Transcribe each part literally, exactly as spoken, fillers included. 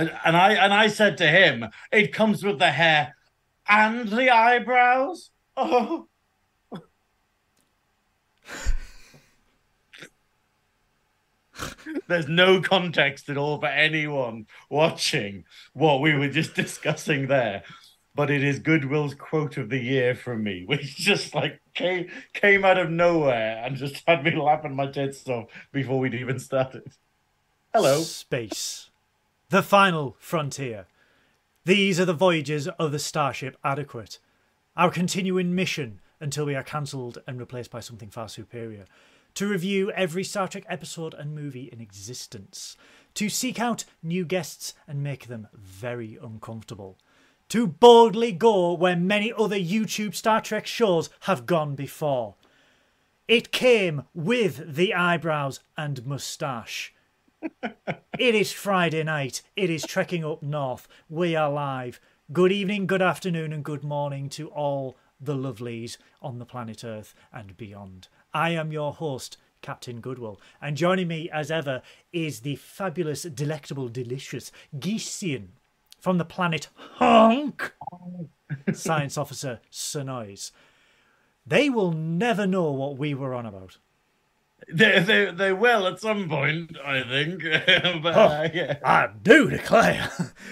And, and I and I said to him, it comes with the hair and the eyebrows. Oh. There's no context at all for anyone watching what we were just discussing there. But it is Goodwill's quote of the year from me, which just like came, came out of nowhere and just had me laughing my tits off before we'd even started. Hello. Space. The final frontier. These are the voyages of the starship Adequate. Our continuing mission until we are cancelled and replaced by something far superior. To review every Star Trek episode and movie in existence. To seek out new guests and make them very uncomfortable. To boldly go where many other YouTube Star Trek shows have gone before. It came with the eyebrows and moustache. It is Friday night. It is Trekking Up North. We are live. Good evening, good afternoon and good morning to all the lovelies on the planet Earth and beyond. I am your host, Captain Goodwill, and joining me as ever is the fabulous, delectable, delicious Geesian from the planet Honk, Science Officer Synoiz. They will never know what we were on about. They, they, they will at some point, I think. But, oh, uh, yeah. I do declare.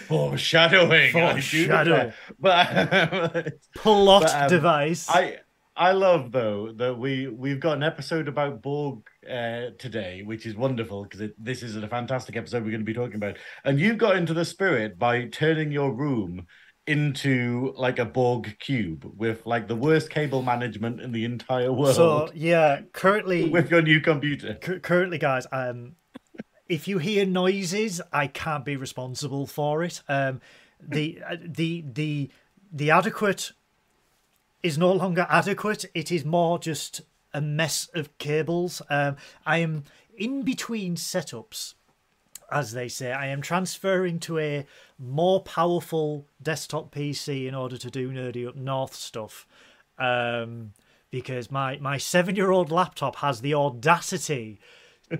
Foreshadowing. Foreshadowing. But plot but, um, device. I I love though that we we've got an episode about Borg uh, today, which is wonderful because this is a fantastic episode we're going to be talking about. And you've got into the spirit by turning your room into like a Borg cube with like the worst cable management in the entire world. So yeah, currently with your new computer. Cu- currently, guys, um, if you hear noises, I can't be responsible for it. Um, the the the the Adequate is no longer adequate. It is more just a mess of cables. Um, I am in between setups. As they say, I am transferring to a more powerful desktop P C in order to do Nerdy Up North stuff. Um, because my, my seven-year-old laptop has the audacity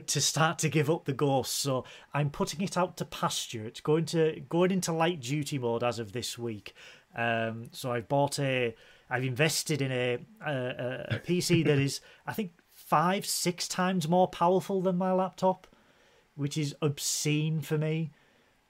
to start to give up the ghost. So I'm putting it out to pasture. It's going to going into light duty mode as of this week. Um, so I've bought a... I've invested in a, a, a P C that is, I think, five, six times more powerful than my laptop, which is obscene for me.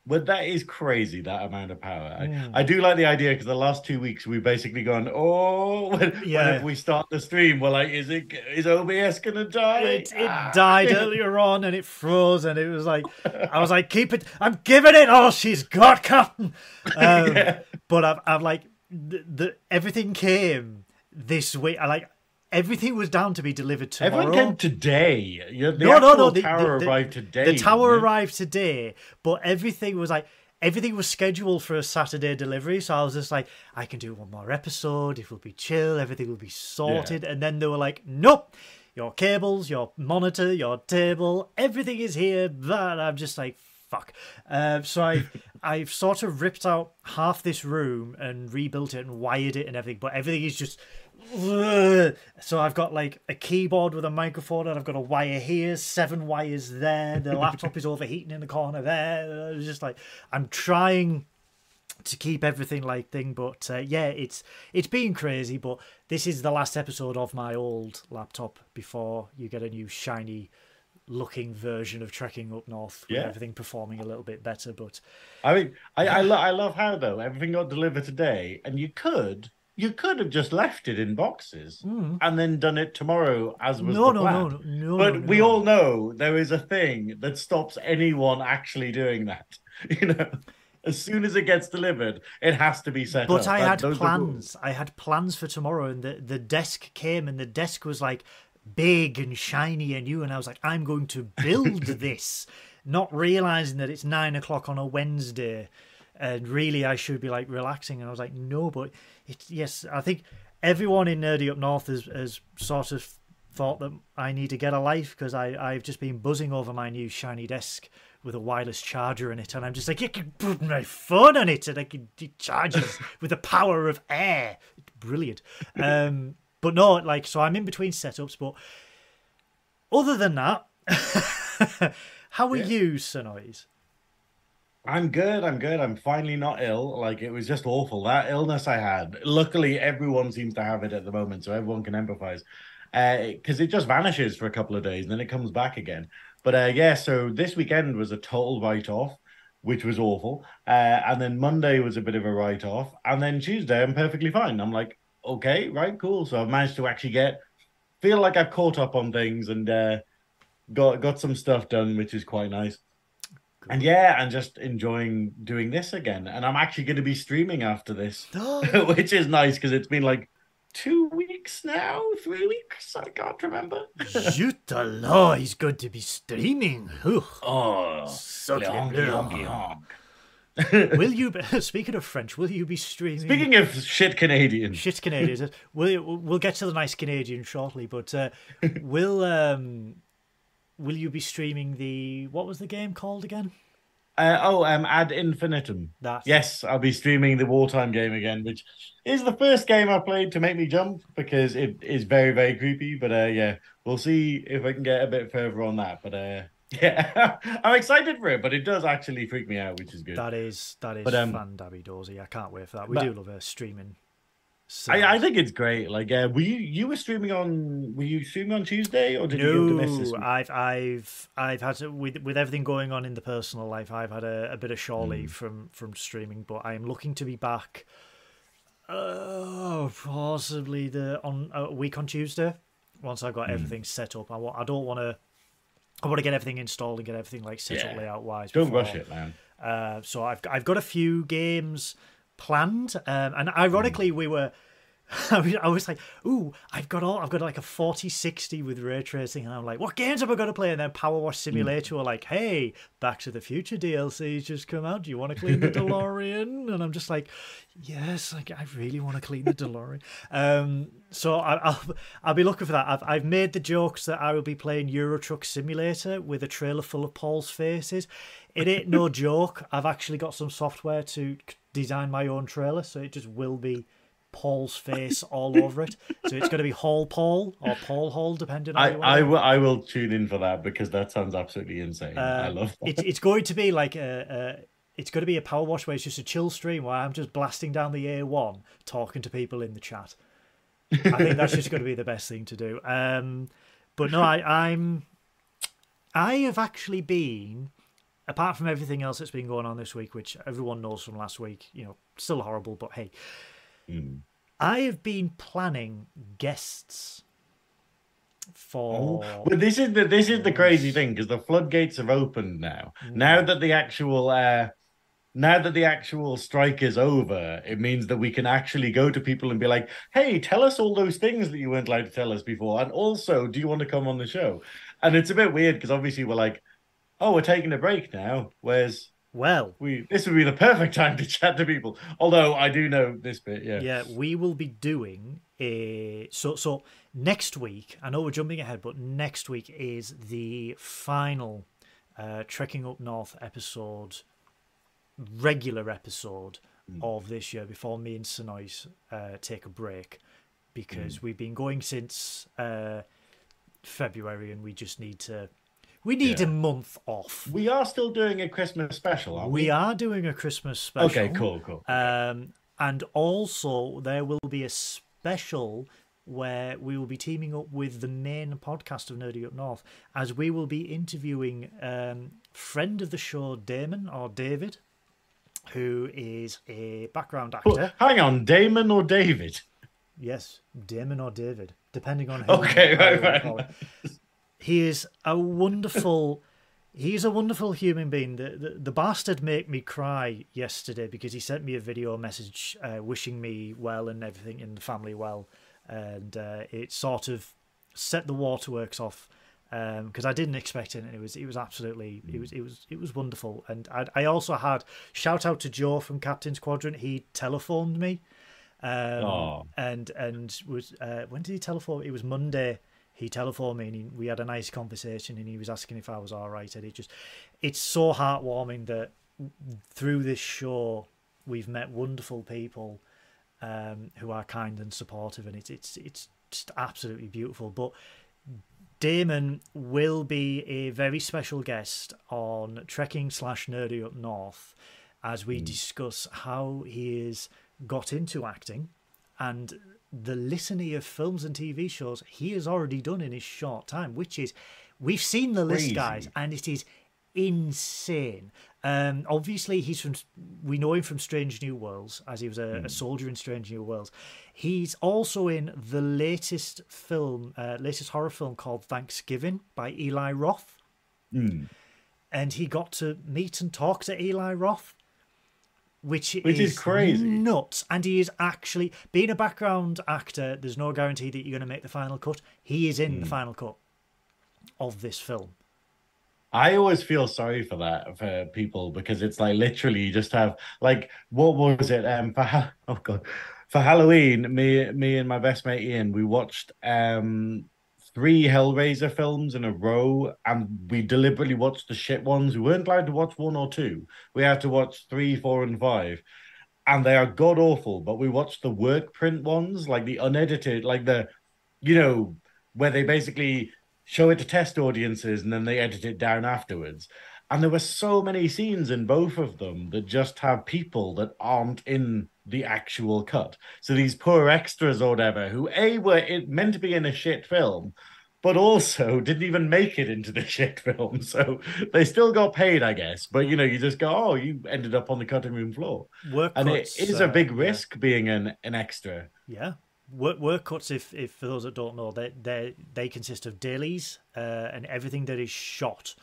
Well, that is crazy, that amount of power. Mm. I, I do like the idea because the last two weeks we've basically gone, oh, when, yeah. whenever we start the stream, we're like, is it is O B S going to die? It, it ah. died earlier on and it froze and it was like, I was like, keep it, I'm giving it all she's got, Captain. Um, yeah. But I've, I've like, the, the, everything came this week. I like, everything was down to be delivered tomorrow. Everyone came today. The no, no, no. The tower the, the, arrived today. The tower yeah. arrived today, but everything was like everything was scheduled for a Saturday delivery. So I was just like, I can do one more episode. It will be chill. Everything will be sorted. Yeah. And then they were like, nope. Your cables, your monitor, your table, everything is here. But I'm just like, fuck. Uh, so I, I've sort of ripped out half this room and rebuilt it and wired it and everything. But everything is just. So I've got like a keyboard with a microphone and I've got a wire here, seven wires there, the laptop is overheating in the corner there. It's just like I'm trying to keep everything like thing, but uh, yeah, it's it's been crazy, but this is the last episode of my old laptop before you get a new shiny looking version of Trekking Up North with yeah. everything performing a little bit better. But I mean I, I, lo- I love how though everything got delivered today and you could You could have just left it in boxes mm. and then done it tomorrow, as was no, the no, plan. No, no, no, But no, we no. all know there is a thing that stops anyone actually doing that. You know, as soon as it gets delivered, it has to be set but up. But I had plans. I had plans for tomorrow, and the, the desk came, and the desk was like big and shiny and new, and I was like, I'm going to build this, not realizing that it's nine o'clock on a Wednesday. And really, I should be like relaxing. And I was like, no, but it's yes. I think everyone in Nerdy Up North has, has sort of thought that I need to get a life because I I've just been buzzing over my new shiny desk with a wireless charger in it, and I'm just like, you can put my phone on it, and I can charge it with the power of air. It's brilliant. Um, but no, like so, I'm in between setups. But other than that, how are yeah. you, Synoiz? I'm good. I'm good. I'm finally not ill. Like, it was just awful. That illness I had. Luckily, everyone seems to have it at the moment, so everyone can empathize. Because uh, it just vanishes for a couple of days, and then it comes back again. But uh, yeah, so this weekend was a total write-off, which was awful. Uh, and then Monday was a bit of a write-off. And then Tuesday, I'm perfectly fine. I'm like, okay, right, cool. So I've managed to actually get, feel like I've caught up on things and uh, got, got some stuff done, which is quite nice. Cool. And yeah, and just enjoying doing this again. And I'm actually going to be streaming after this, which is nice because it's been like two weeks now, three weeks. I can't remember. Jutala, he's going to be streaming. Ooh. Oh, so will you? Be, speaking of French, will you be streaming? Speaking of shit Canadian, shit Canadians. Will we'll get to the nice Canadian shortly, but uh, will um, will you be streaming the what was the game called again? Uh, oh, um, Ad Infinitum. That's yes, I'll be streaming the wartime game again, which is the first game I played to make me jump because it is very very creepy. But uh, yeah, we'll see if I can get a bit further on that. But. Uh, Yeah, I'm excited for it, but it does actually freak me out, which is good. That is that is but, um, fan dabby dozy. I can't wait for that. We but, do love her streaming. I, I think it's great. Like, uh, were you you were streaming on? Were you streaming on Tuesday or did no, you miss this week? I've I've I've had to, with with everything going on in the personal life. I've had a, a bit of shore leave mm. from from streaming, but I am looking to be back. Oh, uh, possibly the on a uh, week on Tuesday. Once I've got mm. everything set up, I want. I don't want to. I want to get everything installed and get everything like set yeah. up layout wise. Don't before. rush it, man. Uh, so I've I've got a few games planned, um, and ironically, mm. we were. I was like, "Ooh, I've got all. I've got like a forty sixty with ray tracing," and I'm like, "What games am I going to play?" And then Power Wash Simulator mm. were like, "Hey, Back to the Future D L C's just come out. Do you want to clean the DeLorean?" And I'm just like, "Yes, like I really want to clean the DeLorean." um, so I, I'll I'll be looking for that. I've I've made the jokes that I will be playing Euro Truck Simulator with a trailer full of Paul's faces. It ain't no joke. I've actually got some software to design my own trailer, so it just will be Paul's face all over it. So it's going to be Hall Paul or Paul Hall, depending on I, you I, will, I will tune in for that because that sounds absolutely insane. Uh, I love that. It, it's going to be like a, a, it's going to be a power wash where it's just a chill stream where I'm just blasting down the A one talking to people in the chat. I think that's just going to be the best thing to do. Um, but no, I, I'm... I have actually been, apart from everything else that's been going on this week, which everyone knows from last week, you know, still horrible, but hey, Mm. I have been planning guests for. Oh, but this is the this is the crazy thing because the floodgates have opened now. Mm. Now that the actual uh, now that the actual strike is over, it means that we can actually go to people and be like, "Hey, tell us all those things that you weren't allowed to tell us before, and also, do you want to come on the show?" And it's a bit weird because obviously we're like, "Oh, we're taking a break now." Where's Well, we, this would be the perfect time to chat to people. Although I do know this bit, yeah. Yeah, we will be doing a so so next week. I know we're jumping ahead, but next week is the final uh, Trekking Up North episode, regular episode mm. of this year before me and Synoiz uh, take a break because mm. we've been going since uh, February and we just need to. We need yeah. a month off. We are still doing a Christmas special, aren't we? We are doing a Christmas special. Okay, cool, cool. Um, and also, there will be a special where we will be teaming up with the main podcast of Nerdy Up North, as we will be interviewing um, friend of the show, Damon, or David, who is a background actor. Oh, hang on, Damon or David? Yes, Damon or David, depending on who. Okay, right, right. He is a wonderful, he's a wonderful human being. The, the the bastard made me cry yesterday because he sent me a video message uh, wishing me well and everything in the family well, and uh, it sort of set the waterworks off because um, I didn't expect it, and it was it was absolutely it was it was it was wonderful. And I I also had shout out to Joe from Captain's Quadrant. He telephoned me, um, and and was uh, when did he telephone? It was Monday. He telephoned me and he, we had a nice conversation and he was asking if I was all right. And it just, it's so heartwarming that through this show, we've met wonderful people um, who are kind and supportive. And it's, it's, it's just absolutely beautiful. But Damon will be a very special guest on Trekking slash Nerdy Up North as we mm. discuss how he has got into acting and the litany of films and T V shows he has already done in his short time, which is, we've seen the Crazy. list, guys, and it is insane. Um, obviously, he's from, we know him from Strange New Worlds, as he was a, mm. a soldier in Strange New Worlds. He's also in the latest film, uh, latest horror film called Thanksgiving by Eli Roth. Mm. And he got to meet and talk to Eli Roth, which, which is, is crazy, nuts. And he is actually, being a background actor, there's no guarantee that you're going to make the final cut. He is in mm. the final cut of this film. I always feel sorry for that, for people, because it's like, literally you just have, like, what was it? Um, for, oh God, for Halloween, me, me and my best mate Ian, we watched um three Hellraiser films in a row, and we deliberately watched the shit ones. We weren't allowed to watch one or two. We had to watch three, four, and five, and they are god awful. But we watched the work print ones, like the unedited, like the, you know, where they basically show it to test audiences, and then they edit it down afterwards. And there were so many scenes in both of them that just have people that aren't in the actual cut. So these poor extras or whatever, who A, were it meant to be in a shit film, but also didn't even make it into the shit film. So they still got paid, I guess. But, you know, you just go, oh, you ended up on the cutting room floor. Work and cuts, it is uh, a big risk yeah. being an, an extra. Yeah. Work, work cuts, if, if for those that don't know, they they they consist of dailies uh, and everything that is shot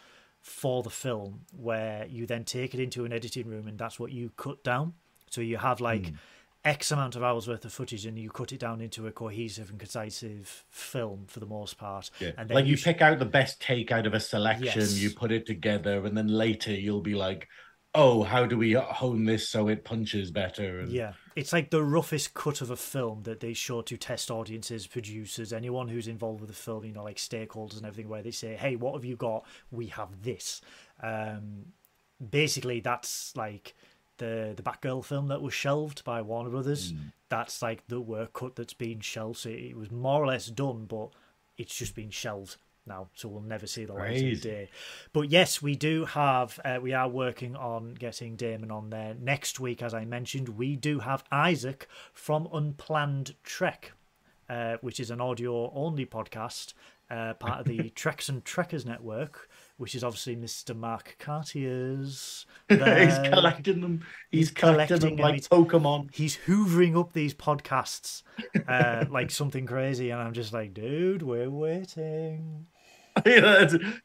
for the film, where you then take it into an editing room and that's what you cut down. So you have like mm. X amount of hours worth of footage, and you cut it down into a cohesive and concisive film for the most part. Yeah. And then like you, you pick out the best take out of a selection, yes. you put it together, and then later you'll be like, oh, how do we hone this so it punches better? And yeah, it's like the roughest cut of a film that they show to test audiences, producers, anyone who's involved with the film, you know, like stakeholders and everything, where they say, hey, what have you got? We have this. Um, basically, that's like the, the Batgirl film that was shelved by Warner Brothers. Mm. That's like the work cut that's been shelved. So it was more or less done, but it's just been shelved now, so we'll never see the light of the day. But yes, we do have, uh, we are working on getting Damon on there. Next week, as I mentioned, we do have Isaac from Unplanned Trek, uh, which is an audio-only podcast, uh, part of the Treks and Trekkers network, which is obviously Mister Mark Cartier's. He's collecting them. He's, he's collecting, collecting them like he's, Pokemon. He's hoovering up these podcasts uh, like something crazy, and I'm just like, dude, we're waiting.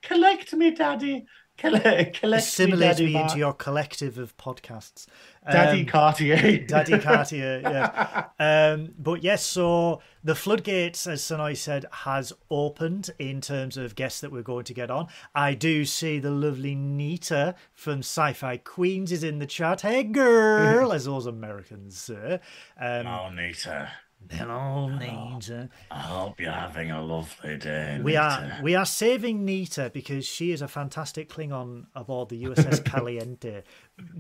Collect me, Daddy. Collect, collect Assimilates me, Daddy me into your collective of podcasts. Um, Daddy Cartier. Daddy Cartier, yeah. Um, but yes, so the floodgates, as Synoiz said, has opened in terms of guests that we're going to get on. I do see the lovely Nita from Sci-Fi Queens is in the chat. Hey, girl, as those Americans, sir. Um, oh, Nita. Hello, Nita. I hope you're having a lovely day. We Nita. are we are saving Nita because she is a fantastic Klingon aboard the U S S Caliente.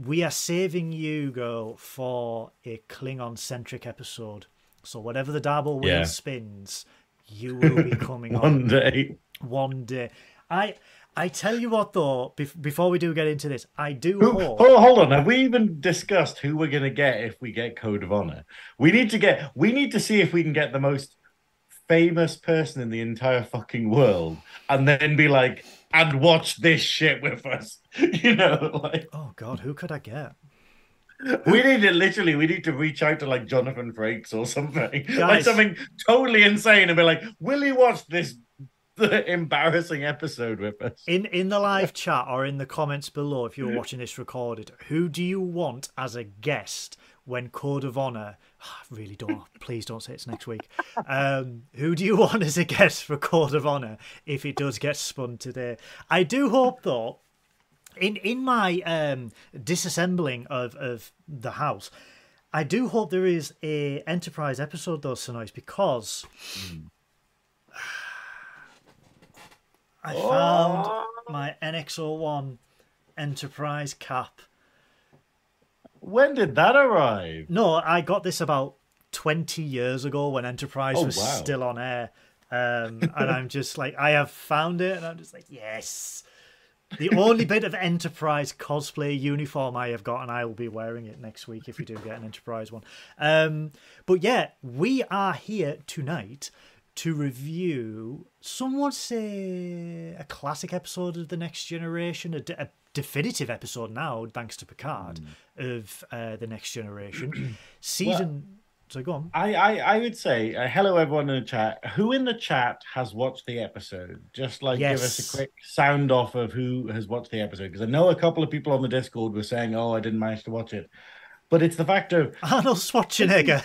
We are saving you, girl, for a Klingon-centric episode. So whatever the Dabo Wheel yeah. spins, you will be coming One on. One day. One day. I... I tell you what, though, before we do get into this, I do who, hope... Oh, hold on. Have we even discussed who we're going to get if we get Code of Honor? We need to get... We need to see if we can get the most famous person in the entire fucking world and then be like, and watch this shit with us. You know, like... Oh, God, who could I get? We need to, literally, we need to reach out to, like, Jonathan Frakes or something. Guys. Like, something totally insane and be like, will you watch this... the embarrassing episode with us in in the live chat or in the comments below if you're watching this recorded? Who do you want as a guest when Code of Honor? Oh, I really don't. Please don't say it's next week. Um, who do you want as a guest for Code of Honor if it does get spun today? I do hope, though, in in my um, disassembling of of the house, I do hope there is a Enterprise episode though, Synoiz, because. Mm. I found oh. my N X zero one Enterprise cap. When did that arrive? No, I got this about twenty years ago when Enterprise oh, was wow. still on air. Um, and I'm just like, I have found it. And I'm just like, yes. The only bit of Enterprise cosplay uniform I have got, and I will be wearing it next week if we do get an Enterprise one. Um, but yeah, we are here tonight to review, some would say, a classic episode of The Next Generation, a, de- a definitive episode now, thanks to Picard, mm. of uh, The Next Generation. Season... Well, so go on. I, I, I would say, uh, hello everyone in the chat. Who in the chat has watched the episode? Just like yes. give us a quick sound off of who has watched the episode. Because I know a couple of people on the Discord were saying, oh, I didn't manage to watch it. But it's the fact of... Arnold Schwarzenegger.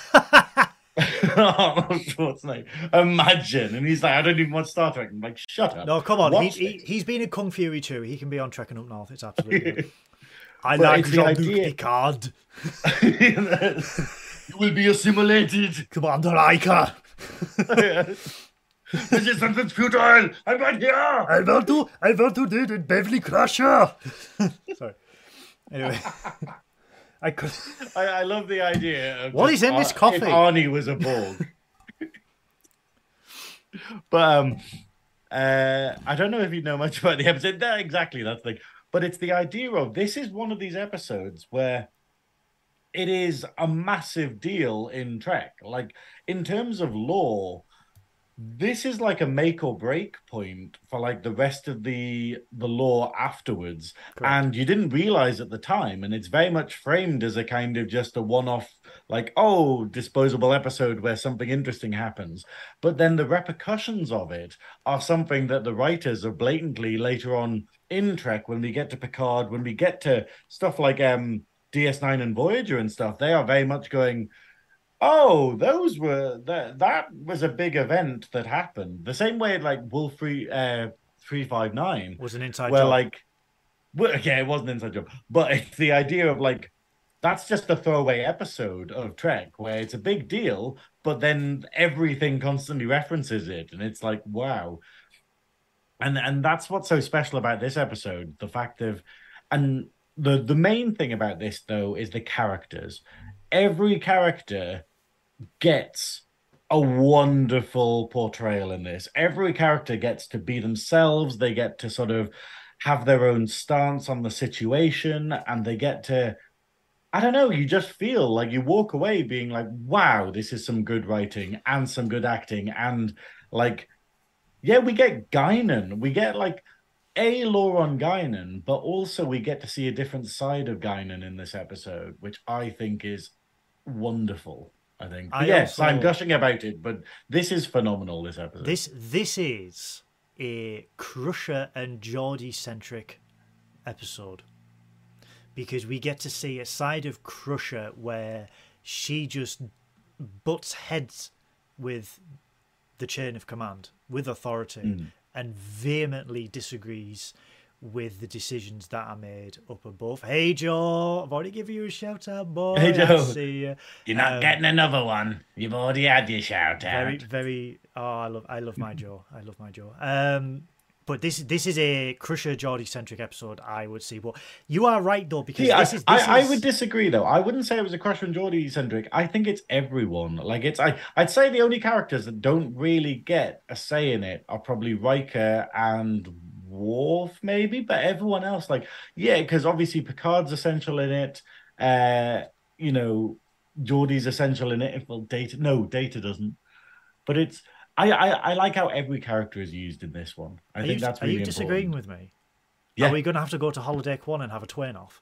Arnold Schwarzenegger. Imagine. And he's like, I don't even watch Star Trek. I'm like, shut up. No, come on. He, he, he's been in Kung Fury too. He can be on Trekking Up North. It's absolutely I but like Jean-Luc Picard. You will be assimilated. Commander Ica. This is something futile. I'm right here. I want to I want to do it in Beverly Crusher. Sorry. Anyway. I could I, I love the idea of what is in Ar- this coffee? If Arnie was a Borg. But um uh I don't know if you know much about the episode. That, exactly, that's the thing. But it's the idea of this is one of these episodes where it is a massive deal in Trek. Like, in terms of lore, this is like a make or break point for like the rest of the the lore afterwards. Correct. And you didn't realize at the time, and it's very much framed as a kind of just a one-off, like, oh, disposable episode where something interesting happens. But then the repercussions of it are something that the writers are blatantly later on in Trek, when we get to Picard, when we get to stuff like... um. D S nine and Voyager and stuff, they are very much going, oh, those were, that, that was a big event that happened. The same way like Wolf three, uh, three five nine was an inside where, job. Like, well, yeah, it was an inside job. But it's the idea of like, that's just a throwaway episode of Trek where it's a big deal, but then everything constantly references it. And it's like, wow. And and that's what's so special about this episode, the fact of, and The the main thing about this, though, is the characters. Every character gets a wonderful portrayal in this. Every character gets to be themselves. They get to sort of have their own stance on the situation, and they get to, I don't know, you just feel like you walk away being like, wow, this is some good writing and some good acting. And, like, yeah, we get Guinan. We get, like... A lore on Guinan, but also we get to see a different side of Guinan in this episode, which I think is wonderful. I think I yes, also... I'm gushing about it, but this is phenomenal. This episode, this this is a Crusher and Geordi centric episode because we get to see a side of Crusher where she just butts heads with the chain of command, with authority. Mm. And vehemently disagrees with the decisions that are made up above. Hey, Joe. I've already given you a shout-out, boy. Hey, Joe. See you. You're not um, getting another one. You've already had your shout-out. Very, very... Oh, I love I love my Joe. I love my Joe. Um, but this this is a Crusher Geordi-centric episode, I would say. But you are right, though, because yeah, this, I, is, this I, is... I would disagree, though. I wouldn't say it was a Crusher and Geordi-centric. I think it's everyone. Like, it's... I, I'd say the only characters that don't really get a say in it are probably Riker and Worf, maybe? But everyone else, like... Yeah, because obviously Picard's essential in it. Uh, you know, Geordi's essential in it. Well, Data... No, Data doesn't. But it's... I, I, I like how every character is used in this one. I are think you, that's really important. Are you disagreeing important. with me? Yeah. Are we going to have to go to Holodeck one and have a twin-off?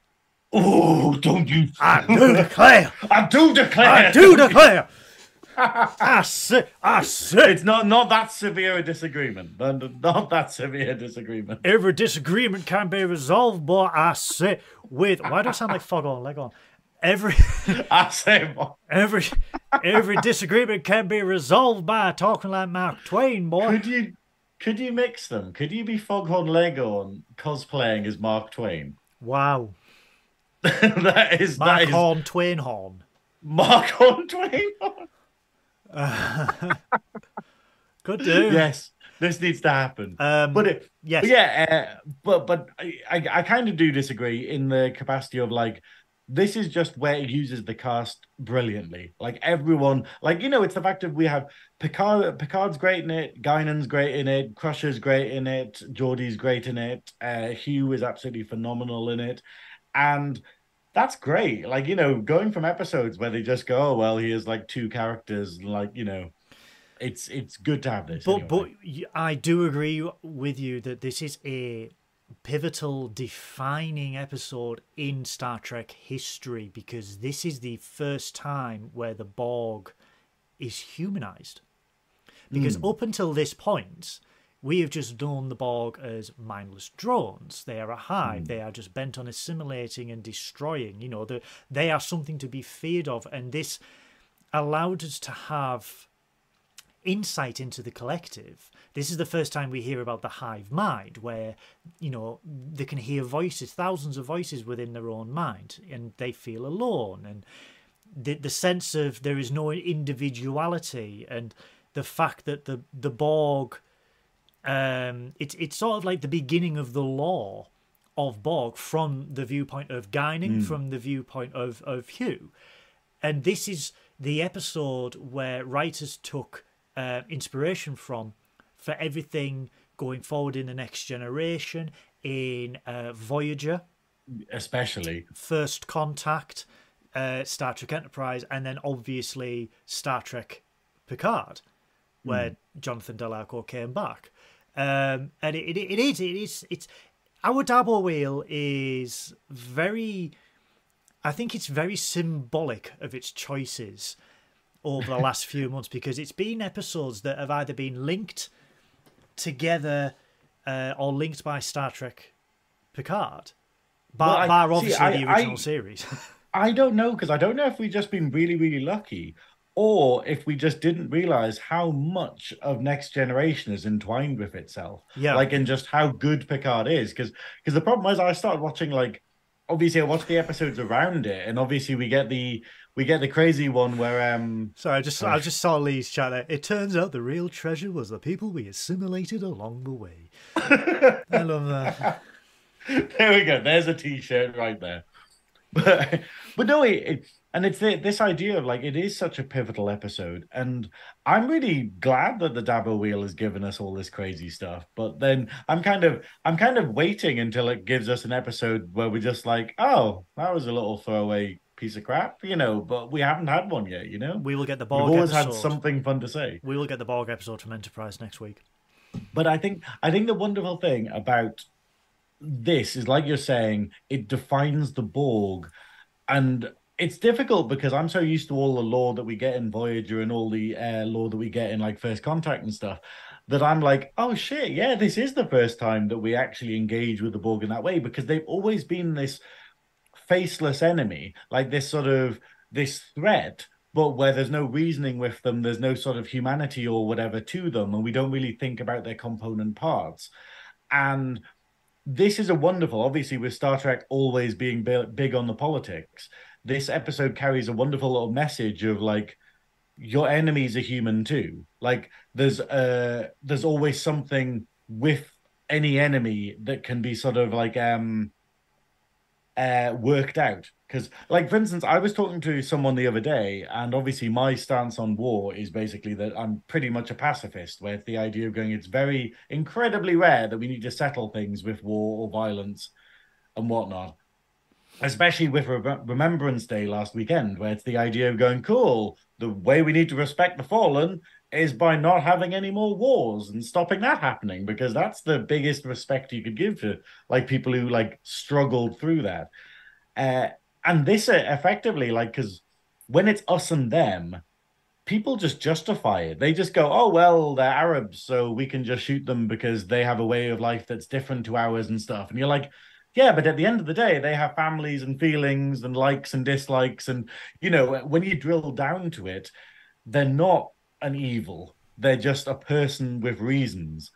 Oh, don't you... I do declare! I do declare! I do declare! I say, I say. It's not, not that severe a disagreement. Not that severe a disagreement. Every disagreement can be resolved, but I say... With... Why do I sound like Foghorn Leghorn? Every I say boy. every every disagreement can be resolved by talking like Mark Twain, boy. Could you could you mix them? Could you be Foghorn Leghorn cosplaying as Mark Twain? Wow. that is Mark that is... Horn Twain Horn. Mark Horn Twain Horn. Uh, could do. Yes. This needs to happen. Um, but it, yes. But yeah, uh, but but I I, I kind of do disagree in the capacity of like this is just where it uses the cast brilliantly. Like everyone, like, you know, it's the fact of we have Picard, Picard's great in it, Guinan's great in it, Crusher's great in it, Geordie's great in it, uh, Hugh is absolutely phenomenal in it. And that's great. Like, you know, going from episodes where they just go, oh, well, here's like two characters, like, you know, it's it's good to have this. But, anyway. but I do agree with you that this is a pivotal, defining episode in Star Trek history, because this is the first time where the Borg is humanized. Because mm. up until this point, we have just known the Borg as mindless drones. They are a hive. Mm. They are just bent on assimilating and destroying. You know, they are something to be feared of. And this allowed us to have insight into the collective. This is the first time we hear about the hive mind, where, you know, they can hear voices, thousands of voices within their own mind, and they feel alone. And the the sense of there is no individuality, and the fact that the the Borg, um, it's it's sort of like the beginning of the lore of Borg from the viewpoint of Guinan, mm. from the viewpoint of of Hugh, and this is the episode where writers took Uh, inspiration from for everything going forward in The Next Generation, in uh, Voyager, especially First Contact, uh, Star Trek Enterprise, and then obviously Star Trek Picard, where mm. Jonathan Del Arco came back. Um, and it, it, it is, it is, it's our Dabo Wheel is very, I think it's very symbolic of its choices over the last few months, because it's been episodes that have either been linked together uh, or linked by Star Trek Picard, bar, well, I, bar obviously see, I, the original I, series. I don't know, because I don't know if we've just been really, really lucky, or if we just didn't realise how much of Next Generation is entwined with itself. Yeah. Like, and just how good Picard is. Because the problem is I started watching, like, obviously I watched the episodes around it, and obviously we get the... We get the crazy one where... Um, Sorry, I just, I just saw Lee's chat there. It turns out the real treasure was the people we assimilated along the way. I love that. There we go. There's a T-shirt right there. But, but no, it, it, and it's this idea of, like, it is such a pivotal episode. And I'm really glad that the Dabo Wheel has given us all this crazy stuff. But then I'm kind of, I'm kind of waiting until it gives us an episode where we're just like, oh, that was a little throwaway piece of crap, you know, but we haven't had one yet, you know. We will get the Borg We've always episode. Had something fun to say. We will get the Borg episode from Enterprise next week. But I think I think the wonderful thing about this is, like you're saying, it defines the Borg, and it's difficult because I'm so used to all the lore that we get in Voyager and all the uh, lore that we get in, like, First Contact and stuff, that I'm like, oh shit, yeah, this is the first time that we actually engage with the Borg in that way, because they've always been this faceless enemy, like this sort of this threat, but where there's no reasoning with them, there's no sort of humanity or whatever to them, and we don't really think about their component parts. And this is a wonderful, obviously with Star Trek always being big on the politics, this episode carries a wonderful little message of, like, your enemies are human too. Like, there's uh there's always something with any enemy that can be sort of like um Uh, worked out. Because, like, for instance, I was talking to someone the other day, and obviously my stance on war is basically that I'm pretty much a pacifist, where the idea of going, it's very incredibly rare that we need to settle things with war or violence and whatnot, especially with Re- Remembrance Day last weekend, where it's the idea of going, cool, the way we need to respect the fallen is by not having any more wars and stopping that happening, because that's the biggest respect you could give to, like, people who, like, struggled through that. Uh, and this uh, effectively, like, because when it's us and them, people just justify it. They just go, oh, well, they're Arabs, so we can just shoot them because they have a way of life that's different to ours and stuff. And you're like, yeah, but at the end of the day, they have families and feelings and likes and dislikes. And, you know, when you drill down to it, they're not an evil, they're just a person with reasons.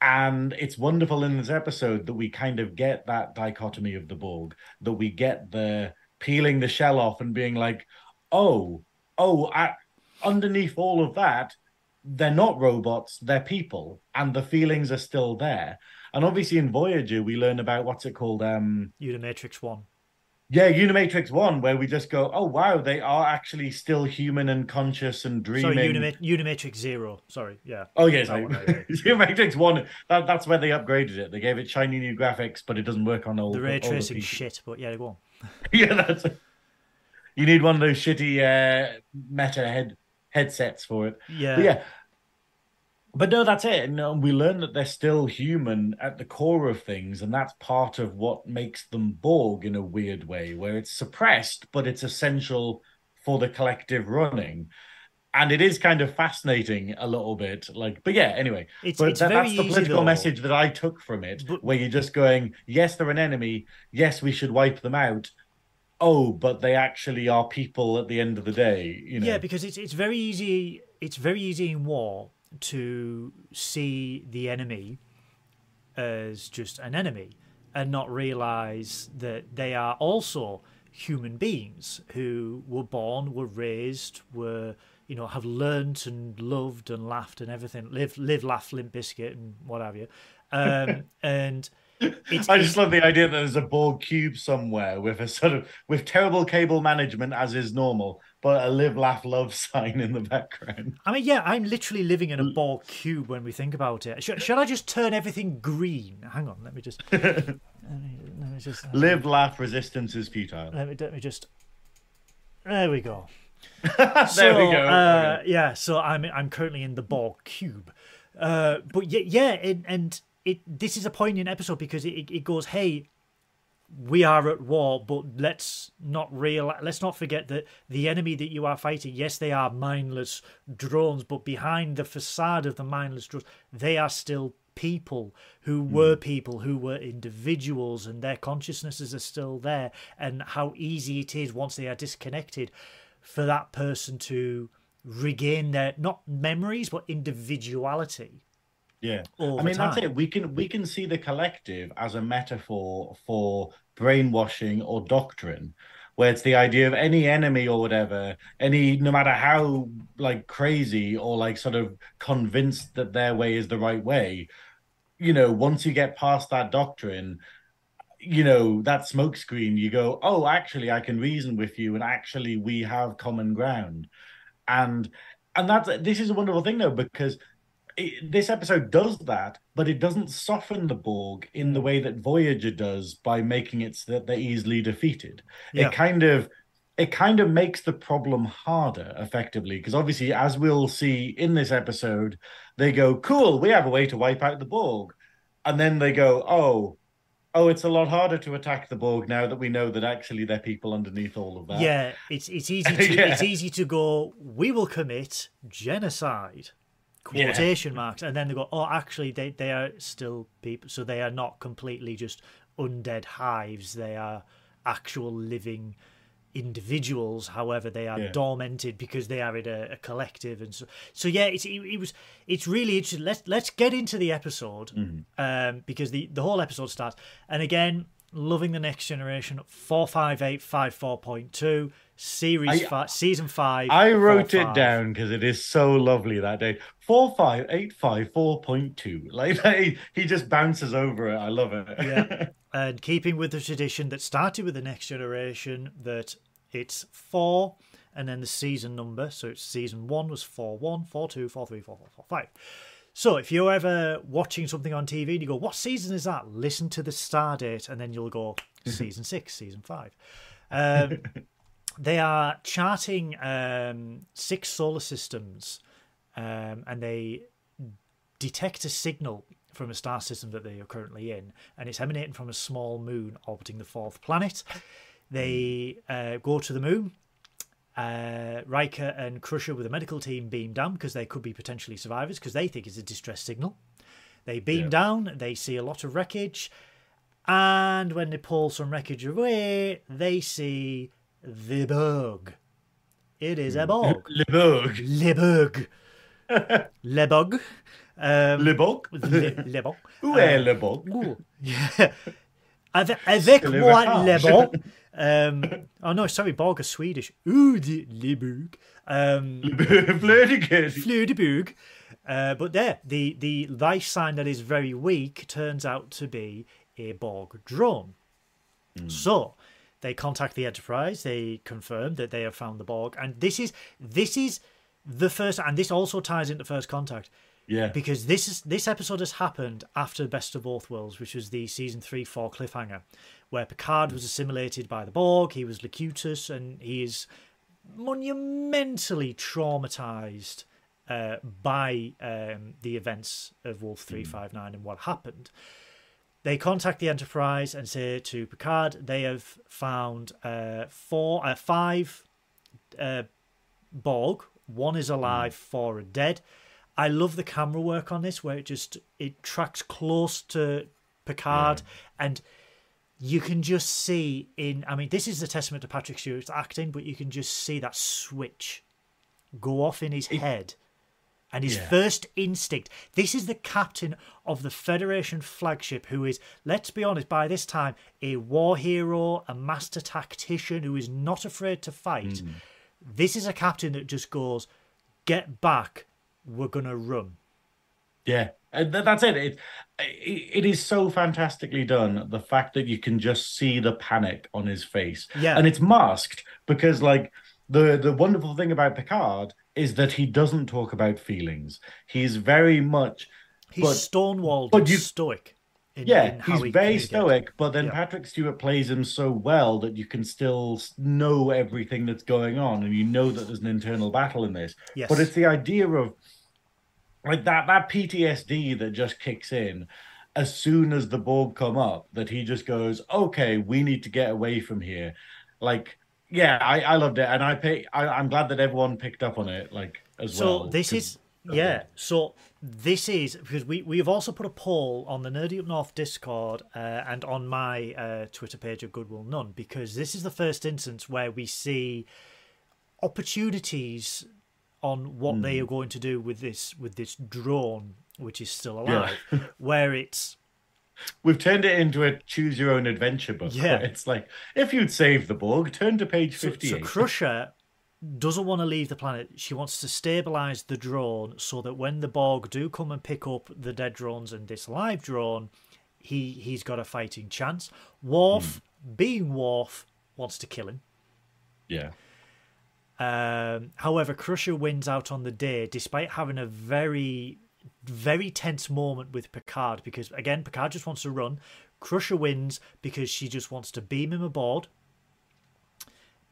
And it's wonderful in this episode that we kind of get that dichotomy of the Borg, that we get the peeling the shell off and being like, oh oh I, underneath all of that, they're not robots, they're people, and the feelings are still there. And obviously in Voyager we learn about what's it called, um Unimatrix One. Yeah, Unimatrix one, where we just go, oh, wow, they are actually still human and conscious and dreaming. Sorry, Unima- Unimatrix zero. Sorry, yeah. Oh, yeah, that no. Unimatrix one, that, that's where they upgraded it. They gave it shiny new graphics, but it doesn't work on old... The ray tracing shit, but yeah, they won't. Yeah, that's it. You need one of those shitty uh, meta head headsets for it. Yeah. But yeah. But no, that's it. And we learn that they're still human at the core of things, and that's part of what makes them Borg in a weird way, where it's suppressed, but it's essential for the collective running. And it is kind of fascinating a little bit. Like, but yeah, anyway. It's, but it's that, that's the political message that I took from it, but, where you're just going, yes, they're an enemy. Yes, we should wipe them out. Oh, but they actually are people at the end of the day. You know? Yeah, because it's it's very easy. It's very easy in war to see the enemy as just an enemy and not realize that they are also human beings who were born, were raised, were, you know, have learnt and loved and laughed and everything. Live, live, laugh, limp biscuit and what have you. Um, and it's, I just love the idea that there's a Borg cube somewhere with a sort of with terrible cable management as is normal, but a live, laugh, love sign in the background. I mean, yeah, I'm literally living in a Borg cube when we think about it. Sh- shall I just turn everything green? Hang on, let me just... let me, let me just let live, me, laugh, resistance is futile. Let me, let me just... There we go. there so, we go. Uh, okay. Yeah, so I'm I'm currently in the Borg cube. Uh, but yeah, yeah it, and it this is a poignant episode because it, it goes, hey... we are at war, but let's not real. Let's not forget that the enemy that you are fighting, yes, they are mindless drones, but behind the facade of the mindless drones, they are still people who were people, who were individuals, and their consciousnesses are still there. And how easy it is once they are disconnected for that person to regain their, not memories, but individuality. Yeah, I mean, that's it. We can we can see the collective as a metaphor for brainwashing or doctrine, where it's the idea of any enemy or whatever, any, no matter how like crazy or like sort of convinced that their way is the right way, you know, once you get past that doctrine, you know, that smokescreen, you go, oh, actually, I can reason with you, and actually, we have common ground, and and that's this is a wonderful thing though, because It, this episode does that, but it doesn't soften the Borg in the way that Voyager does by making it so that they're easily defeated. Yeah. It kind of it kind of makes the problem harder, effectively, because obviously, as we'll see in this episode, they go, cool, we have a way to wipe out the Borg. And then they go, oh, oh, it's a lot harder to attack the Borg now that we know that actually they're people underneath all of that. Yeah, it's it's easy to, yeah. It's easy to go, we will commit genocide. Quotation yeah. marks, and then they go, oh, actually, they, they are still people, so they are not completely just undead hives. They are actual living individuals. However, they are yeah. dormanted because they are in a, a collective, and so so yeah. It's it, it was it's really interesting. Let's let's get into the episode mm-hmm. um, because the the whole episode starts. And again, loving the Next Generation four five eight five four point two. Series I, five, season five. I wrote four, it five. down because it is so lovely that day. Four five eight five four point two. Like he, he just bounces over it. I love it. Yeah, and keeping with the tradition that started with the Next Generation, that it's four, and then the season number. So it's season one was four one, four two, four three, four four, four five. So if you're ever watching something on T V and you go, "What season is that?" Listen to the star date, and then you'll go, "Season six, season five." Um, They are charting um, six solar systems, um, and they detect a signal from a star system that they are currently in, and it's emanating from a small moon orbiting the fourth planet. They uh, go to the moon. Uh, Riker and Crusher with a medical team beam down because they could be potentially survivors because they think it's a distress signal. They beam yeah. down. They see a lot of wreckage, and when they pull some wreckage away, they see... the Borg. It is a Borg. Le Borg. Le Borg. Le Borg. Um, Le Borg. Le, le Borg. Où um, est Le Borg? Yeah. Avec, avec moi, Le Borg. Um, oh, no, sorry, Borg is Swedish. Ooh, the Le Borg. Um, Fleur de Borg. Fleur de Borg. Uh, but there, the, the life sign that is very weak turns out to be a Borg drone. Mm. So, They contact the Enterprise. They confirm that they have found the Borg. And this is this is the first... And this also ties into First Contact. Yeah. Because this is this episode has happened after Best of Both Worlds, which was the season three, four cliffhanger, where Picard was assimilated by the Borg. He was Locutus, and he is monumentally traumatized uh, by um, the events of Wolf three five nine and what happened. They contact the Enterprise and say to Picard, they have found uh, four, uh, five uh, Borg. One is alive, four are dead. I love the camera work on this, where it just it tracks close to Picard, yeah. and you can just see in. I mean, this is a testament to Patrick Stewart's acting, but you can just see that switch go off in his it, head, and his yeah. first instinct. This is the captain of the Federation flagship, who is, let's be honest, by this time a war hero, a master tactician who is not afraid to fight. Mm. This is a captain that just goes, "Get back. We're gonna run." Yeah, and that's it. It, it. It is so fantastically done. The fact that you can just see the panic on his face, yeah, and it's masked because, like, the the wonderful thing about Picard is that he doesn't talk about feelings. He's very much he's but, stonewalled, but you, and stoic. In, yeah, in he's he very stoic. It. But then yeah. Patrick Stewart plays him so well that you can still know everything that's going on, and you know that there's an internal battle in this. Yes. But it's the idea of, like, that that P T S D that just kicks in as soon as the Borg come up, that he just goes, okay, we need to get away from here. Like, yeah, I, I loved it. And I pay, I, I'm glad that everyone picked up on it, like, as so well. So this is, yeah, so this is, because we, we've also put a poll on the Nerdy Up North Discord uh, and on my uh, Twitter page of Goodwill None, because this is the first instance where we see opportunities on what mm. they are going to do with this with this drone, which is still alive, yeah. where it's... We've turned it into a choose-your-own-adventure book. Yeah. It's like, if you'd save the Borg, turn to page fifty-eight. So, so Crusher doesn't want to leave the planet. She wants to stabilise the drone so that when the Borg do come and pick up the dead drones and this live drone, he, he's got a fighting chance. Worf, mm. being Worf, wants to kill him. Yeah. Um, however, Crusher wins out on the day, despite having a very, very tense moment with Picard, because, again, Picard just wants to run. Crusher wins because she just wants to beam him aboard,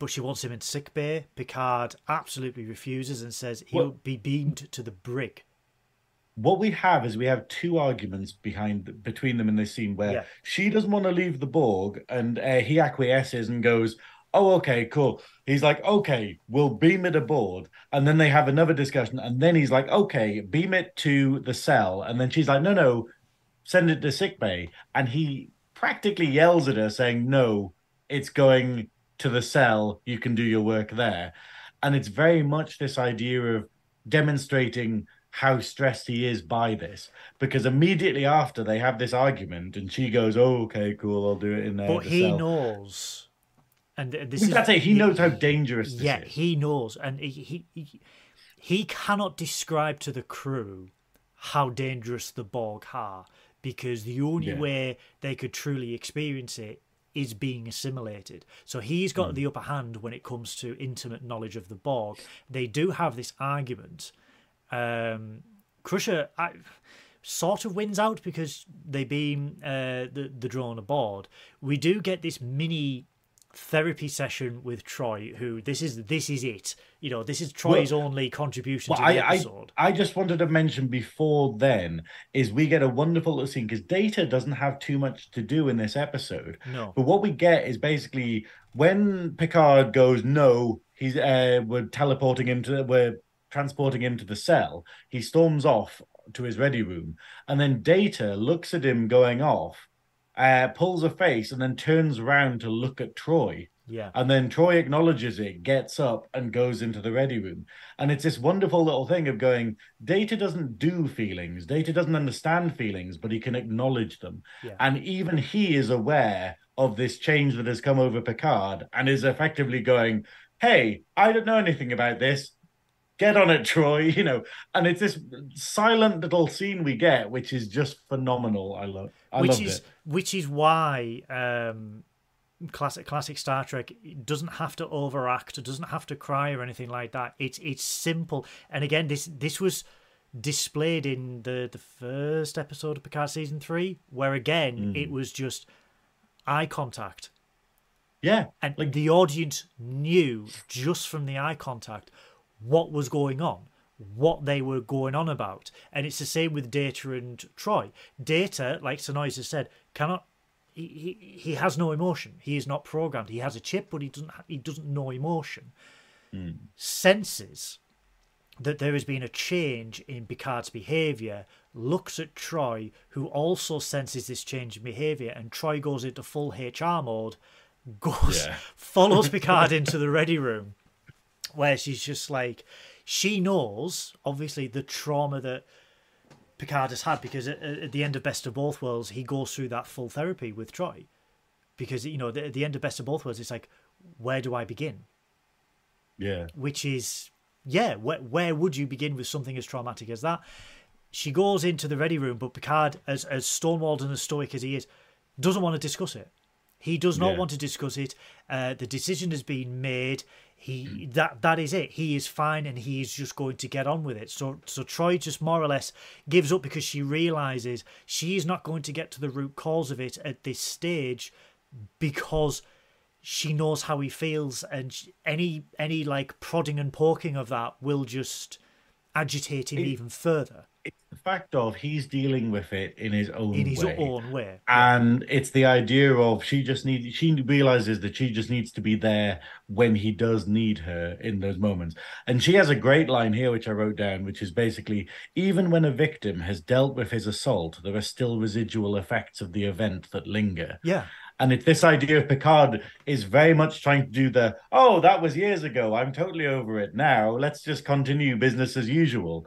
but she wants him in sickbay. Picard absolutely refuses and says he'll well, be beamed to the brig. What we have is we have two arguments behind between them in this scene, where yeah. she doesn't want to leave the Borg, and uh, he acquiesces and goes, oh, okay, cool. He's like, okay, we'll beam it aboard. And then they have another discussion. And then he's like, okay, beam it to the cell. And then she's like, no, no, send it to sickbay. And he practically yells at her saying, no, it's going to the cell. You can do your work there. And it's very much this idea of demonstrating how stressed he is by this, because immediately after they have this argument and she goes, oh, okay, cool, I'll do it in there. But he cell. knows... And this is, that's it. He knows how dangerous this yeah, is. Yeah, he knows. And he, he he cannot describe to the crew how dangerous the Borg are, because the only yeah. way they could truly experience it is being assimilated. So he's got mm. the upper hand when it comes to intimate knowledge of the Borg. They do have this argument. Um, Crusher I, sort of wins out because they beam uh, the, the drone aboard. We do get this mini... therapy session with Troy, who this is this is it. You know, this is Troy's well, only contribution well, to the I, episode. I, I just wanted to mention before then is we get a wonderful little scene, because Data doesn't have too much to do in this episode. No. But what we get is basically when Picard goes, no, he's uh, we're teleporting him to we're transporting him to the cell, he storms off to his ready room, and then Data looks at him going off. Uh, pulls a face and then turns around to look at Troy. Yeah. And then Troy acknowledges it, gets up and goes into the ready room. And it's this wonderful little thing of going, Data doesn't do feelings. Data doesn't understand feelings, but he can acknowledge them. Yeah. And even he is aware of this change that has come over Picard and is effectively going, hey, I don't know anything about this. Get on it, Troy, you know. And it's this silent little scene we get, which is just phenomenal. I love I which loved is, it. Which is why um, classic classic Star Trek. It doesn't have to overact, it doesn't have to cry or anything like that. It's it's simple. And again, this this was displayed in the the first episode of Picard season three, where again mm. it was just eye contact. Yeah, and like, the audience knew just from the eye contact what was going on, what they were going on about. And it's the same with Data and Troy. Data, like Synoiz has said, cannot. He, he he has no emotion. He is not programmed. He has a chip, but he doesn't. He doesn't know emotion. Mm. Senses that there has been a change in Picard's behaviour. Looks at Troy, who also senses this change in behaviour, and Troy goes into full H R mode. Goes yeah. follows Picard into the ready room, where she's just like, she knows obviously the trauma that Picard has had, because at, at the end of Best of Both Worlds, he goes through that full therapy with Troy, because, you know, at the end of Best of Both Worlds, it's like, where do I begin? Yeah. Which is, yeah, where, where would you begin with something as traumatic as that? She goes into the ready room, but Picard, as, as stonewalled and as stoic as he is, doesn't want to discuss it. He does not yeah. want to discuss it. Uh, the decision has been made. He that that is it. He is fine, and he is just going to get on with it. So so Troy just more or less gives up, because she realizes she is not going to get to the root cause of it at this stage, because she knows how he feels, and she, any any like prodding and poking of that will just agitate him it, even further. It's the fact of he's dealing with it in his own in his way. own way, and yeah. it's the idea of she just needs. She realizes that she just needs to be there when he does need her in those moments. And she has a great line here, which I wrote down, which is basically, even when a victim has dealt with his assault, there are still residual effects of the event that linger. Yeah. And it's this idea of Picard is very much trying to do the, oh, that was years ago, I'm totally over it now, let's just continue business as usual.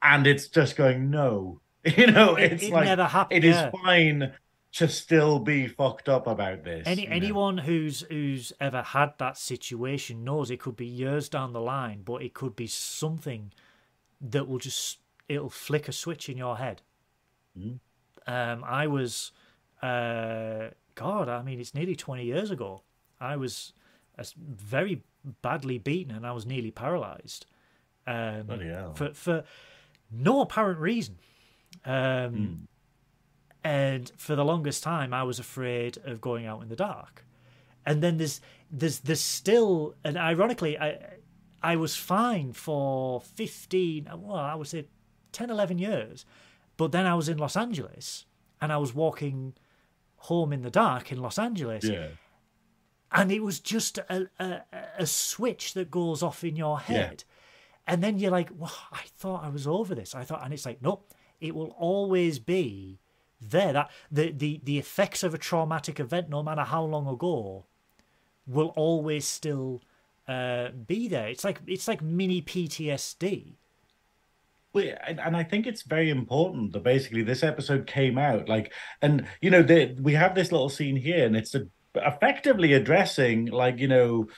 And it's just going, no. You know, it, it's it like, never happened, it yeah. is fine to still be fucked up about this. Any, anyone know? who's who's ever had that situation knows it could be years down the line, but it could be something that will just, it'll flick a switch in your head. Mm. Um, I was... Uh, God, I mean, it's nearly twenty years ago. I was very badly beaten, and I was nearly paralysed um, for for no apparent reason. Um, mm. And for the longest time, I was afraid of going out in the dark. And then there's there's there's still, and ironically, I I was fine for fifteen, well, I would say ten, eleven years, but then I was in Los Angeles, and I was walking home in the dark in Los Angeles, yeah. and it was just a, a a switch that goes off in your head, yeah. and then you're like, "Well, I thought I was over this." I thought, and it's like, no, it will always be there. That the the the effects of a traumatic event, no matter how long ago, will always still uh, be there. It's like it's like mini P T S D. And I think it's very important that basically this episode came out like, and you know, they, we have this little scene here, and it's a, effectively addressing like, you know,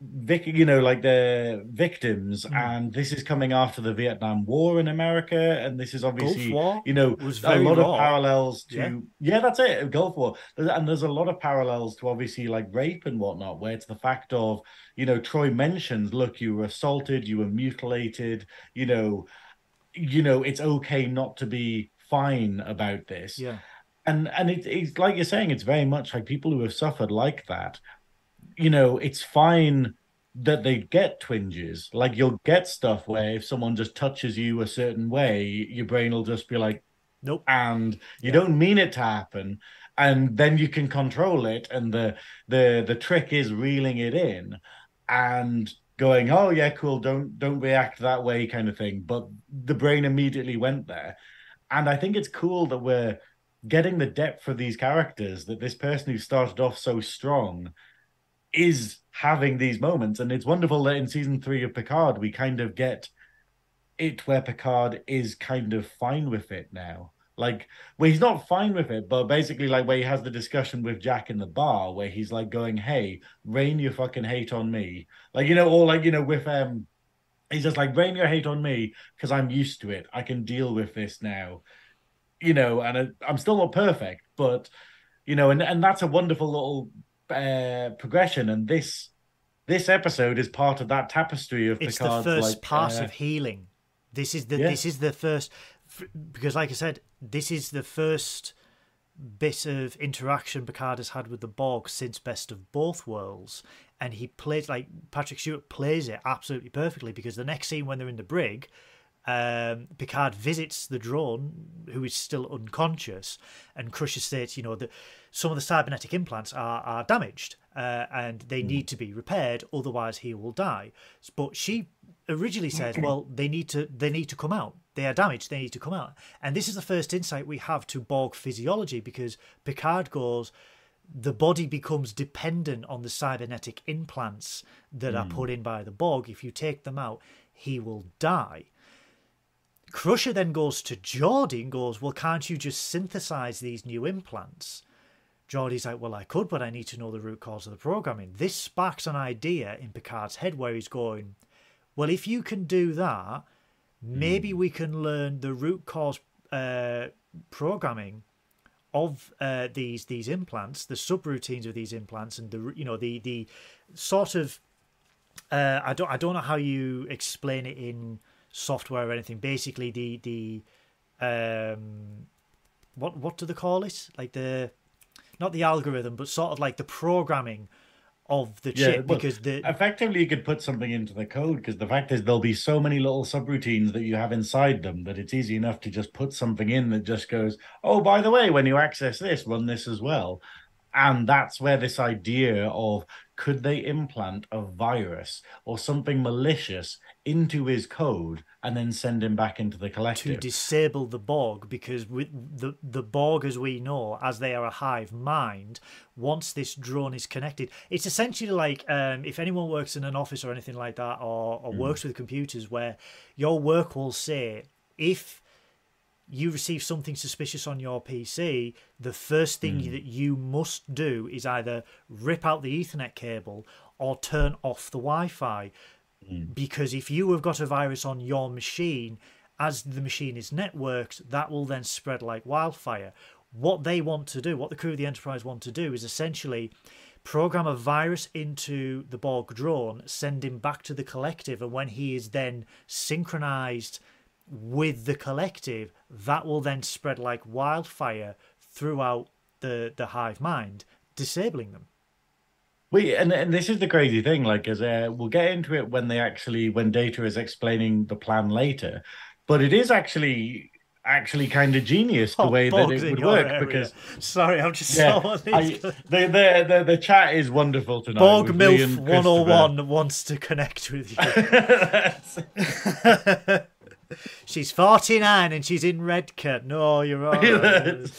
Vic, you know, like the victims, mm. and this is coming after the Vietnam War in America, and this is obviously, you know, a lot raw. of parallels to yeah. yeah, that's it, Gulf War, and there's a lot of parallels to obviously like rape and whatnot, where it's the fact of, you know, Troy mentions, look, you were assaulted, you were mutilated, you know. You know, it's okay not to be fine about this. Yeah. And and it, it's like you're saying, it's very much like people who have suffered like that, you know, it's fine that they get twinges. Like you'll get stuff where if someone just touches you a certain way, your brain will just be like, nope. And you yeah. don't mean it to happen. And then you can control it. And the the the trick is reeling it in and going, oh yeah, cool, don't don't react that way kind of thing. But the brain immediately went there. And I think it's cool that we're getting the depth of these characters, that this person who started off so strong is having these moments. And it's wonderful that in season three of Picard, we kind of get it where Picard is kind of fine with it now. Like, well, he's not fine with it, but basically, like, where he has the discussion with Jack in the bar, where he's, like, going, hey, rain your fucking hate on me. Like, you know, or, like, you know, with, um, he's just like, rain your hate on me, because I'm used to it. I can deal with this now. You know, and I, I'm still not perfect, but, you know, and, and that's a wonderful little uh, progression, and this this episode is part of that tapestry of Picard's. It's the first like, pass uh, of healing. This is the yeah. this is the first, because like I said, this is the first bit of interaction Picard has had with the Borg since Best of Both Worlds, and he plays, like Patrick Stewart plays it absolutely perfectly, because the next scene when they're in the brig, um, Picard visits the drone who is still unconscious, and Crusher states, you know, that some of the cybernetic implants are, are damaged uh, and they mm. need to be repaired, otherwise he will die. But she originally says, well, they need to they need to come out. They are damaged, they need to come out. And this is the first insight we have to Borg physiology, because Picard goes, the body becomes dependent on the cybernetic implants that mm. are put in by the Borg. If you take them out, he will die. Crusher then goes to Geordi and goes, well, can't you just synthesize these new implants? Geordi's like, well, I could, but I need to know the root cause of the programming. This sparks an idea in Picard's head where he's going, well, if you can do that, maybe we can learn the root cause uh, programming of uh, these these implants, the subroutines of these implants, and the you know the the sort of uh, I don't I don't know how you explain it in software or anything. Basically, the the um, what what do they call it? Like the not the algorithm, but sort of like the programming of the chip, yeah, well, because the effectively you could put something into the code, because the fact is there'll be so many little subroutines that you have inside them that it's easy enough to just put something in that just goes, oh, by the way, when you access this, run this as well. And that's where this idea of, could they implant a virus or something malicious into his code and then send him back into the collective? To disable the Borg, because with the, the Borg, as we know, as they are a hive mind, once this drone is connected, it's essentially like um, if anyone works in an office or anything like that, or, or mm. works with computers, where your work will say, if you receive something suspicious on your P C, the first thing mm. that you must do is either rip out the Ethernet cable or turn off the Wi-Fi. Mm. Because if you have got a virus on your machine, as the machine is networked, that will then spread like wildfire. What they want to do, what the crew of the Enterprise want to do, is essentially program a virus into the Borg drone, send him back to the collective, and when he is then synchronized with the collective, that will then spread like wildfire throughout the the hive mind, disabling them. We and, and this is the crazy thing, like, as uh, we'll get into it when they actually when Data is explaining the plan later, but it is actually actually kind of genius the oh, way that it would work area. Because sorry, I'm just yeah, so I, the, the, the, the chat is wonderful tonight. Borg MILF one oh one wants to connect with you. She's forty-nine and she's in Redcar. No, you're all right.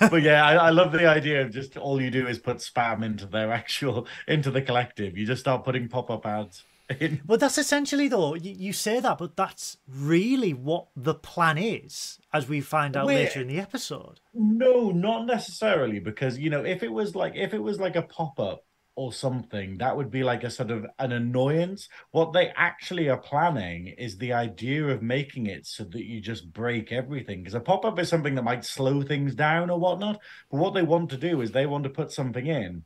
But yeah, I, I love the idea of just all you do is put spam into their actual, into the collective. You just start putting pop-up ads in. Well, that's essentially, though, you, you say that, but that's really what the plan is, as we find out We're, later in the episode. No, not necessarily, because, you know, if it was like, if it was like a pop-up or something, that would be like a sort of an annoyance. What they actually are planning is the idea of making it so that you just break everything, because a pop-up is something that might slow things down or whatnot, but what they want to do is they want to put something in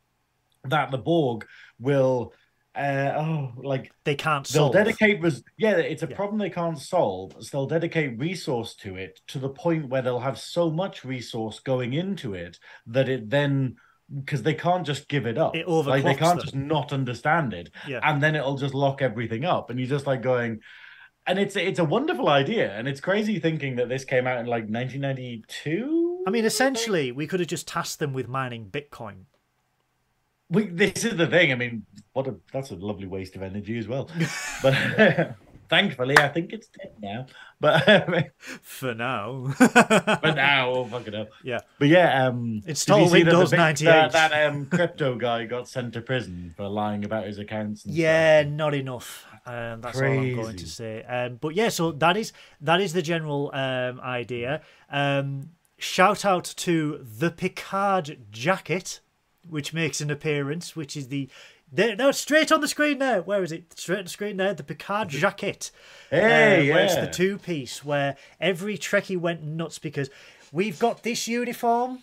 that the Borg will uh oh like they can't solve. They'll dedicate res- yeah it's a yeah. problem they can't solve, so they'll dedicate resource to it to the point where they'll have so much resource going into it that it then, because they can't just give it up. It overclocks like they can't them. Just not understand it. Yeah. And then it'll just lock everything up. And you're just like going, and it's it's a wonderful idea. And it's crazy thinking that this came out in like nineteen ninety-two. I mean, essentially, we could have just tasked them with mining Bitcoin. We, this is the thing. I mean, what a, that's a lovely waste of energy as well. But thankfully, I think it's dead now. But um, for now, for now, oh fuck it up. Yeah, but yeah, um, install Windows ninety-eight. That, that um, crypto guy got sent to prison for lying about his accounts. And yeah, stuff. Not enough. Um, that's Crazy. All I'm going to say. Um, but yeah, so that is that is the general um, idea. Um, shout out to the Picard jacket, which makes an appearance, which is the. There, no, straight on the screen now. Where is it? Straight on the screen now. The Picard jacket. Hey, uh, yeah. Where it's the two-piece, where every Trekkie went nuts because we've got this uniform,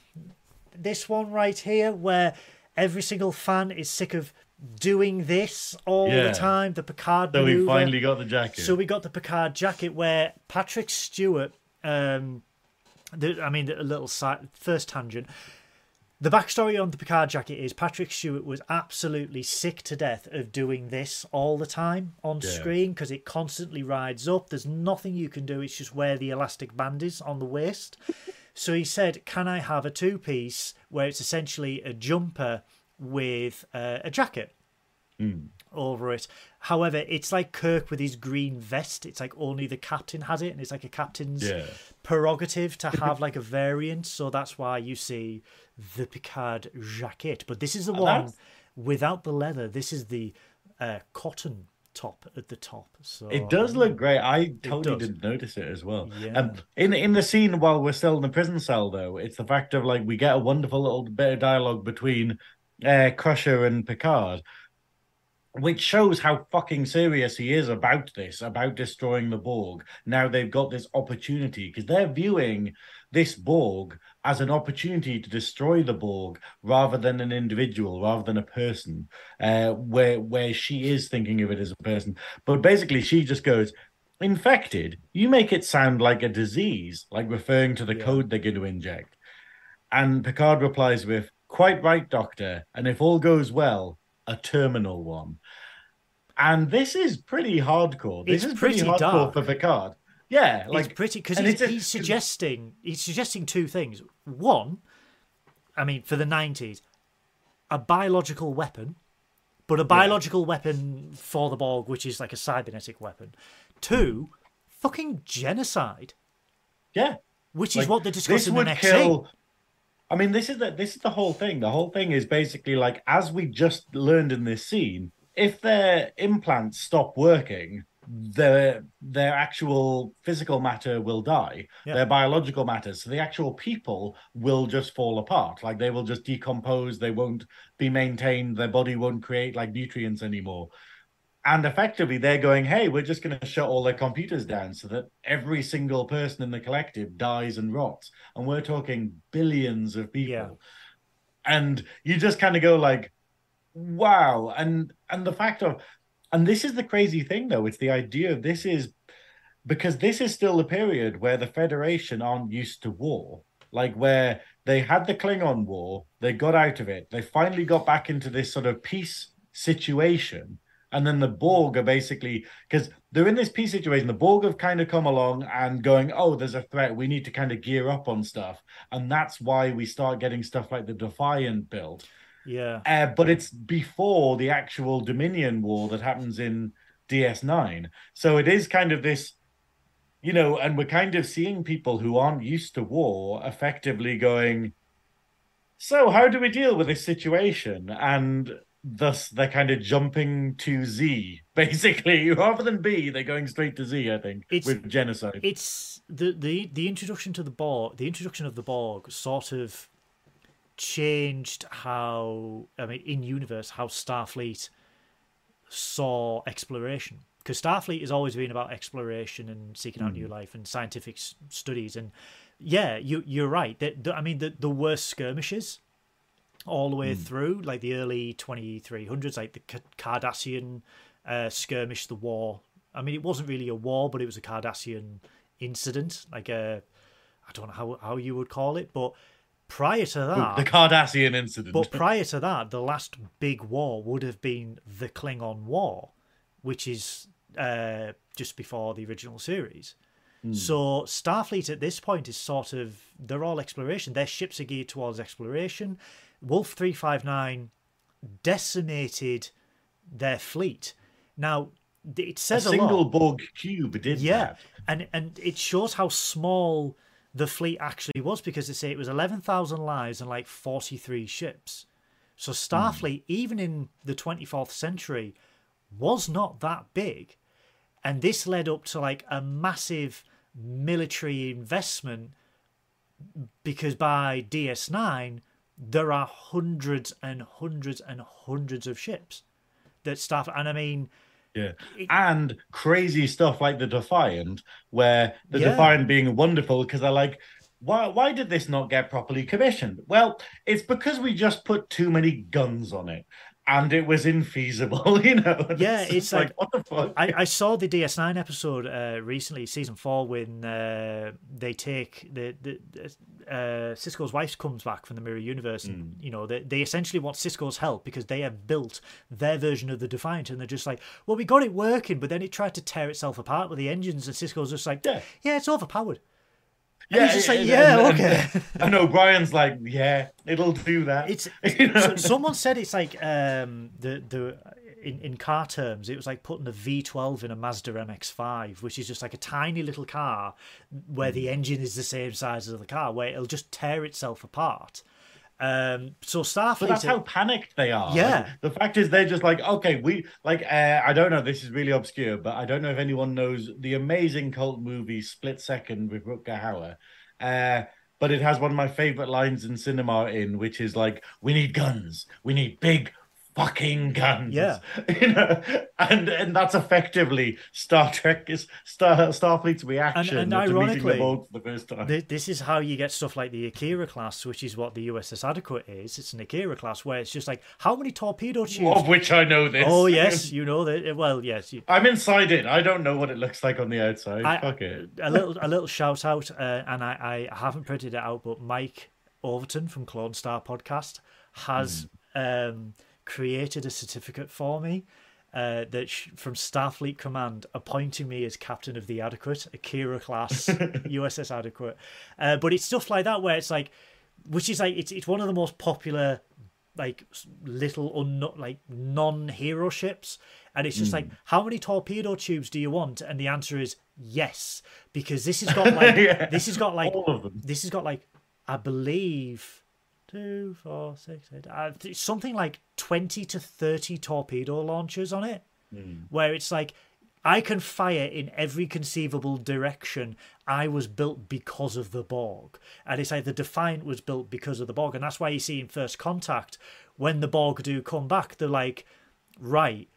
this one right here, where every single fan is sick of doing this all yeah. the time, the Picard So maneuver. We finally got the jacket. So we got the Picard jacket where Patrick Stewart, um, the, I mean, a little side, first tangent. The backstory on the Picard jacket is Patrick Stewart was absolutely sick to death of doing this all the time on yeah. screen because it constantly rides up. There's nothing you can do. It's just where the elastic band is on the waist. So he said, can I have a two-piece where it's essentially a jumper with uh, a jacket mm. over it? However, it's like Kirk with his green vest. It's like only the captain has it, and it's like a captain's yeah. prerogative to have like a variant. So that's why you see the Picard jacket. But this is the oh, one that's... without the leather. This is the uh, cotton top at the top. So it does look great. I totally didn't notice it as well. Yeah. Um, in in the scene while we're still in the prison cell, though, it's the fact of like we get a wonderful little bit of dialogue between uh, Crusher and Picard, which shows how fucking serious he is about this, about destroying the Borg. Now they've got this opportunity because they're viewing this Borg as an opportunity to destroy the Borg rather than an individual, rather than a person, uh, where where she is thinking of it as a person. But basically she just goes, infected, you make it sound like a disease, like referring to the yeah. code they're going to inject. And Picard replies with, quite right, Doctor, and if all goes well, a terminal one. And this is pretty hardcore. This it's is pretty, pretty hardcore dark. For Picard. Yeah, like it's pretty because he's, he's suggesting he's suggesting two things. One, I mean, for the nineties, a biological weapon, but a biological yeah. weapon for the Borg, which is like a cybernetic weapon. Two, fucking genocide. Yeah, which like, is what they're discussing in the next kill... scene. I mean, this is the this is the whole thing. The whole thing is basically like, as we just learned in this scene, if their implants stop working, their their actual physical matter will die, yeah. their biological matter. So the actual people will just fall apart. Like they will just decompose. They won't be maintained. Their body won't create like nutrients anymore. And effectively, they're going, hey, we're just going to shut all their computers down so that every single person in the collective dies and rots. And we're talking billions of people. Yeah. And you just kind of go like, wow. And and the fact of, and this is the crazy thing, though, it's the idea of this is, because this is still the period where the Federation aren't used to war. Like where they had the Klingon war, they got out of it. They finally got back into this sort of peace situation. And then the Borg are basically, because they're in this peace situation, the Borg have kind of come along and going, oh, there's a threat. We need to kind of gear up on stuff. And that's why we start getting stuff like the Defiant build. Yeah. Uh, but it's before the actual Dominion war that happens in D S nine. So it is kind of this, you know, and we're kind of seeing people who aren't used to war effectively going, so how do we deal with this situation? And... thus, they're kind of jumping to Z, basically. Rather than B, they're going straight to Z, I think, it's, with genocide. It's the, the, the introduction to the Borg, the introduction of the Borg sort of changed how, I mean, in-universe, how Starfleet saw exploration. Because Starfleet has always been about exploration and seeking out mm. new life and scientific studies. And yeah, you, you're right. The, the, I mean, the, the worst skirmishes... all the way mm. through, like the early twenty-three hundreds, like the Cardassian uh, skirmish, the war. I mean, it wasn't really a war, but it was a Cardassian incident. Like a, I don't know how, how you would call it, but prior to that... the Cardassian incident. But prior to that, the last big war would have been the Klingon War, which is uh, just before the original series. Mm. So Starfleet at this point is sort of, they're all exploration. Their ships are geared towards exploration. Wolf three five nine decimated their fleet. Now, it says a, a single lot. Borg cube did yeah. that. And, and it shows how small the fleet actually was, because they say it was eleven thousand lives and like forty-three ships. So Starfleet, mm. even in the twenty-fourth century, was not that big. And this led up to like a massive military investment, because by D S nine, there are hundreds and hundreds and hundreds of ships that staff. And I mean... yeah. It, and crazy stuff like the Defiant, where the yeah. Defiant being wonderful, because they're like, why why did this not get properly commissioned? Well, it's because we just put too many guns on it. And it was infeasible, you know. Yeah, it's, it's like, like what the fuck? I, I saw the D S nine episode uh, recently, season four, when uh, they take the the uh, Sisko's wife comes back from the mirror universe, and mm. you know they they essentially want Sisko's help because they have built their version of the Defiant, and they're just like, well, we got it working, but then it tried to tear itself apart with the engines, and Sisko's just like, yeah, yeah it's overpowered. And yeah, he's just like, and, yeah, and, okay. And O'Brien's like, yeah, it'll do that. It's you know? Someone said it's like um, the the in, in car terms, it was like putting a V twelve in a Mazda M X five, which is just like a tiny little car where the engine is the same size as the car, where it'll just tear itself apart. Um, so Starfleet, but that's how panicked they are. Yeah, like, the fact is they're just like, okay, we like. Uh, I don't know. This is really obscure, but I don't know if anyone knows the amazing cult movie Split Second with Rutger Hauer. Uh, but it has one of my favorite lines in cinema, in which is like, "We need guns. We need big fucking guns." Yeah, you know, and and that's effectively Star Trek is Star Starfleet's reaction and, and to meeting the Borg for the first time. Th this is how you get stuff like the Akira class, which is what the U S S Adequate is. It's an Akira class where it's just like, how many torpedo tubes? Of which I know this. Oh yes, you know that. Well, yes. You... I'm inside it. I don't know what it looks like on the outside. I, Fuck it. a little a little shout out, uh, and I, I haven't printed it out, but Mike Overton from Clone Star Podcast has. Mm. Um, created a certificate for me uh, that sh from Starfleet Command appointing me as captain of the Adequate, Akira class, U S S Adequate. Uh, but it's stuff like that where it's like, which is like, it's it's one of the most popular, like little or not like non-hero ships, and it's just mm. like, how many torpedo tubes do you want? And the answer is yes, because this has got like yeah. this has got like this has got like I believe. Two, four, six, eight. Uh, something like twenty to thirty torpedo launchers on it, mm. where it's like, I can fire in every conceivable direction. I was built because of the Borg, and it's like the Defiant was built because of the Borg, and that's why you see in First Contact when the Borg do come back, they're like, right.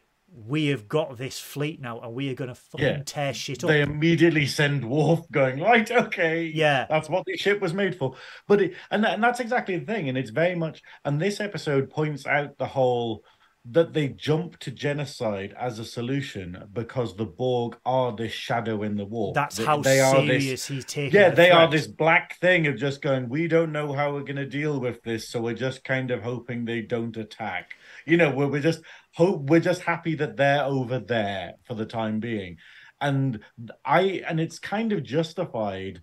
We have got this fleet now, and we are going to fucking yeah. tear shit up. They immediately send Worf going, right, okay, yeah, that's what this ship was made for. But it, and that, and that's exactly the thing, and it's very much. And this episode points out the whole that they jump to genocide as a solution because the Borg are this shadow in the war. That's they, how they are serious this, he's taking. Yeah, the they threat. are this black thing of just going, we don't know how we're going to deal with this, so we're just kind of hoping they don't attack. You know, we're, we're just hope we're just happy that they're over there for the time being, and I and it's kind of justified.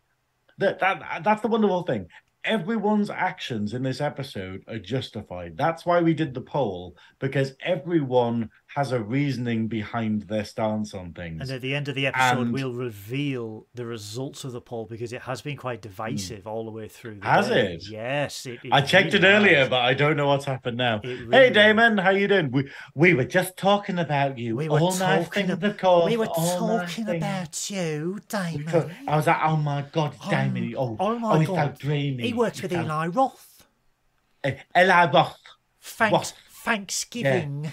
That that that's the wonderful thing. Everyone's actions in this episode are justified. That's why we did the poll, because everyone has a reasoning behind their stance on things. And at the end of the episode, and... we'll reveal the results of the poll, because it has been quite divisive mm. all the way through. The has day. it? Yes. It, it I checked really it earlier, has. but I don't know what's happened now. Really hey, Damon, how you doing? We we were just talking about you. We were all talking, ab course, we were talking about you, Damon. Because I was like, oh my God, oh, Damon. Oh, oh my oh, God. So dreamy. He worked with Eli Roth. Uh, Eli Roth. Thanks, Roth. Thanksgiving, yeah.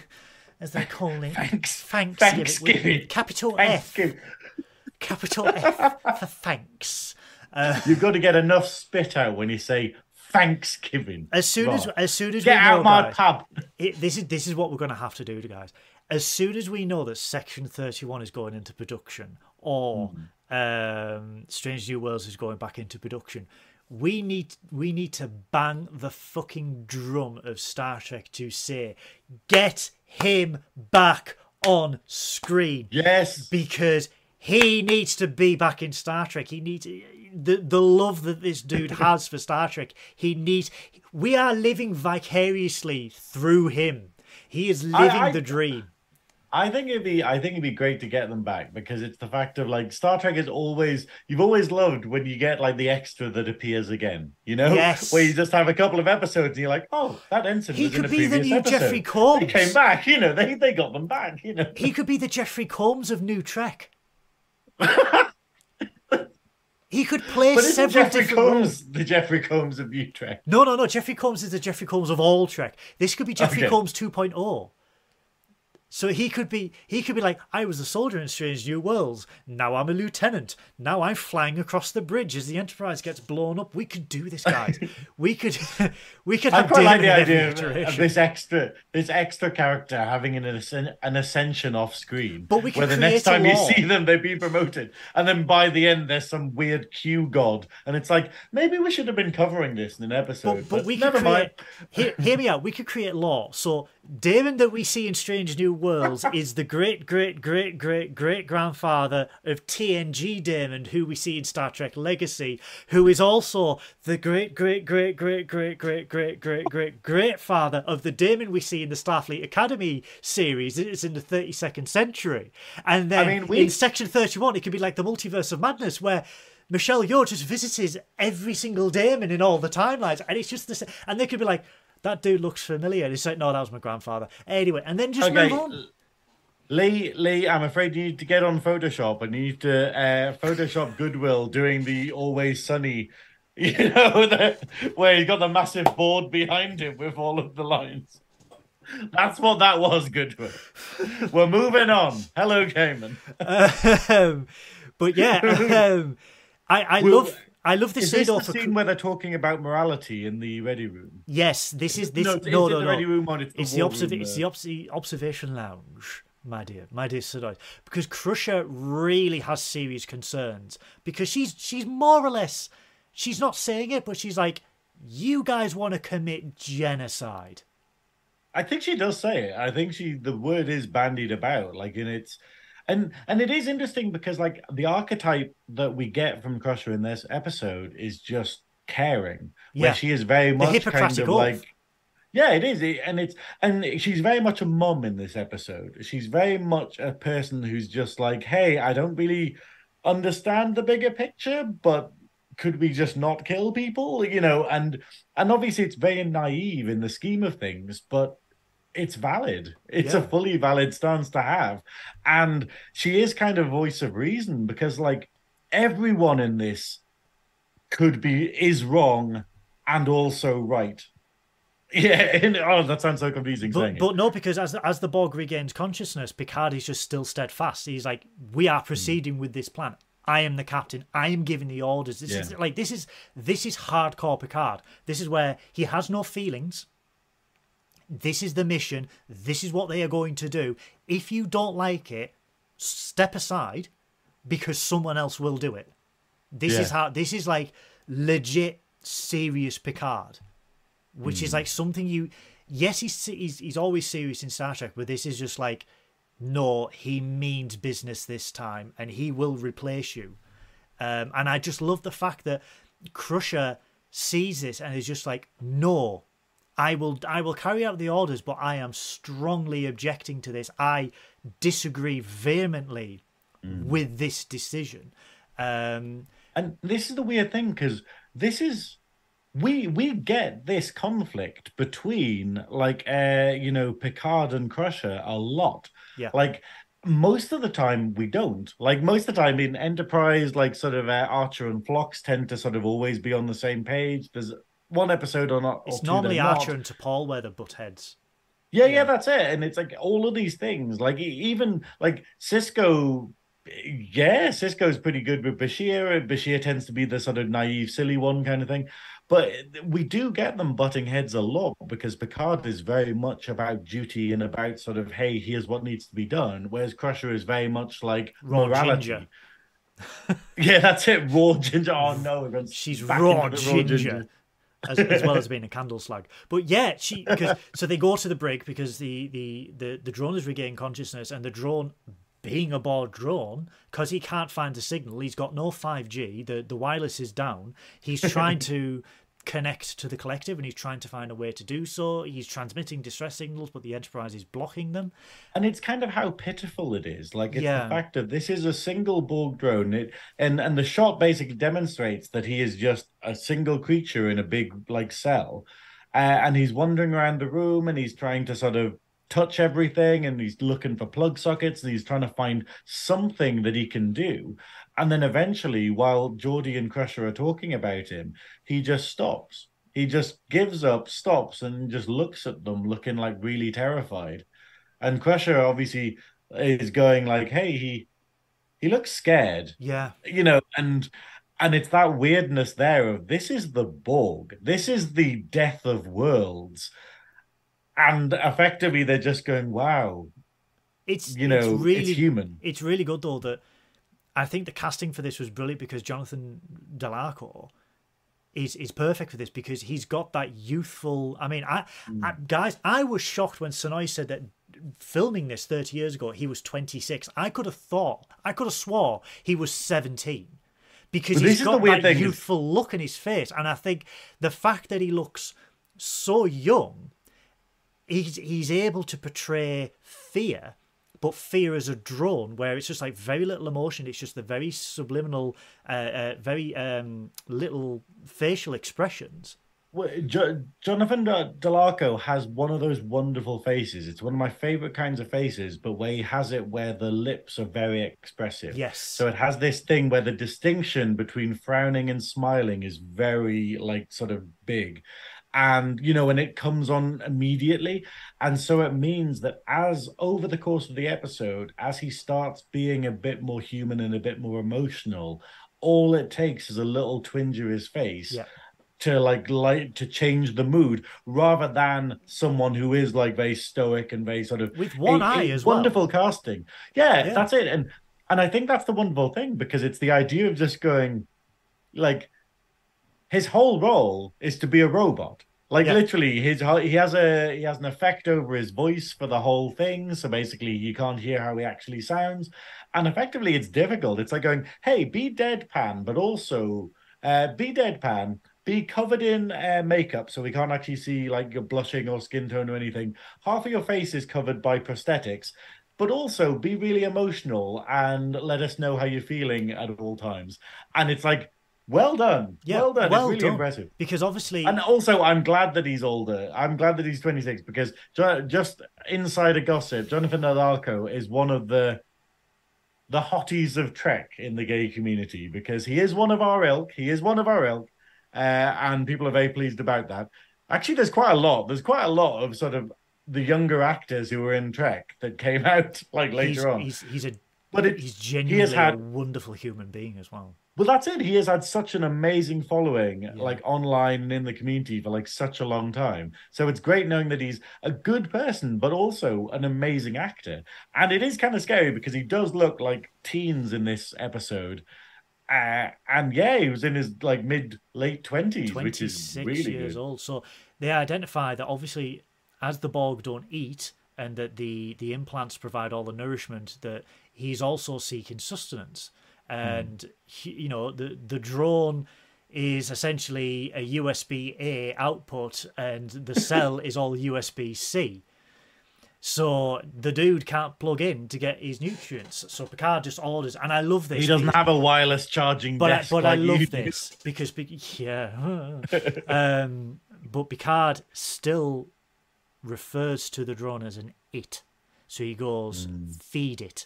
as they call it. Thanks, Thanksgiving. Thanksgiving. Capital Thanksgiving. F. Capital F for thanks. Uh, You've got to get enough spit out when you say Thanksgiving. As soon Roth. as, as soon as get we out know, my guys, pub. It, this is this is what we're going to have to do, guys. As soon as we know that Section thirty-one is going into production, or mm. um, Strange New Worlds is going back into production. We need we need to bang the fucking drum of Star Trek to say, get him back on screen. Yes, because he needs to be back in Star Trek. He needs the the love that this dude has for Star Trek. He needs. We are living vicariously through him. He is living I, I... the dream. I think it'd be I think it'd be great to get them back, because it's the fact of like Star Trek is always you've always loved when you get like the extra that appears again, you know? Yes. Where you just have a couple of episodes and you're like, oh, that ensign was in a previous episode. He could be the new episode. Jeffrey Combs. They came back, you know, they they got them back, you know. He could be the Jeffrey Combs of New Trek. He could play but several Jeffrey different Combs, roles. The Jeffrey Combs of New Trek. No, no, no. Jeffrey Combs is the Jeffrey Combs of all Trek. This could be Jeffrey okay. Combs two point oh. So he could be he could be like, I was a soldier in Strange New Worlds. Now I'm a lieutenant. Now I'm flying across the bridge as the Enterprise gets blown up. We could do this, guys. we could we could have I quite like the idea of this extra this extra character having an asc- an ascension off screen. But we could where the next time you see them they've been promoted. And then by the end there's some weird Q god. And it's like, maybe we should have been covering this in an episode. But, but, but we never could create, mind. Hear me out, we could create law. So Damon that we see in Strange New Worlds is the great, great, great, great, great grandfather of T N G Damon, who we see in Star Trek Legacy, who is also the great, great, great, great, great, great, great, great, great, great father of the Damon we see in the Starfleet Academy series. It's in the thirty-second century. And then I mean, we... in Section thirty-one, it could be like the Multiverse of Madness, where Michelle Yeoh just visits every single Damon in all the timelines. And it's just the same. And they could be like, that dude looks familiar. He's like, no, that was my grandfather. Anyway, and then just okay. move on. Lee, Lee, I'm afraid you need to get on Photoshop and you need to uh, Photoshop Goodwill doing the Always Sunny, you know, the, where he's got the massive board behind him with all of the lines. That's what that was, Goodwill. We're moving on. Hello, Cayman. Um, but yeah, um, I, I we'll, love... I love this, is this the scene where they're talking about morality in the ready room. Yes, this is this. No, no, no. It the ready room or it's the, it's the, observ- room it's the obs- observation lounge, my dear, my dear Synoiz. Because Crusher really has serious concerns because she's she's more or less, she's not saying it, but she's like, you guys want to commit genocide. I think she does say it. I think she the word is bandied about, like in its. And and it is interesting because, like, the archetype that we get from Crusher in this episode is just caring, yeah. where she is very much kind of oath. like, yeah, it is, and it's and she's very much a mom in this episode. She's very much a person who's just like, hey, I don't really understand the bigger picture, but could we just not kill people, you know? And and obviously, it's very naive in the scheme of things, but. It's valid. It's yeah. a fully valid stance to have. And she is kind of voice of reason because, like, everyone in this could be, is wrong and also right. Yeah. And, oh, that sounds so confusing. But, saying but it. no, because as, as the Borg regains consciousness, Picard is just still steadfast. He's like, we are proceeding mm. with this plan. I am the captain. I am giving the orders. This yeah. is like, this is, this is hardcore Picard. This is where he has no feelings. This is the mission. This is what they are going to do. If you don't like it, step aside because someone else will do it. This yeah. is how. This is like legit, serious Picard, which mm. is like something you. Yes, he's, he's he's always serious in Star Trek, but this is just like, no, he means business this time, and he will replace you. Um, and I just love the fact that Crusher sees this and is just like, no. I will I will carry out the orders, but I am strongly objecting to this. I disagree vehemently mm. with this decision. Um, and this is the weird thing, because this is we we get this conflict between like uh, you know, Picard and Crusher a lot. Yeah. Like most of the time we don't. Like most of the time in Enterprise, like sort of uh, Archer and Phlox tend to sort of always be on the same page. There's one episode or not. It's or two, normally Archer not. and T'Pol where they butt heads. Yeah, yeah, yeah, that's it. And it's like all of these things, like even like Sisko, yeah, Sisko's pretty good with Bashir. Bashir tends to be the sort of naive, silly one kind of thing. But we do get them butting heads a lot because Picard is very much about duty and about sort of, hey, here's what needs to be done. Whereas Crusher is very much like raw morality. Ginger. yeah, that's it. Raw ginger. Oh, no. She's raw ginger. raw ginger. as, as well as being a candle slag. But yeah, she cause, so they go to the brig because the, the, the, the drone has regained consciousness, and the drone, being a Borg drone, because he can't find a signal, he's got no five G, the, the wireless is down, he's trying to connect to the collective and he's trying to find a way to do so. He's transmitting distress signals, but the Enterprise is blocking them. And it's kind of how pitiful it is. Like, it's yeah. the fact that this is a single Borg drone. It, and, and the shot basically demonstrates that he is just a single creature in a big, like, cell. Uh, and he's wandering around the room and he's trying to sort of touch everything and he's looking for plug sockets and he's trying to find something that he can do. And then eventually, while Geordi and Crusher are talking about him, he just stops. He just gives up, stops, and just looks at them looking like really terrified. And Crusher obviously is going like, hey, he he looks scared. Yeah. You know, and and it's that weirdness there of this is the Borg. This is the death of worlds. And effectively they're just going, wow. It's you know, it's, really, it's human. It's really good though that I think the casting for this was brilliant, because Jonathan Del Arco is is perfect for this, because he's got that youthful. I mean, I, mm. I guys, I was shocked when Synoiz said that filming this thirty years ago, he was twenty-six. I could have thought, I could have swore he was seventeen, because he's got that youthful look in his face. And I think the fact that he looks so young, he's he's able to portray fear. But fear is a drone, where it's just like very little emotion. It's just the very subliminal, uh, uh, very um, little facial expressions. Well, jo- Jonathan Del Arco has one of those wonderful faces. It's one of my favorite kinds of faces, but where he has it where the lips are very expressive. Yes. So it has this thing where the distinction between frowning and smiling is very like sort of big. And, you know, and it comes on immediately. And so it means that as over the course of the episode, as he starts being a bit more human and a bit more emotional, all it takes is a little twinge of his face yeah. to like, like to change the mood, rather than someone who is like very stoic and very sort of with one a, eye a as wonderful well. Casting. Yeah, yeah, that's it. And, and I think that's the wonderful thing, because it's the idea of just going like, his whole role is to be a robot. Like yeah. literally, his he has a he has an effect over his voice for the whole thing. So basically, you can't hear how he actually sounds, and effectively, it's difficult. It's like going, "Hey, be deadpan, but also uh, be deadpan, be covered in uh, makeup, so we can't actually see like your blushing or skin tone or anything. Half of your face is covered by prosthetics." But also be really emotional and let us know how you're feeling at all times. And it's like. Well done. Yeah, well done. Well it's really done. Impressive. Because obviously... And also, I'm glad that he's older. I'm glad that he's twenty-six, because just insider gossip, Jonathan Del Arco is one of the the hotties of Trek in the gay community, because he is one of our ilk. He is one of our ilk. Uh, and people are very pleased about that. Actually, there's quite a lot. There's quite a lot of sort of the younger actors who were in Trek that came out like later he's, on. He's, he's, a, but it, he's genuinely he has had, a wonderful human being as well. Well, that's it. He has had such an amazing following, yeah. like online and in the community for like such a long time. So it's great knowing that he's a good person, but also an amazing actor. And it is kind of scary, because he does look like teens in this episode. Uh, and yeah, he was in his like mid late twenties, which is really twenty-six years good. Old. So they identify that obviously, as the Borg don't eat, and that the the implants provide all the nourishment, that he's also seeking sustenance. And, you know, the, the drone is essentially a U S B A output, and the cell is all U S B C. So the dude can't plug in to get his nutrients. So Picard just orders, and I love this. He doesn't have a wireless charging but desk. I, but like I love you. This because, yeah. um, but Picard still refers to the drone as an it. So he goes, mm. feed it.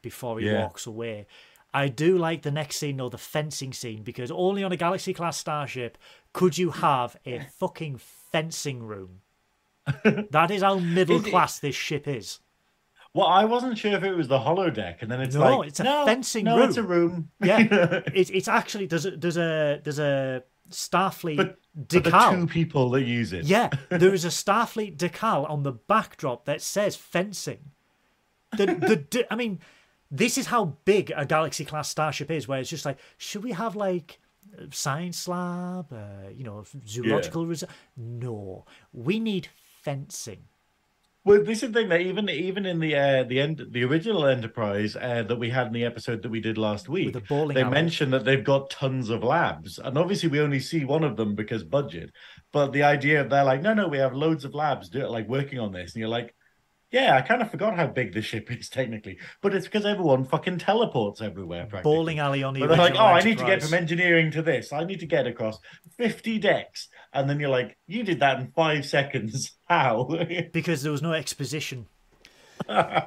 Before he yeah. walks away. I do like the next scene, though, the fencing scene, because only on a Galaxy-class starship could you have a fucking fencing room. That is how middle-class this ship is. Well, I wasn't sure if it was the holodeck, and then it's no, like... It's a no, fencing no, room. No, it's a room. Yeah, it's, it's actually... There's a, there's a, there's a Starfleet but, decal. But the two people that use it. Yeah, there is a Starfleet decal on the backdrop that says fencing. The the I mean... This is how big a Galaxy-class starship is, where it's just like, should we have, like, science lab, uh, you know, zoological yeah. reserve? No. We need fencing. Well, this is the thing that even even in the uh, the end, the original Enterprise uh, that we had in the episode that we did last week, the they alley. mentioned that they've got tons of labs. And obviously we only see one of them because budget. But the idea of they're like, no, no, we have loads of labs do it, like working on this. And you're like, yeah, I kind of forgot how big the ship is technically, but it's because everyone fucking teleports everywhere. Practically. Bowling alley on the. But they're like, oh, Enterprise. I need to get from engineering to this. I need to get across fifty decks, and then you're like, you did that in five seconds. How? Because there was no exposition.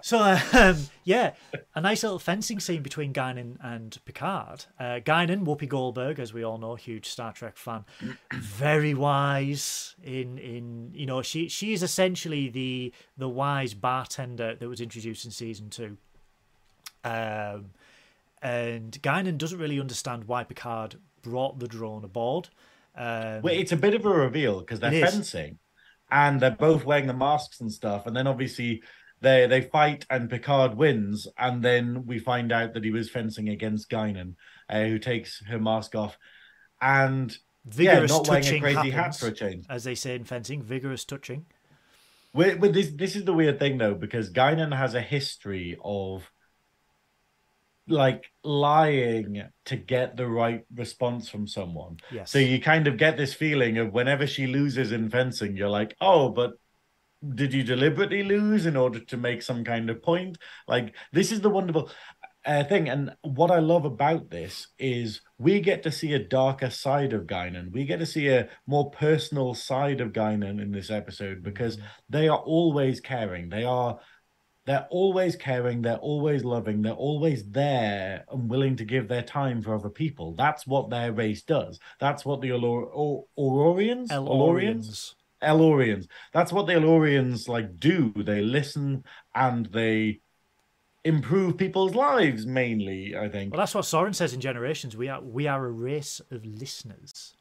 So, um, yeah, a nice little fencing scene between Guinan and Picard. Uh, Guinan, Whoopi Goldberg, as we all know, huge Star Trek fan, very wise in, in you know, she she is essentially the the wise bartender that was introduced in season two. Um, and Guinan doesn't really understand why Picard brought the drone aboard. Um, well, it's a bit of a reveal because they're fencing and they're both wearing the masks and stuff, and then obviously they they fight and Picard wins, and then we find out that he was fencing against Guinan, uh, who takes her mask off, and vigorous yeah, not wearing a crazy happens, hat for a change, as they say in fencing, vigorous touching. We're, we're, this this is the weird thing though, because Guinan has a history of like lying to get the right response from someone. Yes. So you kind of get this feeling of whenever she loses in fencing, you're like, oh, but did you deliberately lose in order to make some kind of point? Like, this is the wonderful uh, thing. And what I love about this is we get to see a darker side of Guinan. We get to see a more personal side of Guinan in this episode, because they are always caring. They are They're always caring, they're always loving, they're always there and willing to give their time for other people. That's what their race does. That's what the El-Aurians, El-Aurians, El-Aurians. That's what the El-Aurians like do. They listen and they improve people's lives mainly, I think. Well, that's what Soren says in Generations. We are we are a race of listeners.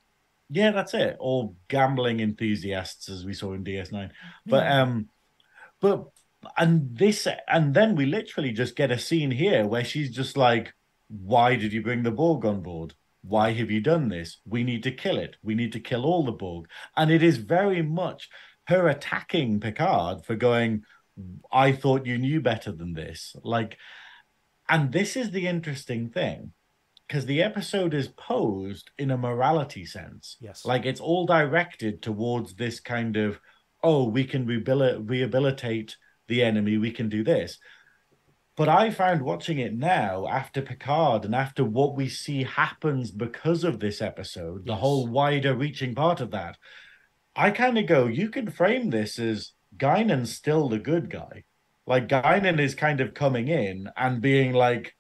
Yeah, that's it. Or gambling enthusiasts, as we saw in D S nine. But yeah. um but And this, and then we literally just get a scene here where she's just like, why did you bring the Borg on board? Why have you done this? We need to kill it. We need to kill all the Borg. And it is very much her attacking Picard for going, I thought you knew better than this. Like, and this is the interesting thing, because the episode is posed in a morality sense. Yes. Like, it's all directed towards this kind of, oh, we can rehabil- rehabilitate the enemy, we can do this. But I found watching it now, after Picard and after what we see happens because of this episode, yes, the whole wider reaching part of that, I kind of go, you can frame this as Guinan's still the good guy. Like, Guinan is kind of coming in and being like,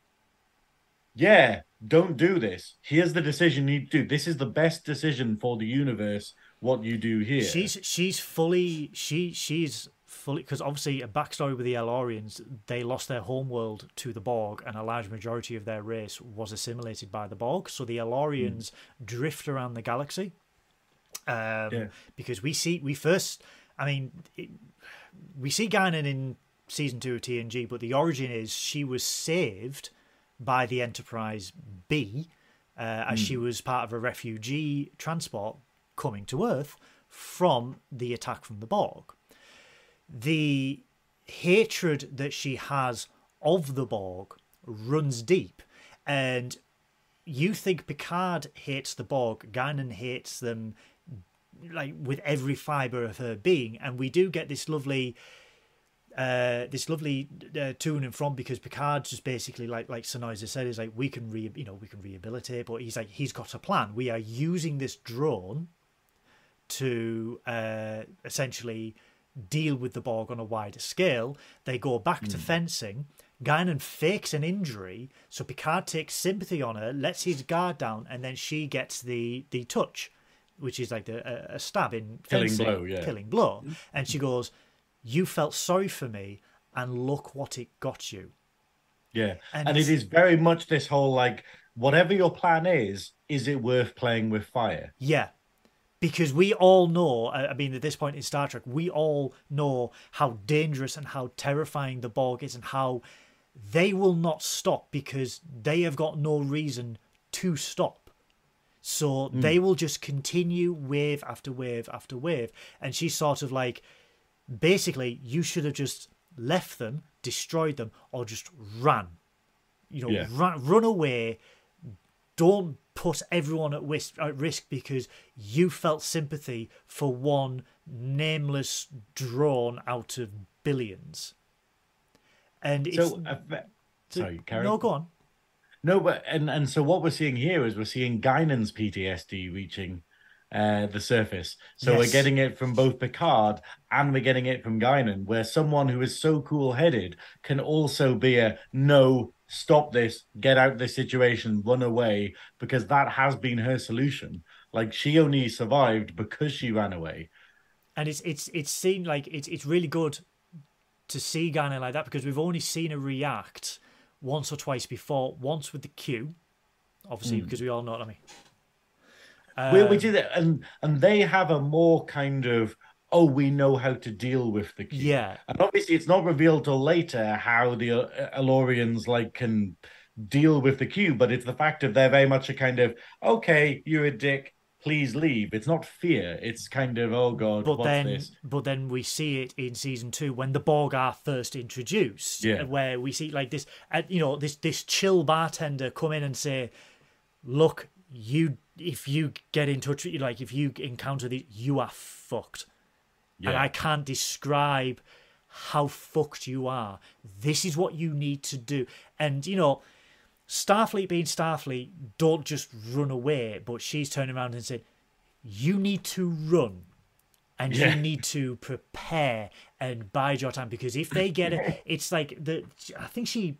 yeah, don't do this. Here's the decision you need to do. This is the best decision for the universe, what you do here. She's she's fully, she she's... fully, because obviously a backstory with the El-Aurians, they lost their homeworld to the Borg, and a large majority of their race was assimilated by the Borg. So the El-Aurians mm. drift around the galaxy, um, yeah. because we see we first, I mean, it, we see Guinan in season two of T N G, but the origin is she was saved by the Enterprise B uh, as mm. she was part of a refugee transport coming to Earth from the attack from the Borg. The hatred that she has of the Borg runs deep. And you think Picard hates the Borg, Guinan hates them like with every fibre of her being. And we do get this lovely uh, this lovely uh, to and from, because Picard's just basically like like Synoiz said, is like, we can re- you know, we can rehabilitate, but he's like, he's got a plan. We are using this drone to uh, essentially deal with the Borg on a wider scale. They go back mm. to fencing. Guinan fakes an injury, so Picard takes sympathy on her, lets his guard down, and then she gets the the touch, which is like the, a, a stab in fencing, killing blow, yeah. killing blow. And she goes, you felt sorry for me, and look what it got you. Yeah, and, and it is very much this whole, like, whatever your plan is, is it worth playing with fire? Yeah. Because we all know, I mean, at this point in Star Trek, we all know how dangerous and how terrifying the Borg is, and how they will not stop because they have got no reason to stop. So mm. they will just continue wave after wave after wave. And she's sort of like, basically, you should have just left them, destroyed them, or just ran. You know, yeah. run, run away. Don't put everyone at risk, at risk because you felt sympathy for one nameless drone out of billions. And it's, so, uh, sorry, Karen. No, go on. No, but and and so what we're seeing here is we're seeing Guinan's P T S D reaching uh, the surface. So yes. we're getting it from both Picard and we're getting it from Guinan, where someone who is so cool-headed can also be a no, stop this, get out of this situation, run away, because that has been her solution. Like, she only survived because she ran away. And it's it's it's seemed like it's it's really good to see Guinan like that, because we've only seen her react once or twice before. Once with the Q, obviously, mm. because we all know what I mean. Um, we we do that, and and they have a more kind of, oh, we know how to deal with the Q. Yeah, and obviously it's not revealed till later how the El-Aurians like can deal with the Q, but it's the fact of they're very much a kind of, okay, you're a dick, please leave. It's not fear. It's kind of, oh God, but what's then, this? But then we see it in season two when the Borg are first introduced, yeah. where we see like this, uh, you know, this this chill bartender come in and say, look, you, if you get in touch, like if you encounter these, you are fucked. Yeah. And I can't describe how fucked you are. This is what you need to do. And, you know, Starfleet being Starfleet, don't just run away, but she's turning around and saying, you need to run and yeah. you need to prepare and bide your time, because if they get it, it's like, the. I think she,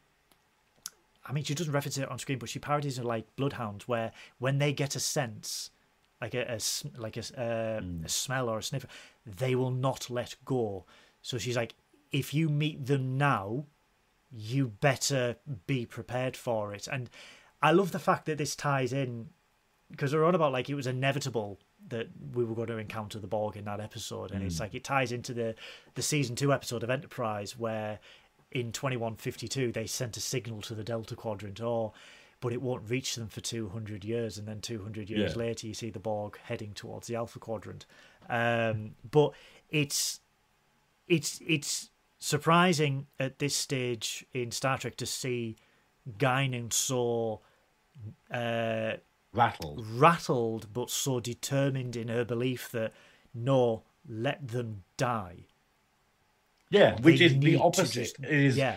I mean, she doesn't reference it on screen, but she parodies it like bloodhounds, where when they get a sense, like a, a, like a, uh, mm. a smell or a sniff, they will not let go. So she's like, if you meet them now, you better be prepared for it. And I love the fact that this ties in, because they're on about like it was inevitable that we were going to encounter the Borg in that episode, and mm. it's like it ties into the the season two episode of Enterprise, where in twenty-one fifty-two they sent a signal to the Delta Quadrant, or but it won't reach them for two hundred years, and then two hundred years yeah. later you see the Borg heading towards the Alpha Quadrant. Um, but it's it's it's surprising at this stage in Star Trek to see Guinan so uh, rattled, rattled, but so determined in her belief that no, let them die. Yeah, they which is the opposite. Just, it is yeah.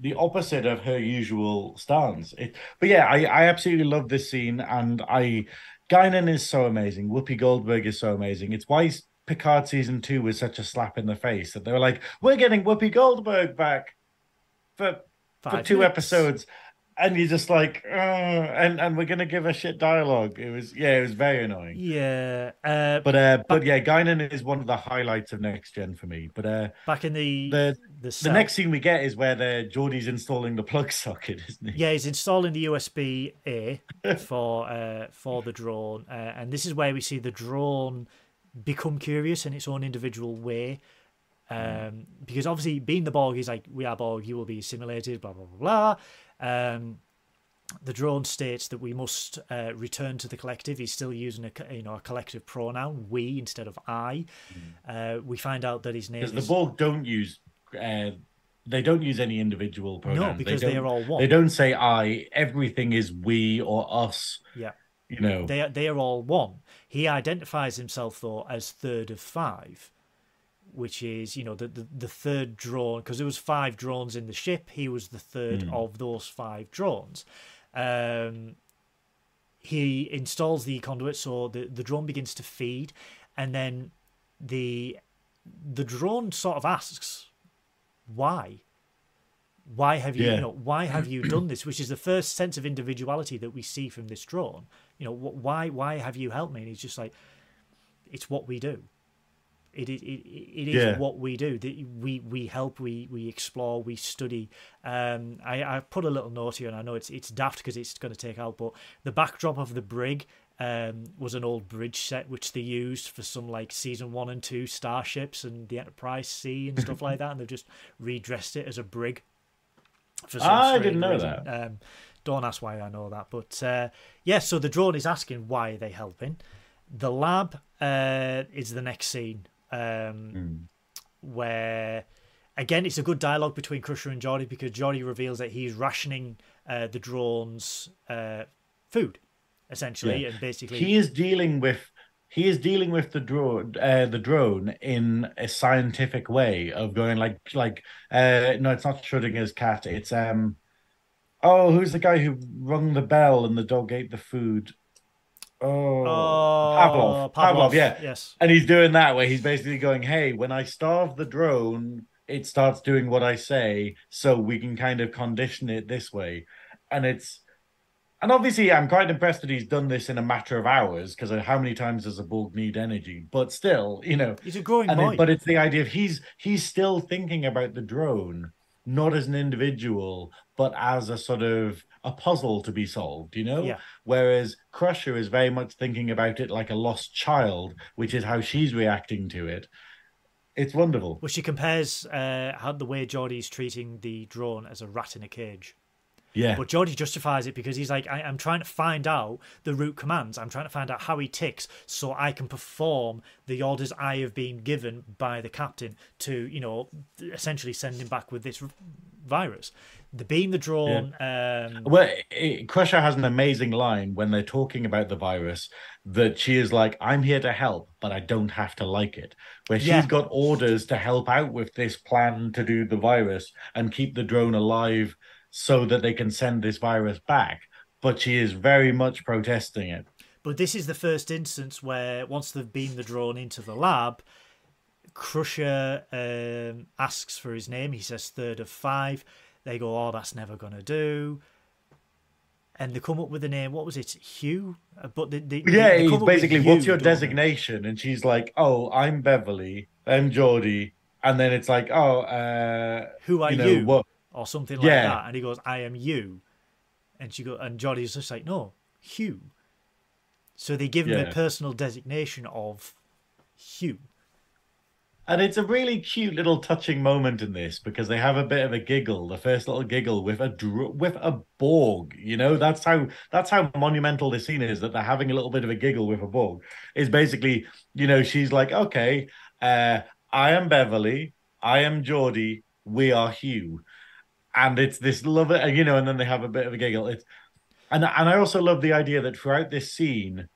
the opposite of her usual stance. It, but yeah, I, I absolutely love this scene, and I Guinan is so amazing. Whoopi Goldberg is so amazing. It's why Picard season two was such a slap in the face that they were like, we're getting Whoopi Goldberg back for Five for two minutes. episodes, and you're just like, oh, and and we're gonna give her shit dialogue. It was yeah, it was very annoying. Yeah, uh, but uh, but, but yeah, Guinan is one of the highlights of Next Gen for me. But uh, back in the the the, the next scene we get is where the Geordie's installing the plug socket, isn't he? Yeah, he's installing the U S B A for uh for the drone, uh, and this is where we see the drone become curious in its own individual way, um, mm. because obviously being the Borg, he's like, we are Borg, you will be assimilated, blah, blah, blah, blah. Um, the drone states that we must uh, return to the collective. He's still using a, you know, a collective pronoun, we instead of I. Mm. Uh, we find out that his name is... the Borg don't use... Uh, they don't use any individual pronouns. No, because they, they are all one. They don't say I. Everything is we or us. Yeah. You know. They, they are all one. He identifies himself, though, as third of five, which is, you know, the, the, the third drone, because there was five drones in the ship. He was the third mm. of those five drones. Um, he installs the conduit, so the, the drone begins to feed, and then the the drone sort of asks, why? Why have you, yeah. you know, why have you done this? Which is the first sense of individuality that we see from this drone. You know, why, why have you helped me? And he's just like, it's what we do. It is, it, it, it is yeah. what we do. We, we help, we, we explore, we study. Um, I, I put a little note here, and I know it's, it's daft because it's going to take out, but the backdrop of the brig um, was an old bridge set, which they used for some like season one and two Starships and the Enterprise C and stuff like that. And they've just redressed it as a brig. I didn't know reason. that. Um, don't ask why I know that. But uh, yeah, so the drone is asking, why are they helping? The lab uh, is the next scene um, mm. where, again, it's a good dialogue between Crusher and Geordi, because Geordi reveals that he's rationing uh, the drone's uh, food, essentially. Yeah. And basically, he is dealing with He is dealing with the drone, uh, the drone in a scientific way of going like, like uh, no, it's not Schrodinger's cat. It's um, oh, who's the guy who rung the bell and the dog ate the food? Oh, uh, Pavlov. Pavlov. Pavlov, yeah. Yes. And he's doing that where he's basically going, hey, when I starve the drone, it starts doing what I say, so we can kind of condition it this way. And it's, and obviously I'm quite impressed that he's done this in a matter of hours, because how many times does a Borg need energy? But still, you know. He's a growing mind. It, but it's the idea of he's, he's still thinking about the drone, not as an individual, but as a sort of a puzzle to be solved, you know? Yeah. Whereas Crusher is very much thinking about it like a lost child, which is how she's reacting to it. It's wonderful. Well, she compares uh, how the way Geordie's treating the drone as a rat in a cage. Yeah. But Geordie justifies it because he's like, I I'm trying to find out the root commands. I'm trying to find out how he ticks so I can perform the orders I have been given by the captain to, you know, essentially send him back with this virus. The beam, the drone... Yeah. Um... Well, it, Crusher has an amazing line when they're talking about the virus that she is like, I'm here to help, but I don't have to like it. Where she's yeah. got orders to help out with this plan to do the virus and keep the drone alive so that they can send this virus back. But she is very much protesting it. But this is the first instance where, once they've beamed the drone into the lab, Crusher um, asks for his name. He says third of five. They go, oh, that's never going to do. And they come up with a name. What was it? Hugh? But they, they, yeah, they he's basically, Hugh, what's your designation? They? And she's like, oh, I'm Beverly. I'm Geordie. And then it's like, oh, uh, who are you? Know, you? What? Or something like yeah. that. And he goes, I am you. And she go, and Geordie's just like, no, Hugh. So they give yeah. him a personal designation of Hugh. And it's a really cute little touching moment in this because they have a bit of a giggle, the first little giggle with a with a Borg. You know, that's how that's how monumental this scene is, that they're having a little bit of a giggle with a Borg. It's basically, you know, she's like, okay, uh, I am Beverly, I am Geordie, we are Hugh. And it's this love, you know, and then they have a bit of a giggle. It's, and and I also love the idea that throughout this scene,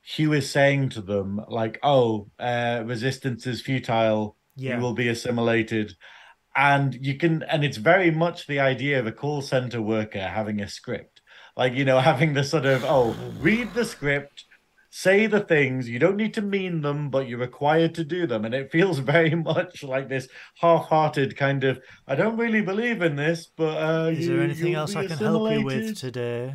Hugh is saying to them, like, oh, uh, resistance is futile, yeah. you will be assimilated. And you can, and it's very much the idea of a call center worker having a script. Like, you know, having the sort of, oh, read the script, say the things, you don't need to mean them, but you're required to do them. And it feels very much like this half-hearted kind of, I don't really believe in this, but... Uh, is you, there anything else I can help you with today?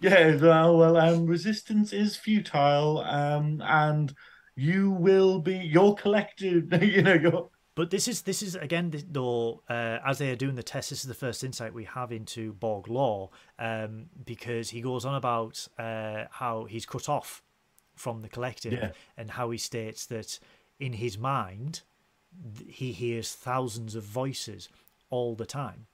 Yeah, well, well, um, resistance is futile, um, and you will be. You're collected, you know. You're... But this is this is again though. Uh, as they are doing the test, this is the first insight we have into Borg law, um, because he goes on about uh, how he's cut off from the collective, yeah. and how he states that in his mind he hears thousands of voices all the time,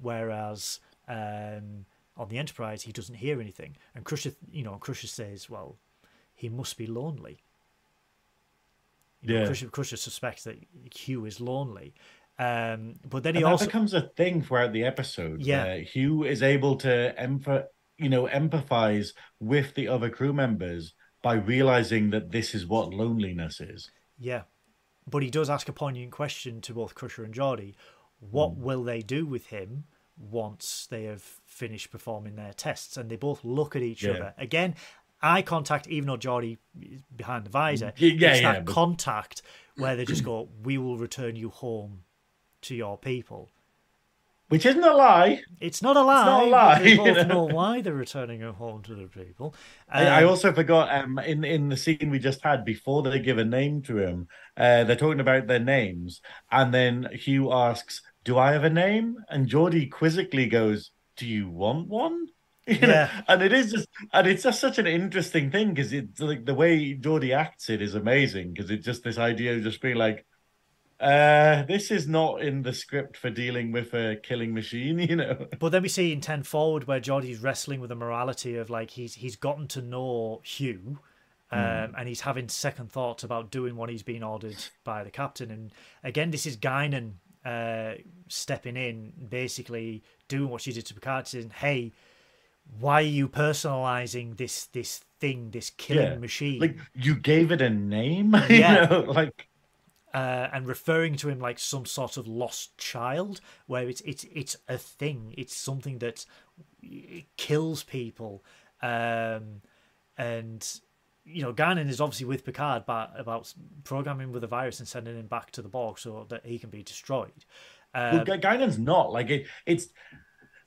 whereas. Um, On the Enterprise, he doesn't hear anything, and Crusher, you know, Crusher says, "Well, he must be lonely." You yeah, know, Crusher, Crusher suspects that Hugh is lonely, um, but then he and also that becomes a thing throughout the episode. Yeah, where Hugh is able to empath, you know, empathize with the other crew members by realizing that this is what loneliness is. Yeah, but he does ask a poignant question to both Crusher and Geordie: "What mm. will they do with him once they have?" Finish performing their tests, and they both look at each yeah. other again. Eye contact, even though Geordie is behind the visor, yeah, it's yeah, that but... contact where they just go, "We will return you home to your people," which isn't a lie. It's not a lie. It's not a lie. They both you know? know why they're returning you home to their people. Um, I also forgot um, in in the scene we just had before they give a name to him. Uh, they're talking about their names, and then Hugh asks, "Do I have a name?" And Geordie quizzically goes, "Do you want one?" You yeah. know? And it is just, and it's just such an interesting thing because it's like the way Geordie acts it is amazing because it's just this idea of just being like, uh, this is not in the script for dealing with a killing machine, you know. But then we see in ten Forward where Geordie's wrestling with the morality of like he's he's gotten to know Hugh, um, mm. and he's having second thoughts about doing what he's been ordered by the captain. And again, this is Guinan uh, stepping in, basically. Doing what she did to Picard, saying, "Hey, why are you personalizing this this thing, this killing yeah. machine? Like you gave it a name, yeah. you know, like uh, and referring to him like some sort of lost child, where it's it's it's a thing, it's something that it kills people, um, and you know, Garnin is obviously with Picard about, about programming with a virus and sending him back to the Borg so that he can be destroyed. Um, well, Garnin's not like it, it's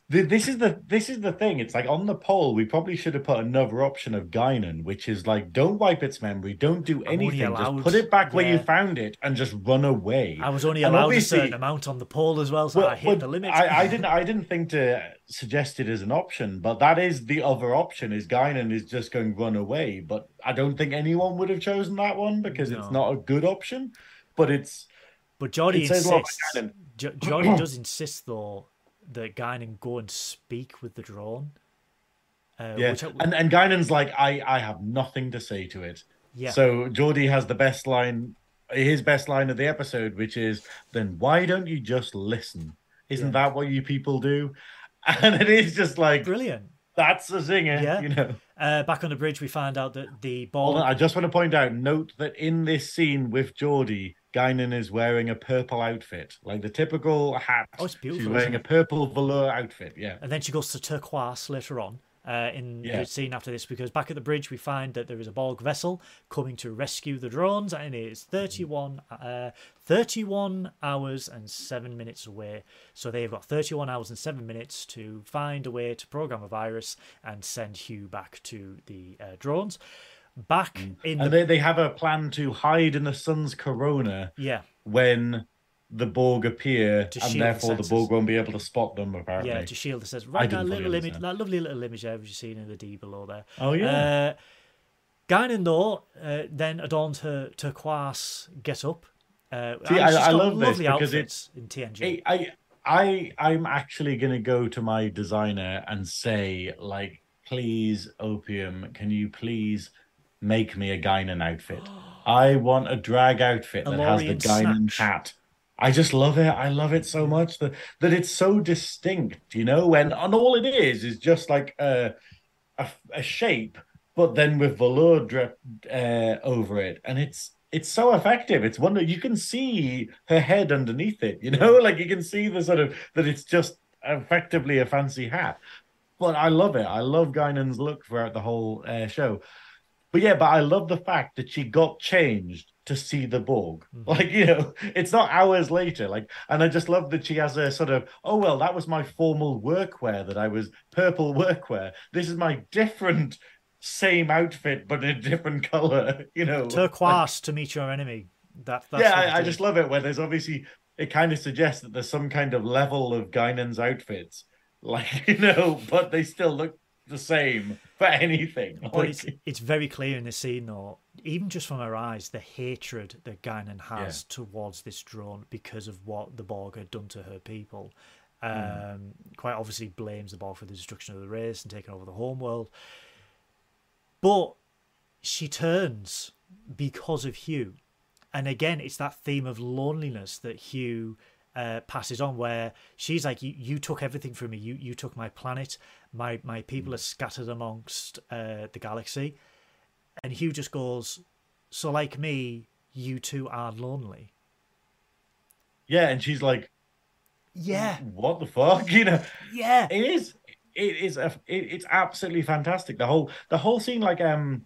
this is the this is the thing. It's like on the poll, we probably should have put another option of Guinan, which is like, don't wipe its memory, don't do anything, allowed, just put it back where yeah. you found it, and just run away. I was only and allowed a certain amount on the poll as well, so well, I hit well, the limit. I, I didn't, I didn't think to suggest it as an option, but that is the other option: is Guinan is just going run away. But I don't think anyone would have chosen that one because no. it's not a good option. But it's, but Geordi it insists. Geordi does insist though. That Guinan go and speak with the drone. Uh, yeah, which I... and and Guinan's like, I I have nothing to say to it. Yeah. So Geordi has the best line, his best line of the episode, which is, "Then why don't you just listen? Isn't yeah. that what you people do?" And it is just like brilliant. That's a zinger, yeah. you know. Uh, back on the bridge, we find out that the ball. Well, I just want to point out, note that in this scene with Geordi, Guinan is wearing a purple outfit, like the typical hat. Oh, it's beautiful. She's wearing a purple velour outfit, yeah. And then she goes to turquoise later on uh, in yeah. the scene after this, because back at the bridge we find that there is a Borg vessel coming to rescue the drones, and it is thirty-one, uh, thirty-one hours and seven minutes away. So they've got thirty-one hours and seven minutes to find a way to program a virus and send Hugh back to the uh, drones. Back in, and the... they, they have a plan to hide in the sun's corona. Yeah, when the Borg appear, to and therefore the, the Borg won't be able to spot them. Apparently, yeah, to shield the sensors. Right, that little image, that lovely little image there, which you've seen in the D below there. Oh yeah. Uh, Guinan though uh, then adorned her turquoise get-up. Uh, See, I, I love this because it's in T N G. It, I, I, I'm actually gonna go to my designer and say, like, please, Opium, can you please make me a Guinan outfit? I want a drag outfit that has the Guinan hat. I just love it. I love it so much that, that it's so distinct, you know, and, and all it is is just like a, a, a shape, but then with velour drip, uh, over it. And it's it's so effective. It's one that you can see her head underneath it, you know, like you can see the sort of, that it's just effectively a fancy hat. But I love it. I love Guinan's look throughout the whole uh, show. But yeah, but I love the fact that she got changed to see the Borg. Mm-hmm. Like, you know, it's not hours later. Like, and I just love that she has a sort of, oh, well, that was my formal workwear that I was, purple workwear. This is my different, same outfit, but a different color, you know. Turquoise, like, to meet your enemy. That, that's yeah, I, I just love it where there's obviously, it kind of suggests that there's some kind of level of Guinan's outfits. Like, you know, but they still look the same for anything. But like, it's, it's very clear in this scene, though, even just from her eyes, the hatred that Guinan has yeah. towards this drone because of what the Borg had done to her people. Um, mm. Quite obviously blames the Borg for the destruction of the race and taking over the homeworld. But she turns because of Hugh. And again, it's that theme of loneliness that Hugh... Uh, passes on, where she's like, you, you took everything from me, you you took my planet, my my people are scattered amongst uh, the galaxy, and Hugh just goes, so like me, you two are lonely. Yeah, and she's like, yeah, what the fuck, you know? Yeah, it is, it is a, it, it's absolutely fantastic. The whole the whole scene, like, um,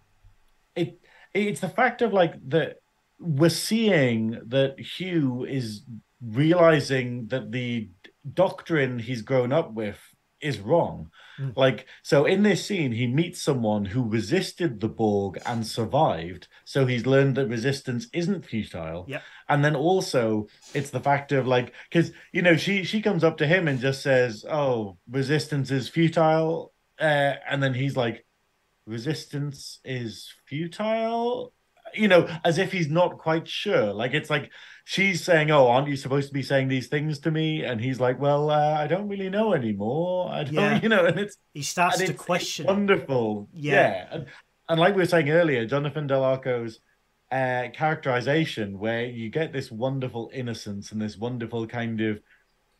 it it's the fact of like that we're seeing that Hugh is realizing that the doctrine he's grown up with is wrong. Mm. Like, so in this scene, he meets someone who resisted the Borg and survived. So he's learned that resistance isn't futile. Yeah. And then also it's the fact of like, because, you know, she, she comes up to him and just says, oh, resistance is futile. Uh, and then he's like, resistance is futile? You know, as if he's not quite sure. Like, it's like she's saying, oh, aren't you supposed to be saying these things to me? And he's like, well, uh, I don't really know anymore. I don't, yeah. you know, and it's he starts to it's, question. It's wonderful. Yeah. yeah. And, and like we were saying earlier, Jonathan Del Arco's uh, characterization, where you get this wonderful innocence and this wonderful kind of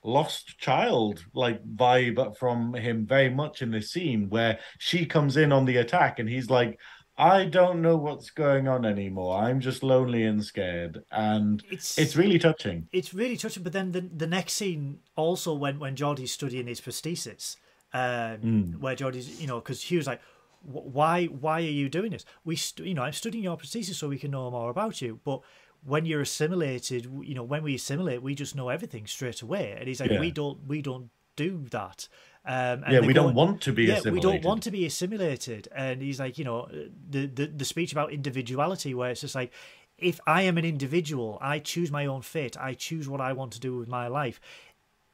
lost child like vibe from him very much in this scene, where she comes in on the attack and he's like, I don't know what's going on anymore. I'm just lonely and scared. And it's, it's really touching. It's really touching. But then the, the next scene also when, when Geordi's studying his prosthesis, um, mm. where Geordi's, you know, because Hugh's like, why why are you doing this? We, st you know, I'm studying your prosthesis so we can know more about you. But when you're assimilated, you know, when we assimilate, we just know everything straight away. And he's like, yeah. we don't, we don't do that. Um, and yeah, we don't want to be yeah, assimilated. We don't want to be assimilated. And he's like, you know, the, the the speech about individuality, where it's just like, if I am an individual, I choose my own fate. I choose what I want to do with my life.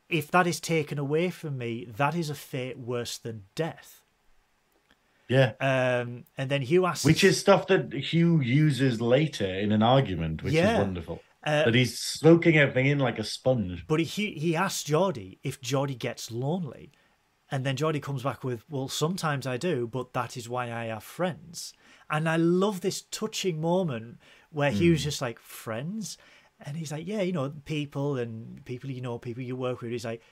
If that is taken away from me, that is a fate worse than death. Yeah. Um, and then Hugh asks... Which is stuff that Hugh uses later in an argument, which yeah. is wonderful. Uh, that he's soaking everything in like a sponge. But he, he asks Geordie if Geordie gets lonely. And then Geordie comes back with, well, sometimes I do, but that is why I have friends. And I love this touching moment where mm. Hugh's just like, friends? And he's like, yeah, you know, people and people you know, people you work with. He's like,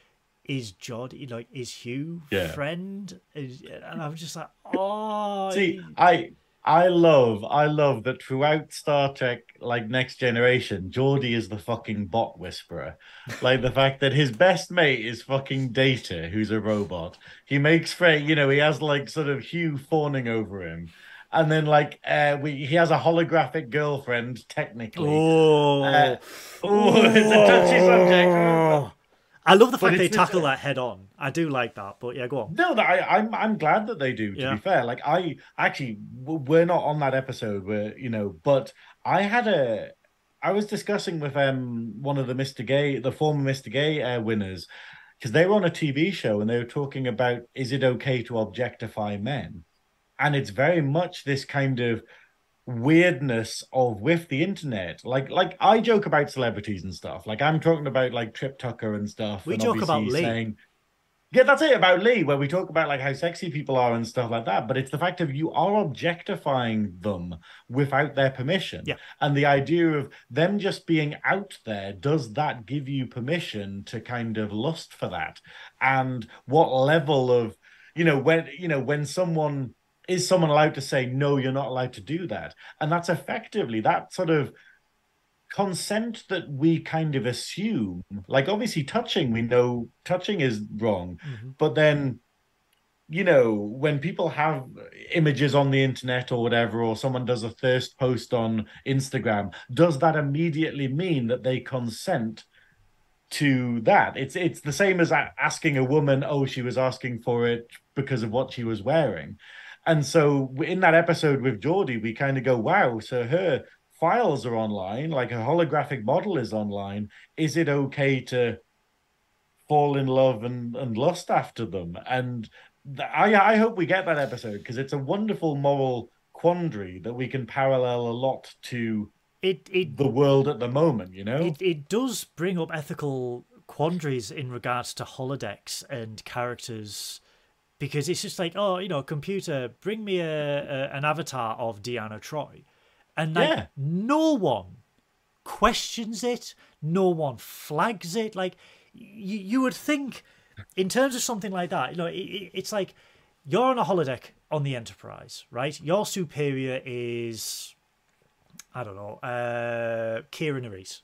is Geordie, like, is Hugh yeah. friend? Is, and I'm just like, oh. See, I I love, I love that throughout Star Trek, like, Next Generation, Geordie is the fucking bot whisperer. Like, the fact that his best mate is fucking Data, who's a robot. He makes friends, you know, he has, like, sort of Hugh fawning over him. And then, like, uh, we, he has a holographic girlfriend, technically. Oh, uh, oh it's a touchy subject. Oh. I love the fact they tackle that head on. I do like that, but yeah, go on. No, I, I'm I'm glad that they do. To yeah. be fair, like I actually we're not on that episode where you know, but I had a I was discussing with um one of the Mister Gay, the former Mister Gay uh, winners, because they were on a T V show and they were talking about is it okay to objectify men, and it's very much this kind of weirdness of with the internet, like like I joke about celebrities and stuff. Like I'm talking about like Trip Tucker and stuff. We and joke about Lee. Saying, yeah, that's it about Lee, where we talk about like how sexy people are and stuff like that. But it's the fact of you are objectifying them without their permission, yeah. and the idea of them just being out there, does that give you permission to kind of lust for that? And what level of you know when you know when someone. Is someone allowed to say, no, you're not allowed to do that? And that's effectively that sort of consent that we kind of assume. Like, obviously, touching, we know touching is wrong. Mm-hmm. But then, you know, when people have images on the internet or whatever, or someone does a thirst post on Instagram, does that immediately mean that they consent to that? It's, it's the same as asking a woman, oh, she was asking for it because of what she was wearing. And so in that episode with Geordie, we kind of go, wow, so her files are online, like her holographic model is online. Is it okay to fall in love and, and lust after them? And I, I hope we get that episode because it's a wonderful moral quandary that we can parallel a lot to it, it, the world at the moment, you know? It, it does bring up ethical quandaries in regards to holodecks and characters. Because it's just like, oh, you know, computer, bring me a, a an avatar of Deanna Troi. And like, yeah. no one questions it. No one flags it. Like, you, you would think, in terms of something like that, you know, it, it, it's like, you're on a holodeck on the Enterprise, right? Your superior is, I don't know, uh, Keira Nerys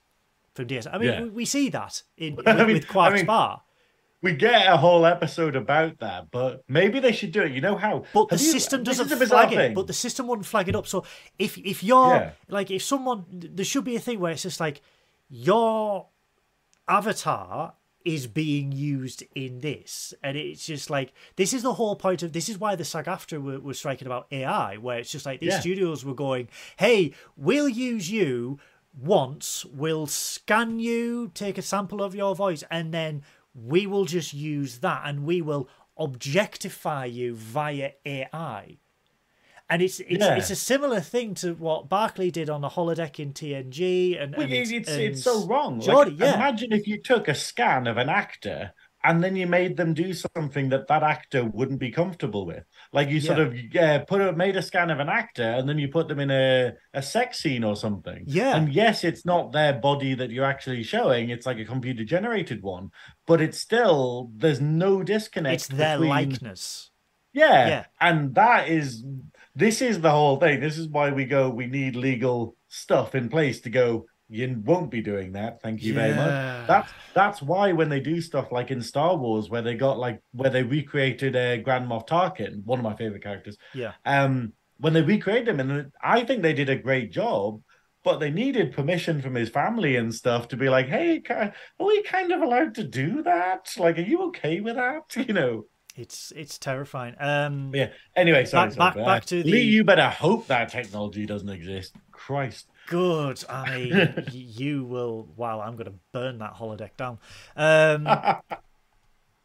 from D S nine. I mean, yeah. we, we see that in with, I mean, with Quark's I mean... Bar. We get a whole episode about that, but maybe they should do it. You know how? But the system doesn't flag it. But the system wouldn't flag it up. So if if you're yeah. like, if someone, there should be a thing where it's just like your avatar is being used in this, and it's just like this is the whole point of this is why the SAG-AFTRA were, were striking about A I, where it's just like these yeah. studios were going, "Hey, we'll use you once. We'll scan you, take a sample of your voice, and then." We will just use that and we will objectify you via A I. And it's it's, yeah. it's a similar thing to what Barclay did on the holodeck in T N G. And, well, and it's, and it's so wrong. Geordie, like, yeah. Imagine if you took a scan of an actor and then you made them do something that that actor wouldn't be comfortable with. Like you sort yeah. of yeah, put a, made a scan of an actor and then you put them in a, a sex scene or something. Yeah. And yes, it's not their body that you're actually showing. It's like a computer-generated one. But it's still, there's no disconnect. It's their between... likeness. Yeah. yeah. And that is, this is the whole thing. This is why we go, we need legal stuff in place to go, you won't be doing that. Thank you yeah. very much. That's that's why when they do stuff like in Star Wars, where they got like where they recreated uh, Grand Moff Tarkin, one of my favorite characters. Yeah. Um, when they recreated him, and I think they did a great job. But they needed permission from his family and stuff to be like, hey, are we kind of allowed to do that? Like, are you okay with that? You know, it's it's terrifying. Um, yeah. Anyway, sorry, back, sorry back, back to Lee, the... you better hope that technology doesn't exist. Christ. Good. I mean, you will. Wow, I'm going to burn that holodeck down. Um,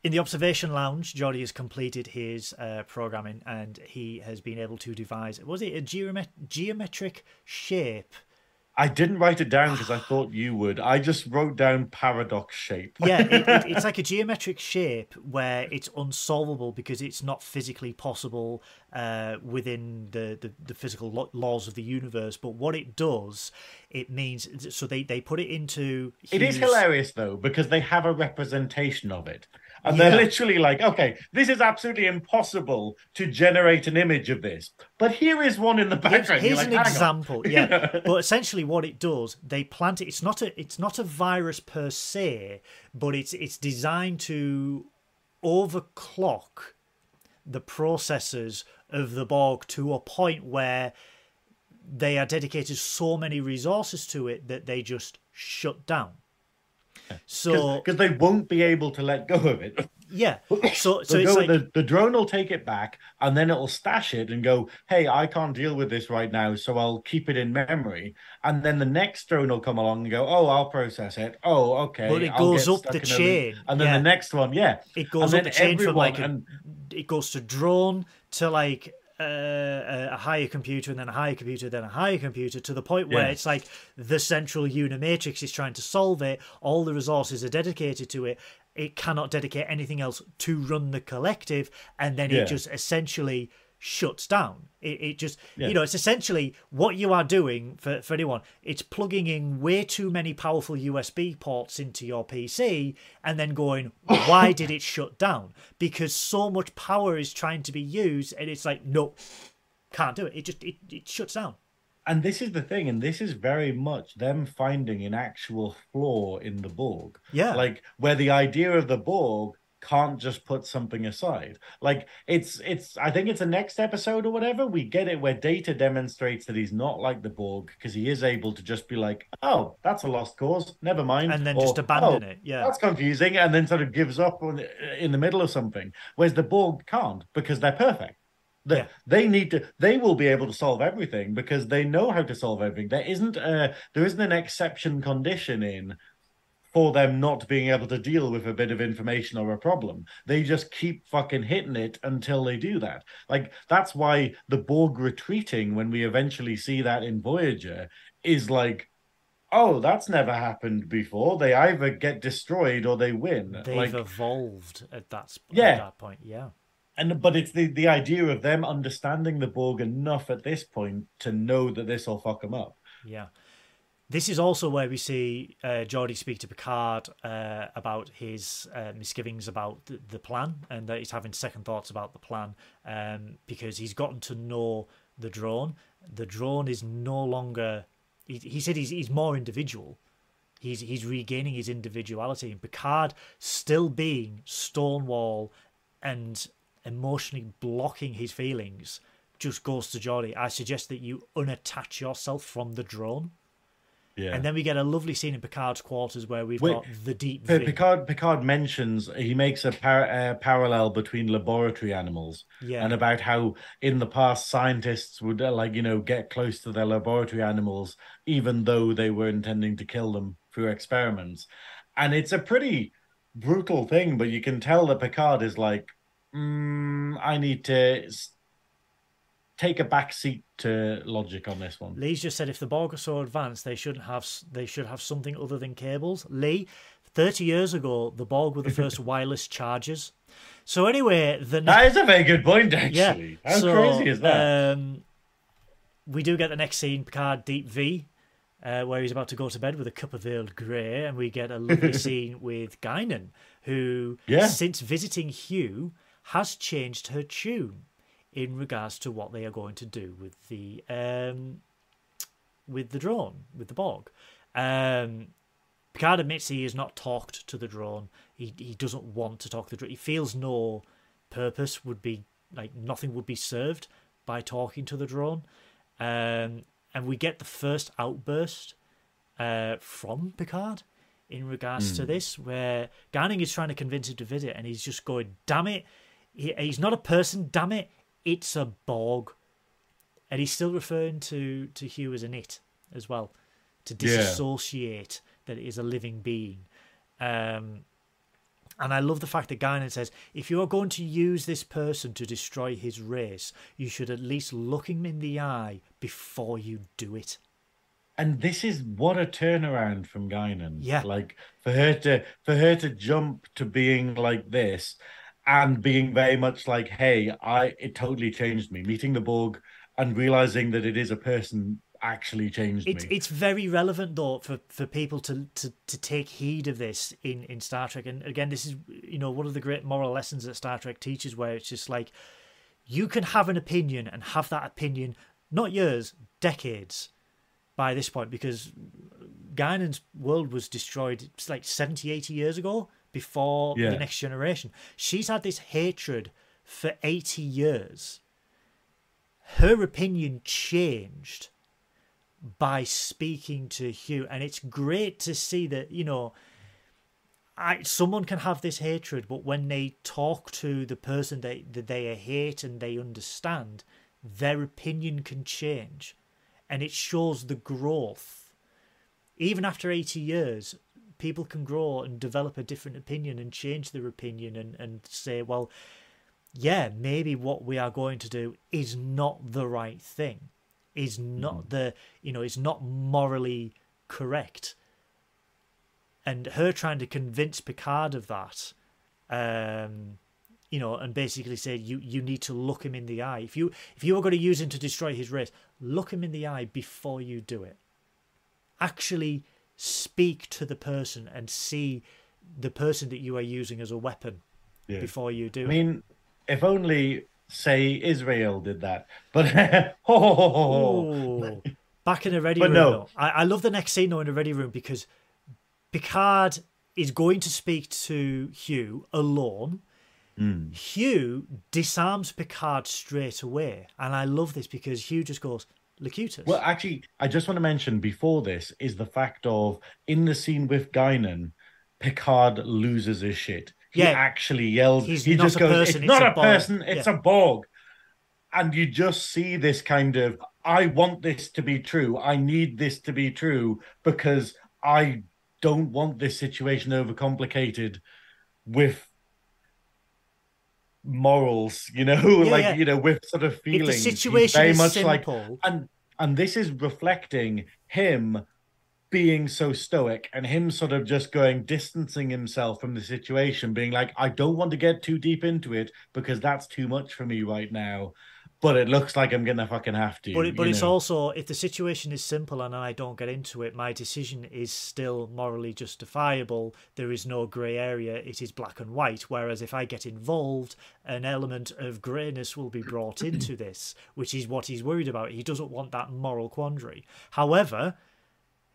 in the observation lounge, Geordi has completed his uh, programming, and he has been able to devise, was it a geomet geometric shape? I didn't write it down because I thought you would. I just wrote down paradox shape. Yeah, it, it, it's like a geometric shape where it's unsolvable because it's not physically possible uh, within the, the, the physical lo laws of the universe. But what it does, it means... So they, they put it into... Hughes. It is hilarious, though, because they have a representation of it. And yeah. they're literally like, okay, this is absolutely impossible to generate an image of this. But here is one in the background. Here's like, an example, on. yeah. But essentially what it does, they plant it. It's not a, it's not a virus per se, but it's, it's designed to overclock the processors of the Borg to a point where they are dedicated so many resources to it that they just shut down. So because they won't be able to let go of it. Yeah. So, so it's go, like... the, the drone will take it back and then it'll stash it and go, hey, I can't deal with this right now, so I'll keep it in memory. And then the next drone will come along and go, oh, I'll process it. Oh, okay. But it I'll goes up the chain. And then yeah. the next one, yeah. It goes and up the chain from like, and... a, it goes to drone to like Uh, a higher computer, and then a higher computer, then a higher computer, to the point where yeah. it's like the central Unimatrix is trying to solve it. All the resources are dedicated to it. It cannot dedicate anything else to run the collective, and then yeah. it just essentially shuts down. It, it just, yeah. you know, it's essentially what you are doing for, for anyone. It's plugging in way too many powerful U S B ports into your P C and then going, why did it shut down? Because so much power is trying to be used, and it's like, nope, can't do it. It just, it, it shuts down. And this is the thing, and this is very much them finding an actual flaw in the Borg. Yeah. Like where the idea of the Borg can't just put something aside. Like it's it's I think it's the next episode or whatever, we get it where Data demonstrates that he's not like the Borg, because he is able to just be like, oh, that's a lost cause, never mind, and then or, just abandon oh, it yeah that's confusing, and then sort of gives up in the middle of something, whereas the Borg can't, because they're perfect. They, yeah. they need to. They will be able to solve everything because they know how to solve everything. There isn't a, there isn't an exception condition in for them not being able to deal with a bit of information or a problem. They just keep fucking hitting it until they do that. Like, that's why the Borg retreating, when we eventually see that in Voyager, is like, oh, that's never happened before. They either get destroyed or they win. They've like, evolved at that, yeah. at that point, yeah. And but it's the, the idea of them understanding the Borg enough at this point to know that this will fuck them up. Yeah. This is also where we see uh, Geordi speak to Picard uh, about his uh, misgivings about the, the plan, and that he's having second thoughts about the plan um, because he's gotten to know the drone. The drone is no longer... He, he said he's, he's more individual. He's, he's regaining his individuality. And Picard still being Stonewall and emotionally blocking his feelings just goes to Geordi, I suggest that you unattach yourself from the drone. Yeah. And then we get a lovely scene in Picard's quarters where we've Wait, got the deep V. Picard, Picard mentions, he makes a par uh, parallel between laboratory animals yeah. and about how in the past scientists would uh, like, you know, get close to their laboratory animals, even though they were intending to kill them through experiments. And it's a pretty brutal thing, but you can tell that Picard is like, mm, I need to... take a back seat to logic on this one. Lee's just said if the Borg are so advanced, they shouldn't have they should have something other than cables. Lee, thirty years ago, the Borg were the first wireless chargers. So anyway, the that is a very good point actually. Yeah. How so, crazy is that? Um, we do get the next scene, Picard Deep V, uh, where he's about to go to bed with a cup of Earl Grey, and we get a lovely scene with Guinan, who yeah. since visiting Hugh has changed her tune in regards to what they are going to do with the um, with the drone, with the Borg. Um, Picard admits he has not talked to the drone. He he doesn't want to talk to the drone. He feels no purpose would be, like, nothing would be served by talking to the drone. Um, and we get the first outburst uh, from Picard in regards mm. to this, where Garning is trying to convince him to visit, and he's just going, damn it, he, he's not a person, damn it, it's a Borg. And he's still referring to, to Hugh as an it as well, to disassociate yeah. that it is a living being. Um, and I love the fact that Guinan says, if you're going to use this person to destroy his race, you should at least look him in the eye before you do it. And this is what a turnaround from Guinan. Yeah. Like, for her to for her to jump to being like this and being very much like, hey, I it totally changed me. Meeting the Borg and realizing that it is a person actually changed it's, me. It's very relevant, though, for, for people to, to, to take heed of this in, in Star Trek. And again, this is, you know, one of the great moral lessons that Star Trek teaches, where it's just like, you can have an opinion and have that opinion, not years, decades by this point, because Guinan's world was destroyed like seventy, eighty years ago before yeah. the Next Generation. She's had this hatred for eighty years. Her opinion changed by speaking to Hugh, and it's great to see that, you know, I, someone can have this hatred, but when they talk to the person that, that they hate and they understand, their opinion can change, and it shows the growth. Even after eighty years, people can grow and develop a different opinion and change their opinion and, and say, well, yeah, maybe what we are going to do is not the right thing, is not the, you know, is not morally correct. And her trying to convince Picard of that, um, you know, and basically say, you, you need to look him in the eye. If you, if you are going to use him to destroy his race, look him in the eye before you do it. Actually speak to the person and see the person that you are using as a weapon. Yeah. Before you do. I mean, if only, say, Israel did that. But oh, Ooh, back in the ready room. No. I, I love the next scene though in the ready room, because Picard is going to speak to Hugh alone. Mm. Hugh disarms Picard straight away, and I love this because Hugh just goes, Locutus. Well, actually, I just want to mention before this is the fact of, in the scene with Guinan, Picard loses his shit. He yeah. actually yells. He's he just goes, person, it's not a, a person, it's yeah. a Borg. And you just see this kind of, I want this to be true. I need this to be true because I don't want this situation overcomplicated with morals, you know, yeah, like, yeah. you know, with sort of feelings. If the situation very is much simple. Like, and, and this is reflecting him being so stoic and him sort of just going, distancing himself from the situation, being like, I don't want to get too deep into it because that's too much for me right now, but it looks like I'm gonna fucking have to. But, it, but it's also, if the situation is simple and I don't get into it, my decision is still morally justifiable. There is no grey area. It is black and white. Whereas if I get involved, an element of greyness will be brought into this, which is what he's worried about. He doesn't want that moral quandary. However,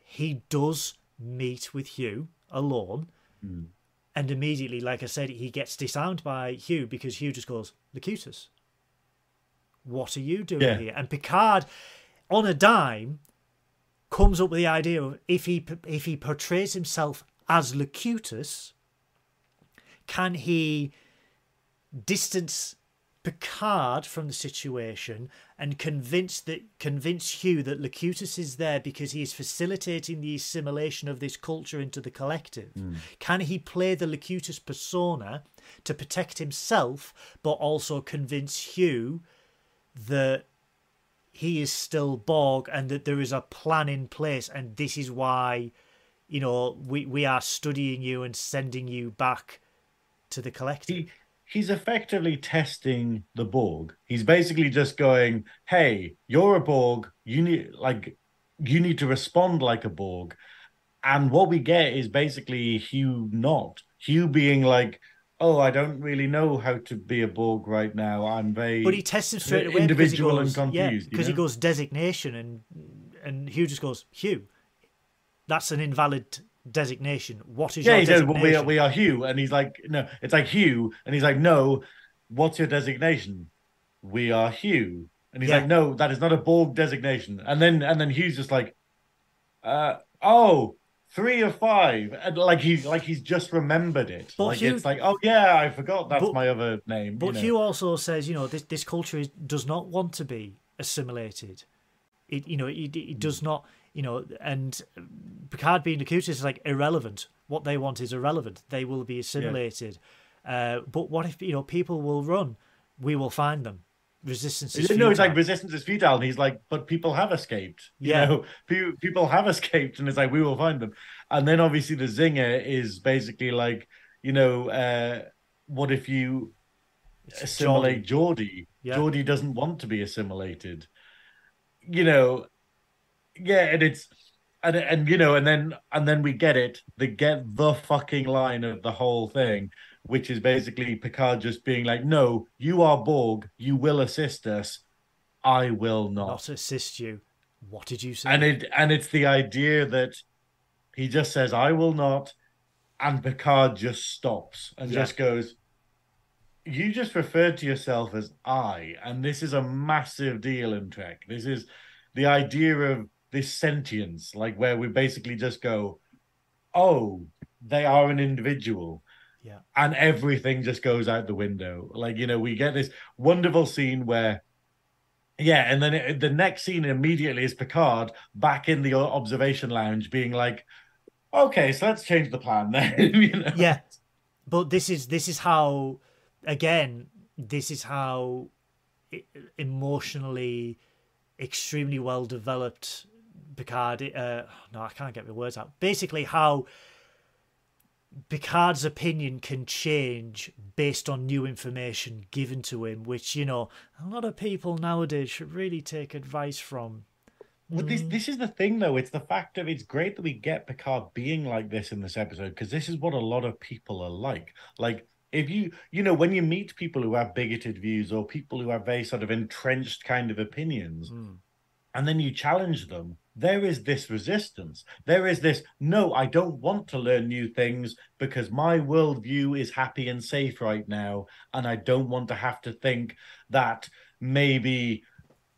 he does meet with Hugh alone, mm. and immediately, like I said, he gets disarmed by Hugh because Hugh just goes, Locutus, what are you doing yeah. here? And Picard, on a dime, comes up with the idea of, if he if he portrays himself as Locutus, can he distance Picard from the situation and convince that convince Hugh that Locutus is there because he is facilitating the assimilation of this culture into the collective. Mm. Can he play the Locutus persona to protect himself, but also convince Hugh that he is still Borg and that there is a plan in place, and this is why, you know, we, we are studying you and sending you back to the collective? He- He's effectively testing the Borg. He's basically just going, hey, you're a Borg. You need like you need to respond like a Borg. And what we get is basically Hugh not. Hugh being like, oh, I don't really know how to be a Borg right now. I'm very But he tests him straight away. Individual because he goes, and confused. Because yeah, he goes designation, and and Hugh just goes, Hugh, that's an invalid designation. What is yeah, your designation? Yeah, he says, well, we, we are Hugh. And he's like, no, it's like Hugh. And he's like, no, what's your designation? We are Hugh. And he's yeah. like, no, that is not a Borg designation. And then and then Hugh's just like, uh, oh, three of five. And like he's like he's just remembered it. But like Hugh, it's like, oh yeah, I forgot that's but, my other name. But you know. Hugh also says, you know, this this culture is, does not want to be assimilated. It you know, it, it does not, you know, and Picard being the cutest is like irrelevant. What they want is irrelevant. They will be assimilated. Yeah. Uh, but what if, you know, people will run, we will find them. Resistance is futile. No, it's like resistance is futile, and he's like, but people have escaped. You yeah. know, Pe people have escaped, and it's like, we will find them. And then obviously the zinger is basically like, you know, uh, what if you it's assimilate Geordie? Yeah. Geordie doesn't want to be assimilated. You know, yeah, and it's and and you know, and then and then we get it. They get the fucking line of the whole thing, which is basically Picard just being like, no, you are Borg, you will assist us, I will not. Not assist you. What did you say? And it and it's the idea that he just says, I will not, and Picard just stops and yeah. just goes, you just referred to yourself as I, and this is a massive deal in Trek. This is the idea of this sentience, like where we basically just go, oh, they are an individual. Yeah. And everything just goes out the window. Like, you know, we get this wonderful scene where, yeah, and then it, the next scene immediately is Picard back in the observation lounge being like, okay, so let's change the plan then. You know? Yeah. But this is, this is how, again, this is how emotionally, extremely well-developed Picard, uh, no, I can't get my words out. Basically how Picard's opinion can change based on new information given to him, which, you know, a lot of people nowadays should really take advice from. Well, mm. this this is the thing, though. It's the fact of it's great that we get Picard being like this in this episode, because this is what a lot of people are like. Like, if you, you know, when you meet people who have bigoted views or people who have very sort of entrenched kind of opinions, mm. and then you challenge them, there is this resistance. There is this, no, I don't want to learn new things because my worldview is happy and safe right now, and I don't want to have to think that maybe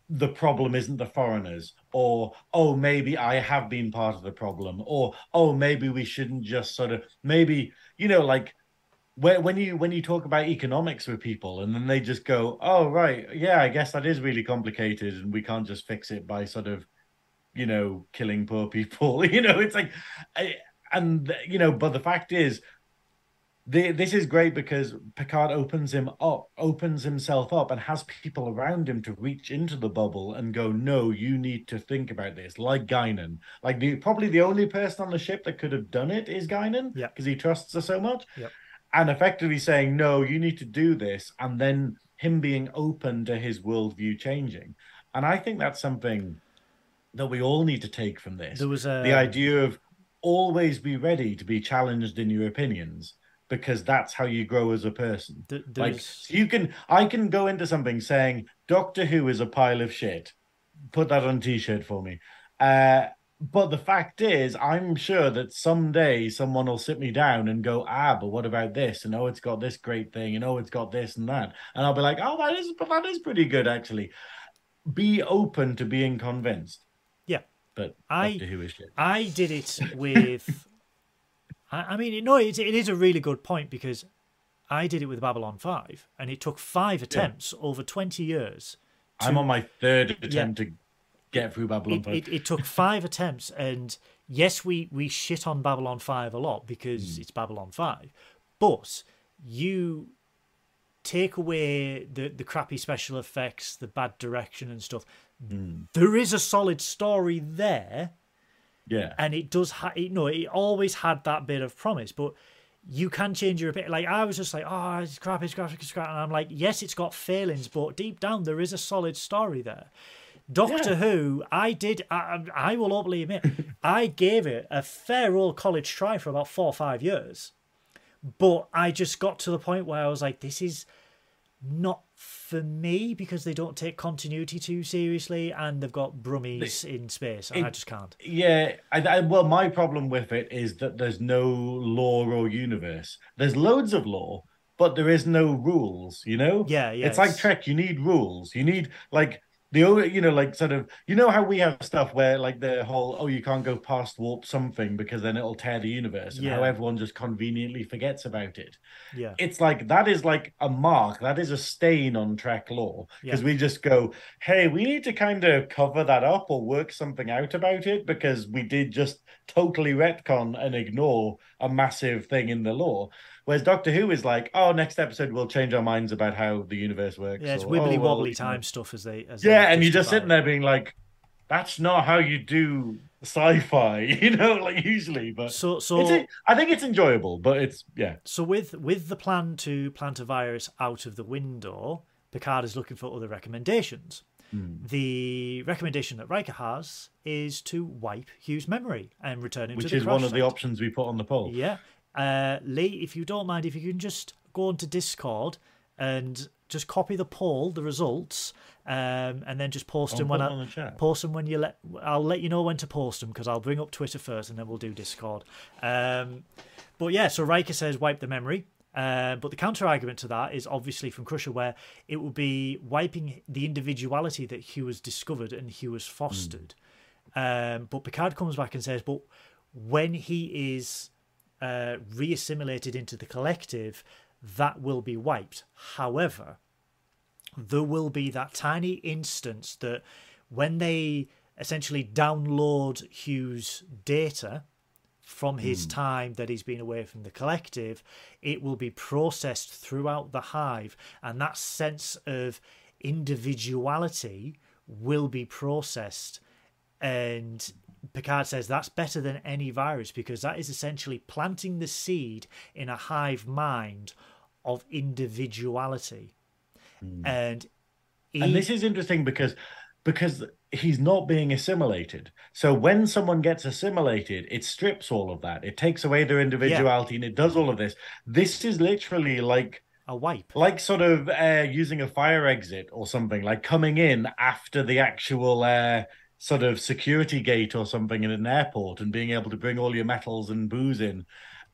the problem isn't the foreigners, or, oh, maybe I have been part of the problem, or, oh, maybe we shouldn't just sort of, maybe, you know, like, when you when you talk about economics with people and then they just go, oh, right, yeah, I guess that is really complicated and we can't just fix it by sort of, you know, killing poor people, you know, it's like, and, you know, but the fact is, the, this is great because Picard opens him up, opens himself up and has people around him to reach into the bubble and go, no, you need to think about this, like Guinan. Like, the probably the only person on the ship that could have done it is Guinan, yeah, because he trusts her so much. Yeah. And effectively saying, no, you need to do this, and then him being open to his worldview changing. And I think that's something that we all need to take from this. There was a... the idea of always be ready to be challenged in your opinions, because that's how you grow as a person. Th like, you can, I can go into something saying, Doctor Who is a pile of shit. Put that on a T-shirt for me. Uh, but the fact is, I'm sure that someday someone will sit me down and go, ah, but what about this? And, oh, it's got this great thing. And, oh, it's got this and that. And I'll be like, oh, that is, that is pretty good, actually. Be open to being convinced. But I, who is shit. I did it with, I, I mean, no, it, it is a really good point because I did it with Babylon five and it took five attempts yeah. over twenty years. To, I'm on my third attempt yeah, to get through Babylon five. It, it, it took five attempts, and yes, we, we shit on Babylon five a lot because mm. it's Babylon five, but you take away the, the crappy special effects, the bad direction and stuff. Mm. There is a solid story there, yeah, and it does. Ha you know, it always had that bit of promise, but you can change your opinion. Like I was just like, oh, it's crap, it's crap, it's crap, and I'm like, yes, it's got failings, but deep down there is a solid story there. Doctor yeah. Who, I did. I, I will openly admit, I gave it a fair old college try for about four or five years, but I just got to the point where I was like, this is. not for me, because they don't take continuity too seriously, and they've got brummies in space, and it, I just can't. Yeah, I, I, well, my problem with it is that there's no lore or universe. There's loads of lore, but there is no rules, you know? Yeah, yeah. It's, it's like Trek, you need rules. You need, like... The only, you know, like sort of, you know how we have stuff where like the whole, oh, you can't go past warp something because then it'll tear the universe, and yeah. how everyone just conveniently forgets about it. Yeah. It's like, that is like a mark, that is a stain on Trek lore, because yeah. we just go, hey, we need to kind of cover that up or work something out about it, because we did just totally retcon and ignore a massive thing in the lore. Whereas Doctor Who is like, oh, next episode we'll change our minds about how the universe works. Yeah, it's wibbly-wobbly oh, well, time stuff as they... As yeah, they and you're just sitting it. there being like, that's not how you do sci-fi, you know, like usually. But so, so it's, I think it's enjoyable, but it's, yeah. So with, with the plan to plant a virus out of the window, Picard is looking for other recommendations. Mm. The recommendation that Riker has is to wipe Hugh's memory and return him Which to the Which is one site. of the options we put on the poll. Yeah. Uh, Lee, if you don't mind, if you can just go onto Discord and just copy the poll, the results, um, and then just post I'll them when I the post them when you let. I'll let you know when to post them, because I'll bring up Twitter first and then we'll do Discord. Um, but yeah, so Riker says wipe the memory, uh, but the counter argument to that is obviously from Crusher, where it would be wiping the individuality that Hugh has discovered and Hugh has fostered. Mm. Um, but Picard comes back and says, but when he is Uh, reassimilated into the collective, that will be wiped. However, there will be that tiny instance that when they essentially download Hugh's data from his mm. time that he's been away from the collective, it will be processed throughout the hive, and that sense of individuality will be processed. And Picard says that's better than any virus, because that is essentially planting the seed in a hive mind of individuality. Mm. And he... and this is interesting because because he's not being assimilated. So when someone gets assimilated, it strips all of that. It takes away their individuality, yeah. and it does all of this. This is literally like a wipe, like sort of uh, using a fire exit or something, like coming in after the actual... Uh, sort of security gate or something in an airport, and being able to bring all your metals and booze in.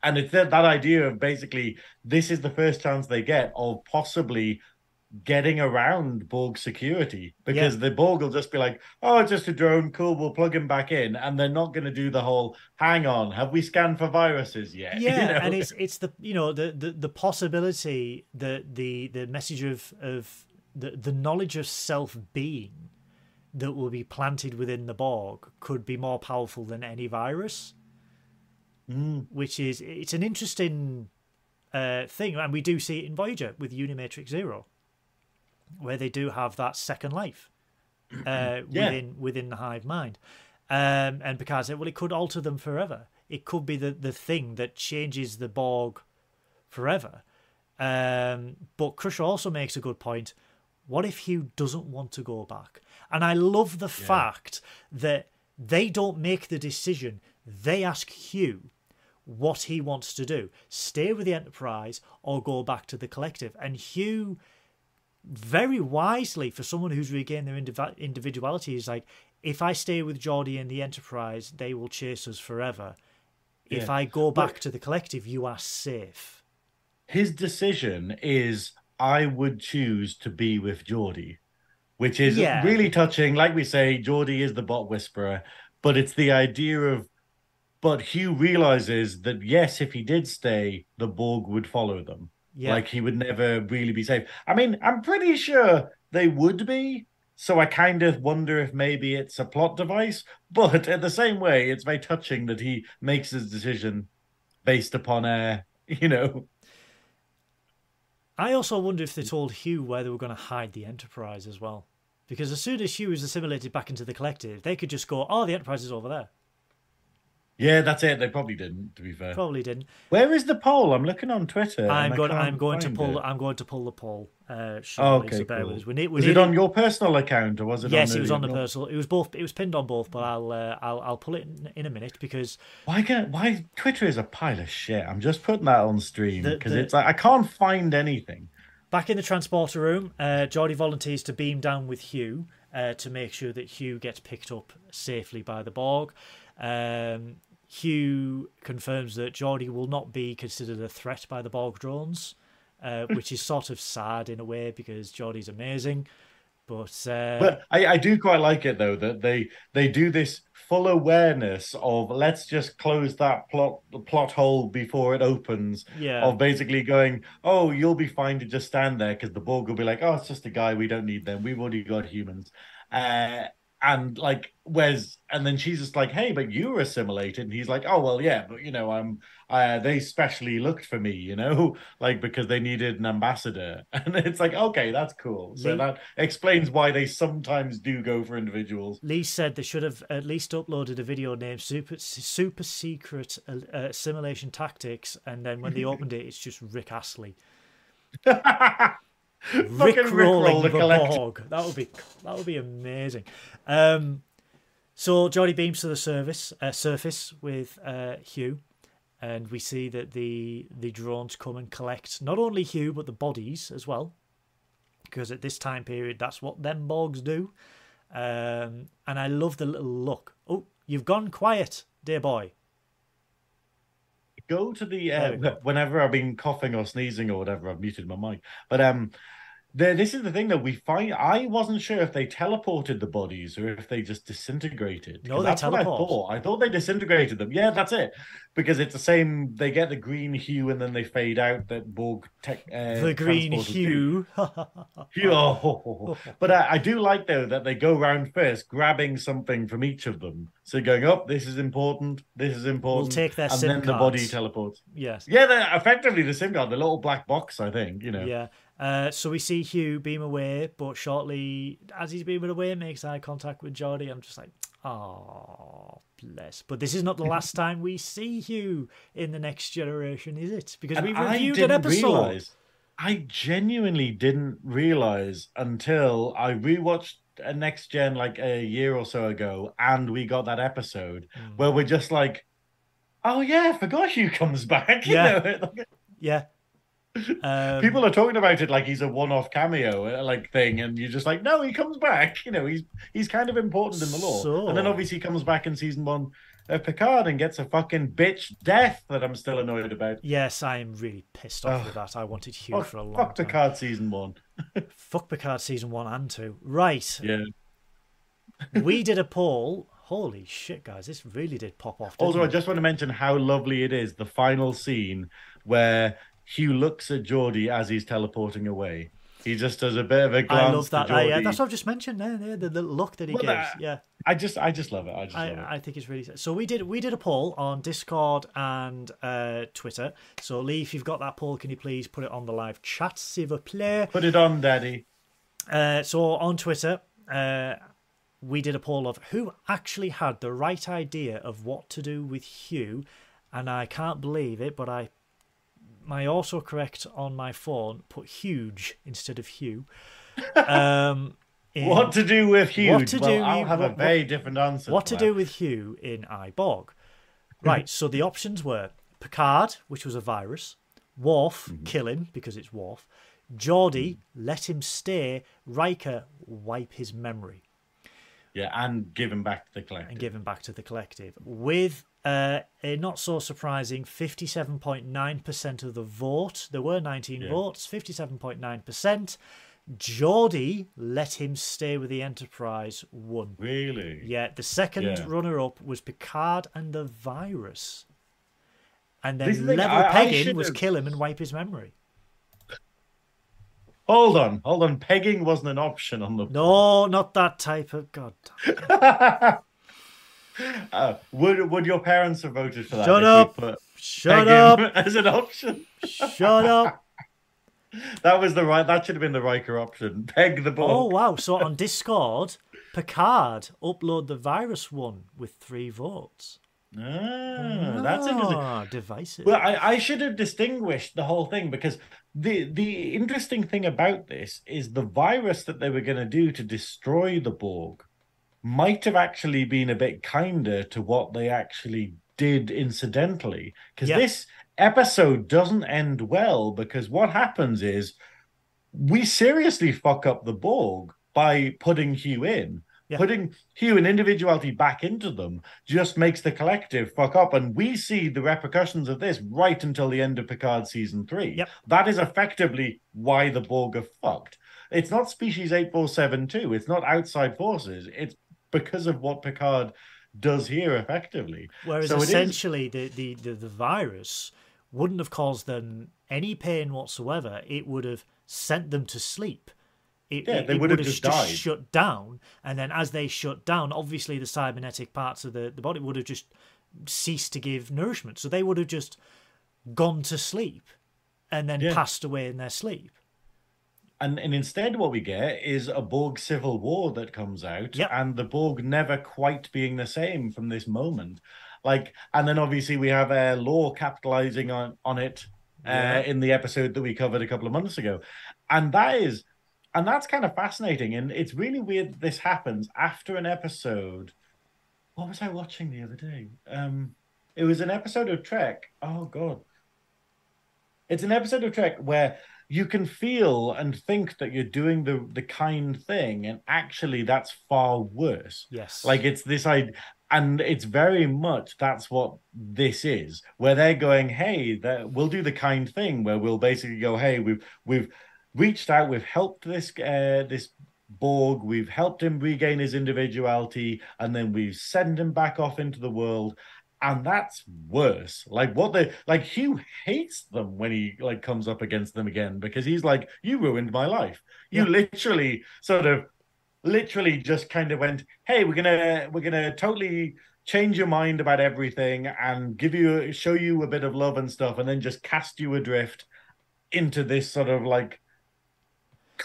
And it's that, that idea of basically this is the first chance they get of possibly getting around Borg security, because yeah. the Borg will just be like, oh, it's just a drone, cool, we'll plug him back in. And they're not going to do the whole, hang on, have we scanned for viruses yet? Yeah, you know? And it's it's the, you know, the the, the possibility, the, the, the message of, of the, the knowledge of self-being that will be planted within the Borg could be more powerful than any virus, mm. which is, it's an interesting uh, thing. And we do see it in Voyager with Unimatrix Zero, where they do have that second life uh, yeah. within within the hive mind. Um, and Picard said, well, it could alter them forever. It could be the, the thing that changes the Borg forever. Um, but Crusher also makes a good point. What if Hugh doesn't want to go back? And I love the yeah. fact that they don't make the decision. They ask Hugh what he wants to do. Stay with the Enterprise or go back to the collective. And Hugh, very wisely, for someone who's regained their indiv- individuality, is like, if I stay with Geordi and the Enterprise, they will chase us forever. Yeah. If I go back but to the collective, you are safe. His decision is, I would choose to be with Geordi. Which is yeah. really touching. Like we say, Geordi is the bot whisperer, but it's the idea of, but Hugh realizes that, yes, if he did stay, the Borg would follow them. Yeah. Like, he would never really be safe. I mean, I'm pretty sure they would be, so I kind of wonder if maybe it's a plot device, but in the same way, it's very touching that he makes his decision based upon, uh, you know... I also wonder if they told Hugh where they were going to hide the Enterprise as well. Because as soon as Hugh is assimilated back into the collective, they could just go, oh, the Enterprise is over there. Yeah, that's it. They probably didn't, to be fair. Probably didn't. Where is the poll? I'm looking on Twitter. I'm going I'm going to pull it. I'm going to pull the poll. Uh, oh, okay, so cool. Was, need, was, was it on your personal account, or was it? Yes, on it was on the personal. It was both. It was pinned on both, but I'll uh, I'll I'll pull it in, in a minute, because why can't, why Twitter is a pile of shit. I'm just putting that on stream because it's like I can't find anything. Back in the transporter room, uh, Geordi volunteers to beam down with Hugh uh, to make sure that Hugh gets picked up safely by the Borg. Um, Hugh confirms that Geordi will not be considered a threat by the Borg drones, uh, which is sort of sad in a way because Geordi's amazing. But, uh... but I, I do quite like it, though, that they they do this full awareness of let's just close that plot plot hole before it opens, yeah. of basically going, oh, you'll be fine to just stand there because the Borg will be like, oh, it's just a guy. We don't need them. We've already got humans. Uh, and, like, where's... And then she's just like, hey, but you were assimilated. And he's like, oh, well, yeah, but, you know, I'm uh, they specially looked for me, you know, like, because they needed an ambassador. And it's like, okay, that's cool. So Lee, that explains why they sometimes do go for individuals. Lee said they should have at least uploaded a video named Super, Super Secret uh, Assimilation Tactics. And then when they opened it, it's just Rick Astley. Rick rolling the Borg. That would be that would be amazing. Um, so Geordi beams to the service uh, surface with uh, Hugh, and we see that the the drones come and collect not only Hugh but the bodies as well, because at this time period that's what them Borgs do. Um, and I love the little look. Oh, you've gone quiet, dear boy. Go to the uh, whenever I've been coughing or sneezing or whatever, I've muted my mic. But um, the, this is the thing that we find. I wasn't sure if they teleported the bodies or if they just disintegrated. No, they that's teleport. What I thought. I thought they disintegrated them. Yeah, that's it. Because it's the same. They get the green hue and then they fade out. That Borg tech. Uh, the green hue. hue. Oh. But uh, I do like though that they go round first, grabbing something from each of them. So going up, oh, this is important, this is important. We'll take their SIM cards. And then the body teleports. Yes. Yeah, they're effectively the SIM card, the little black box, I think, you know. Yeah. Uh, so we see Hugh beam away, but shortly, as he's beaming away, makes eye contact with Geordi. I'm just like, oh, bless. But this is not the last time we see Hugh in The Next Generation, is it? Because and we reviewed I didn't an episode. Realize, I genuinely didn't realise until I rewatched a Next Gen like a year or so ago, and we got that episode mm. where we're just like, oh yeah, I forgot Hugh comes back. You yeah, know? Like, yeah. Um, people are talking about it like he's a one-off cameo like thing, and you're just like, no, he comes back. You know, he's he's kind of important in the lore. So... And then obviously he comes back in season one of Picard and gets a fucking bitch death that I'm still annoyed about. Yes, I am really pissed off oh, with that. I wanted Hugh fuck, for a long fuck time. Fuck Picard season one. Fuck Picard season one and two. Right. Yeah. We did a poll. Holy shit, guys. This really did pop off. Also, it? I just want to mention how lovely it is, the final scene where Hugh looks at Geordi as he's teleporting away. He just does a bit of a glance. I love that. I, yeah, that's what I've just mentioned. No, no, the, the look that he well, gives. That, yeah, I just, I just love it. I just, I, love it. I think it's really. So we did, we did a poll on Discord and uh, Twitter. So Lee, if you've got that poll, can you please put it on the live chat, s'il vous plaît? Put it on, Daddy. Uh, so on Twitter, uh, we did a poll of who actually had the right idea of what to do with Hugh, and I can't believe it, but I. My autocorrect on my phone put huge instead of Hugh. Um, in, what to do with Hugh? What to well, do I'll you, have what, a very what, different answer. What to that. do with Hugh in iBorg. Right, so the options were Picard, which was a virus, Worf, mm-hmm. kill him because it's Worf, Geordi, mm-hmm. let him stay, Riker, wipe his memory. Yeah, and give him back to the collective. And give him back to the collective. With... Uh, a not so surprising fifty-seven point nine percent of the vote. There were nineteen yeah. votes, fifty-seven point nine percent. Geordi, let him stay with the Enterprise, won. Really? Yeah, the second yeah. runner-up was Picard and the virus. And then level I, pegging I was kill him and wipe his memory. Hold on, hold on. Pegging wasn't an option on the... No, not that type of... God damn. Uh, would would your parents have voted for that? Shut up! Shut up! As an option. Shut up! That was the right. That should have been the Riker option. Peg the ball. Oh wow! So on Discord, Picard upload the virus one with three votes. Ah, oh, that's interesting. Divisive. Well, I, I should have distinguished the whole thing because the the interesting thing about this is the virus that they were going to do to destroy the Borg might have actually been a bit kinder to what they actually did incidentally. Because yep. this episode doesn't end well, because what happens is we seriously fuck up the Borg by putting Hugh in. Yeah. Putting Hugh and individuality back into them just makes the collective fuck up. And we see the repercussions of this right until the end of Picard season three. Yep. That is effectively why the Borg are fucked. It's not species eight four seven two. It's not outside forces. It's because of what Picard does here effectively. Whereas so essentially is... the, the, the, the virus wouldn't have caused them any pain whatsoever. It would have sent them to sleep. It, yeah, it, they would have just, just shut down, and then as they shut down, obviously the cybernetic parts of the, the body would have just ceased to give nourishment. So they would have just gone to sleep and then yeah. passed away in their sleep. And, and instead what we get is a Borg civil war that comes out, yep. and the Borg never quite being the same from this moment. Like, and then obviously we have uh, Lore capitalizing on, on it uh, yeah. in the episode that we covered a couple of months ago. And that is... And that's kind of fascinating, and it's really weird that this happens after an episode. What was I watching the other day? Um, it was an episode of Trek. Oh, God. It's an episode of Trek where you can feel and think that you're doing the, the kind thing, and actually that's far worse. Yes. Like, it's this idea... And it's very much that's what this is, where they're going, hey, we'll do the kind thing, where we'll basically go, hey, we've... we've reached out, we've helped this uh, this Borg, we've helped him regain his individuality, and then we send him back off into the world, and that's worse. Like what they like, Hugh hates them when he like comes up against them again, because he's like, "You ruined my life. You yeah. literally sort of, literally just kind of went, hey, we're gonna we're gonna totally." change your mind about everything and give you show you a bit of love and stuff, and then just cast you adrift into this sort of like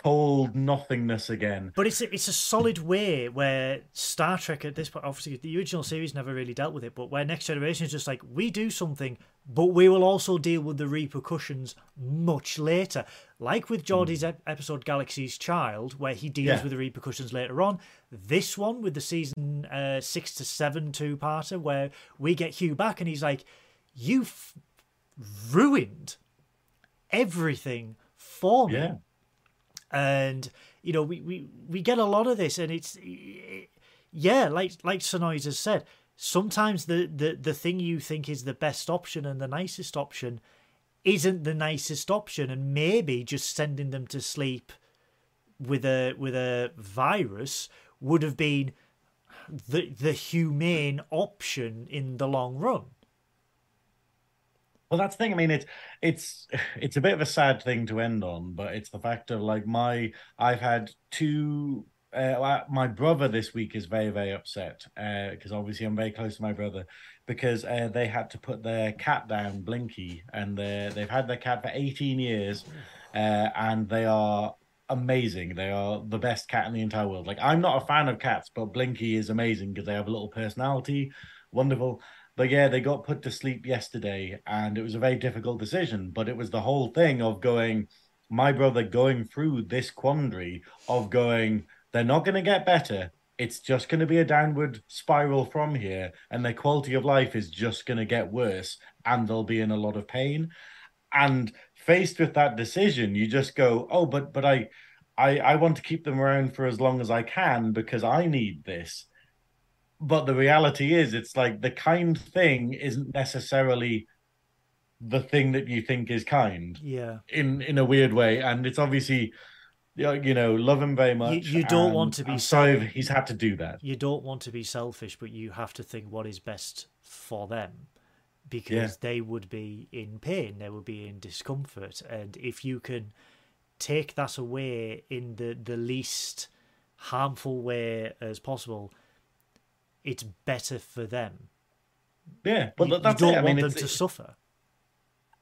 cold nothingness again. But it's a, it's a solid way where Star Trek at this point, obviously the original series never really dealt with it, but where Next Generation is just like, we do something, but we will also deal with the repercussions much later. Like with Geordie's mm. episode Galaxy's Child, where he deals yeah. with the repercussions later on. This one with the season uh, six to seven two-parter, where we get Hugh back and he's like, you've ruined everything for me. Yeah. And, you know, we, we, we get a lot of this, and it's, it, yeah, like like Synoiz has said, sometimes the, the, the thing you think is the best option and the nicest option isn't the nicest option, and maybe just sending them to sleep with a with a virus would have been the the humane option in the long run. Well, that's the thing. I mean, it's it's it's a bit of a sad thing to end on, but it's the fact of like my I've had two. Uh, my brother this week is very very upset because uh, obviously I'm very close to my brother because uh, they had to put their cat down, Blinky, and they they've had their cat for eighteen years, uh, and they are amazing. They are the best cat in the entire world. Like, I'm not a fan of cats, but Blinky is amazing because they have a little personality, wonderful. But yeah, they got put to sleep yesterday, and it was a very difficult decision. But it was the whole thing of going, my brother going through this quandary of going, they're not going to get better. It's just going to be a downward spiral from here, and their quality of life is just going to get worse, and they'll be in a lot of pain. And faced with that decision, you just go, oh, but but I, I, I want to keep them around for as long as I can because I need this. But the reality is, it's like the kind thing isn't necessarily the thing that you think is kind. Yeah. In in a weird way, and it's obviously, you know, love him very much. You, you don't and, want to be. So he's had to do that. You don't want to be selfish, but you have to think what is best for them, because yeah. they would be in pain, they would be in discomfort, and if you can take that away in the the least harmful way as possible, it's better for them. Yeah, but you, that's you don't it. I mean, want them to suffer.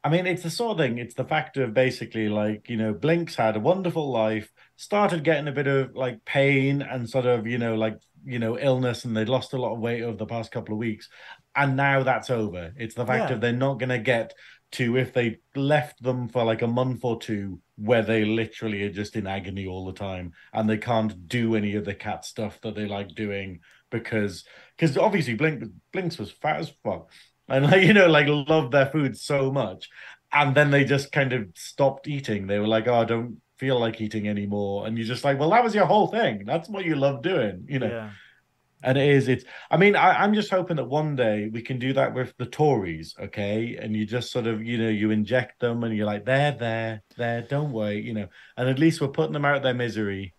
I mean, it's the sort of thing. It's the fact of basically, like, you know, Blink's had a wonderful life, started getting a bit of like pain and sort of, you know, like, you know, illness, and they'd lost a lot of weight over the past couple of weeks, and now that's over. It's the fact yeah. of they're not going to get to, if they left them for like a month or two, where they literally are just in agony all the time, and they can't do any of the cat stuff that they like doing. Because, because obviously Blink, Blinks was fat as fuck, and like, you know, like loved their food so much, and then they just kind of stopped eating. They were like, "Oh, I don't feel like eating anymore. And you're just like, well, that was your whole thing. That's what you love doing, you know. Yeah. And it is, it's, I mean, I, I'm just hoping that one day we can do that with the Tories, okay? And you just sort of, you know, you inject them and you're like, they're there, there, don't wait, you know. And at least we're putting them out of their misery,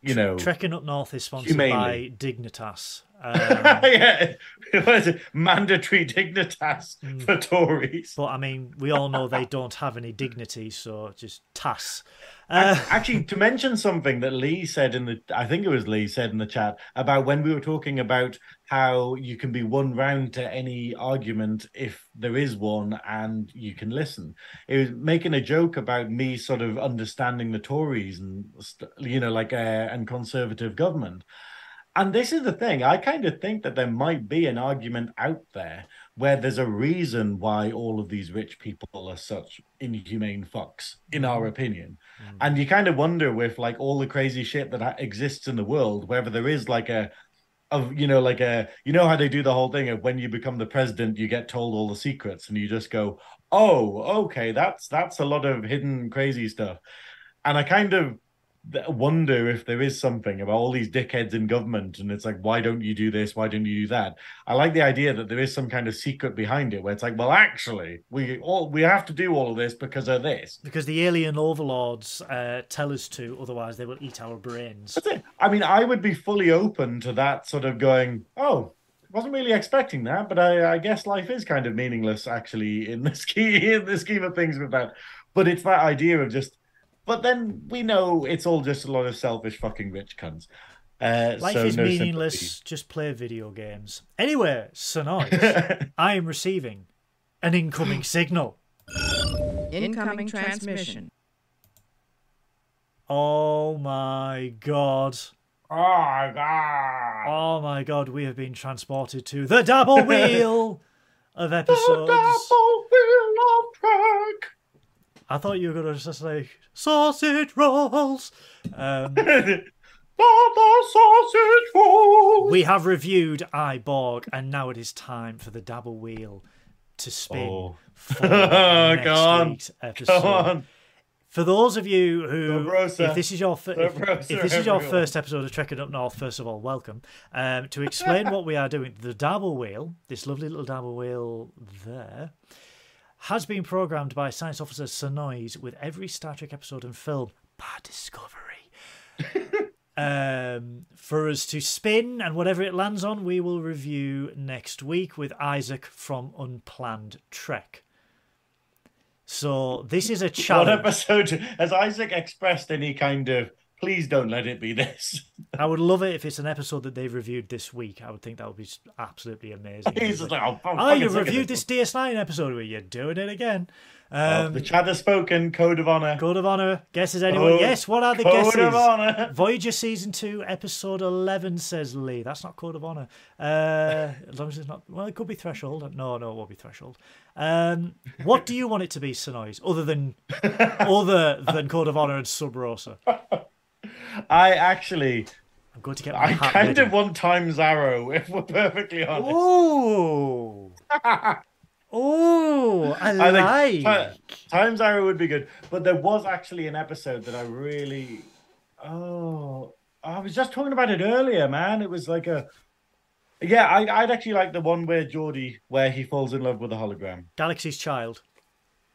you know. Trekking Up North is sponsored humanely. by Dignitas. Um, yeah, what is it? Mandatory Dignitas mm, for Tories. But, I mean, we all know they don't have any dignity, so just T A S. Uh, Actually, to mention something that Lee said in the, I think it was Lee said in the chat about when we were talking about how you can be won round to any argument if there is one and you can listen. It was making a joke about me sort of understanding the Tories and, you know, like, uh, and Conservative government. And this is the thing, I kind of think that there might be an argument out there where there's a reason why all of these rich people are such inhumane fucks, in our opinion. Mm. And you kind of wonder with like all the crazy shit that exists in the world, whether there is like a, of you know, like a, you know how they do the whole thing of when you become the president, you get told all the secrets and you just go, oh, okay, that's that's a lot of hidden crazy stuff. And I kind of wonder if there is something about all these dickheads in government and it's like, why don't you do this, why don't you do that? I like the idea that there is some kind of secret behind it where it's like, well, actually we all we have to do all of this because of this, because the alien overlords uh tell us to, otherwise they will eat our brains. That's it. I mean, I would be fully open to that sort of going, oh, wasn't really expecting that, but I, I guess life is kind of meaningless actually in the scheme, in the scheme of things with that. But it's that idea of just, but then we know it's all just a lot of selfish fucking rich cunts. Uh, Life so is no meaninless. Sympathy. Just play video games. Anyway, Synoiz, I am receiving an incoming signal. Incoming, incoming transmission. transmission. Oh my god. Oh my god. Oh my god, we have been transported to the Dabo Wheel of episodes. The Dabo Wheel of Trek. I thought you were going to just like, sausage rolls. Um, sausage rolls. We have reviewed I, Borg, and now it is time for the Dabo Wheel to spin oh. for next Go on. week's episode. Go on. For those of you who, if this is your, if, if this is your first episode of Trekking Up North, first of all, welcome. Um, to explain what we are doing, the Dabo Wheel, this lovely little Dabo Wheel there, has been programmed by science officer Synoiz with every Star Trek episode and film, bar Discovery, um, for us to spin, and whatever it lands on, we will review next week with Isaac from Unplanned Trek. So this is a challenge. What episode has Isaac expressed any kind of, please don't let it be this? I would love it if it's an episode that they've reviewed this week. I would think that would be absolutely amazing. He's like, oh, oh you've reviewed this D S nine episode where you're doing it again. Um, oh, the chat has spoken. Code of Honor. Code of Honor. Guesses anyone? Oh, yes, what are the code guesses? Code of Honor. Voyager Season two, Episode eleven, says Lee. That's not Code of Honor. Uh, as long as it's not... Well, it could be Threshold. No, no, it won't be Threshold. Um, what do you want it to be, Synoiz, other than, other than Code of Honor and Sub Rosa? I actually, I'm going to get. I kind ready. of want Time's Arrow, if we're perfectly honest. Oh, oh, I, I like. Think Time's Arrow would be good, but there was actually an episode that I really. Oh, I was just talking about it earlier, man. It was like a. Yeah, I, I'd actually like the one where Geordi, where he falls in love with a hologram. Galaxy's Child.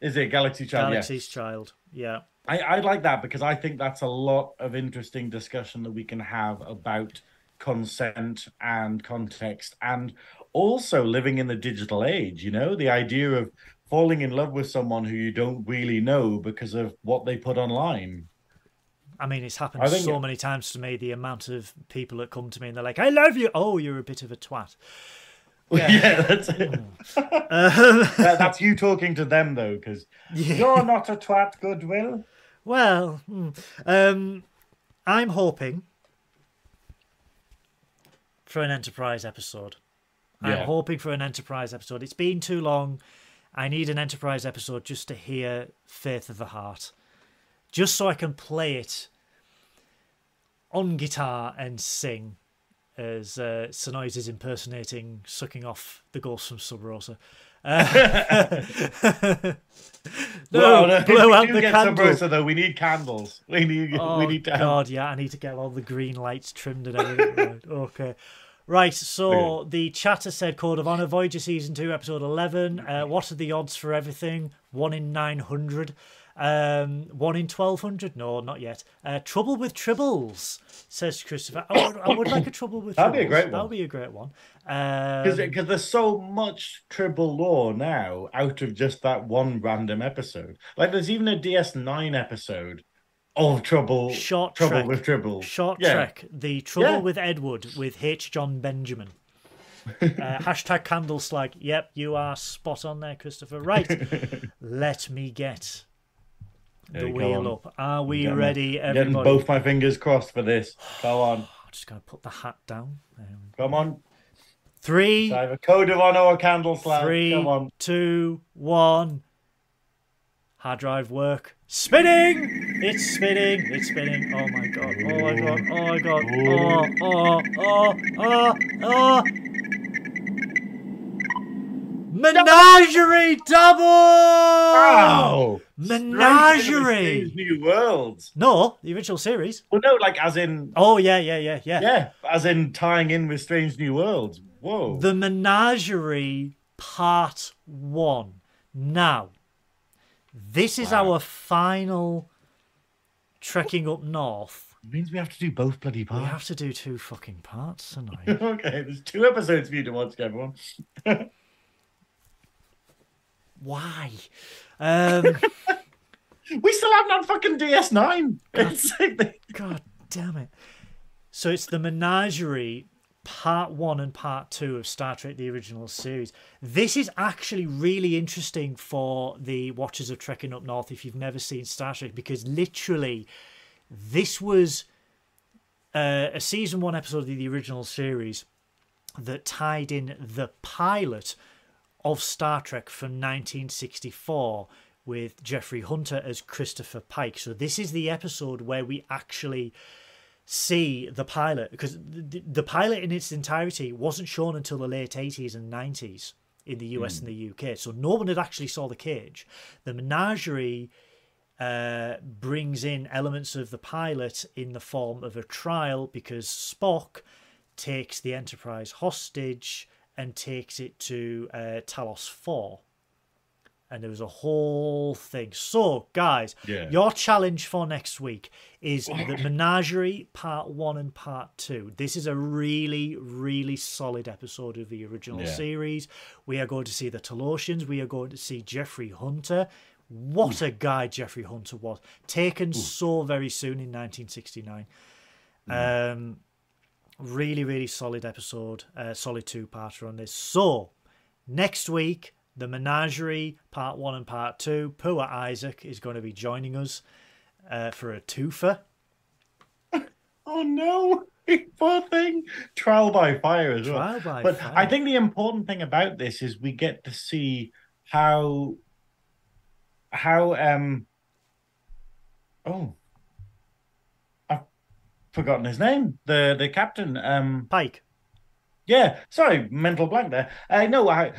Is it Galaxy Child? Galaxy's yeah. Child. Yeah. I, I like that because I think that's a lot of interesting discussion that we can have about consent and context and also living in the digital age, you know, the idea of falling in love with someone who you don't really know because of what they put online. I mean, it's happened so many times to me, the amount of people that come to me and they're like, I love you. Oh, you're a bit of a twat. Yeah. yeah, that's it. uh, that, that's you talking to them, though, because yeah. you're not a twat, Goodwill. Well, um, I'm hoping for an Enterprise episode. Yeah. I'm hoping for an Enterprise episode. It's been too long. I need an Enterprise episode just to hear Faith of the Heart, just so I can play it on guitar and sing. As uh, Synoiz is impersonating, sucking off the ghost from Sub Rosa. Uh, No, well, no, blow out the candle. Rosa, though, we need candles. We need. Oh, we need to God, yeah, I need to get all the green lights trimmed and everything. Okay, right. So okay. The chatter said, "Code of Honor, Voyager season two, episode eleven. Uh, what are the odds for everything? One in nine hundred. Um, one in twelve hundred. No, not yet. Uh, trouble with tribbles," says Christopher. I would, I would like a trouble with. That'd tribbles. be a great one. That'd be a great one. Because um, there's so much tribble lore now out of just that one random episode. Like there's even a D S nine episode of trouble, short trouble trek. with tribble, short yeah. trek, the trouble yeah. with Edward with H. John Benjamin. uh, hashtag Candleslag. Yep, you are spot on there, Christopher. Right, let me get the there wheel up. Are we getting, ready? Everybody? Getting both my fingers crossed for this. Go on. I'm just gonna put the hat down. Um, Come on. Three, so I have a code of honor or candle slab. Three, Come on. two, one. Hard drive work. Spinning! It's spinning. It's spinning. Oh my god. Oh my god. Oh my god. Oh, oh, oh, oh, oh. Menagerie double! Wow! Menagerie! Strange New Worlds. No, the original series. Well, no, like as in. Oh, yeah, yeah, yeah, yeah. Yeah, as in tying in with Strange New Worlds. Whoa. The Menagerie Part one. Now, this is wow. our final Trekking Up North. It means we have to do both bloody parts. We have to do two fucking parts tonight. Okay, there's two episodes for you to watch, everyone. Why? Um, we still haven't had fucking D S nine. God, God damn it. So it's the Menagerie Part one and Part two of Star Trek, the original series. This is actually really interesting for the watchers of Trekking Up North if you've never seen Star Trek, because literally this was uh, a season one episode of the original series that tied in the pilot of Star Trek from nineteen sixty-four with Jeffrey Hunter as Christopher Pike. So this is the episode where we actually see the pilot, because the pilot in its entirety wasn't shown until the late eighties and nineties in the U S mm. and the U K. So no one had actually saw the cage. The Menagerie uh, brings in elements of the pilot in the form of a trial, because Spock takes the Enterprise hostage and takes it to uh, Talos four. And there was a whole thing. So, guys, yeah. your challenge for next week is the Menagerie Part one and Part two. This is a really, really solid episode of the original yeah. series. We are going to see the Talosians. We are going to see Jeffrey Hunter. What Ooh. a guy Jeffrey Hunter was. Taken Ooh. so very soon in nineteen sixty-nine. Yeah. Um, really, really solid episode. Uh, solid two-parter on this. So, next week, the Menagerie Part one and Part two. Poor Isaac is going to be joining us uh, for a twofer. Oh, no. Poor thing. Trial by fire as Trial well. By but fire. I think the important thing about this is we get to see how... How... um Oh. I've forgotten his name. The the captain. Um, Pike. Yeah. Sorry, mental blank there. I uh, know how...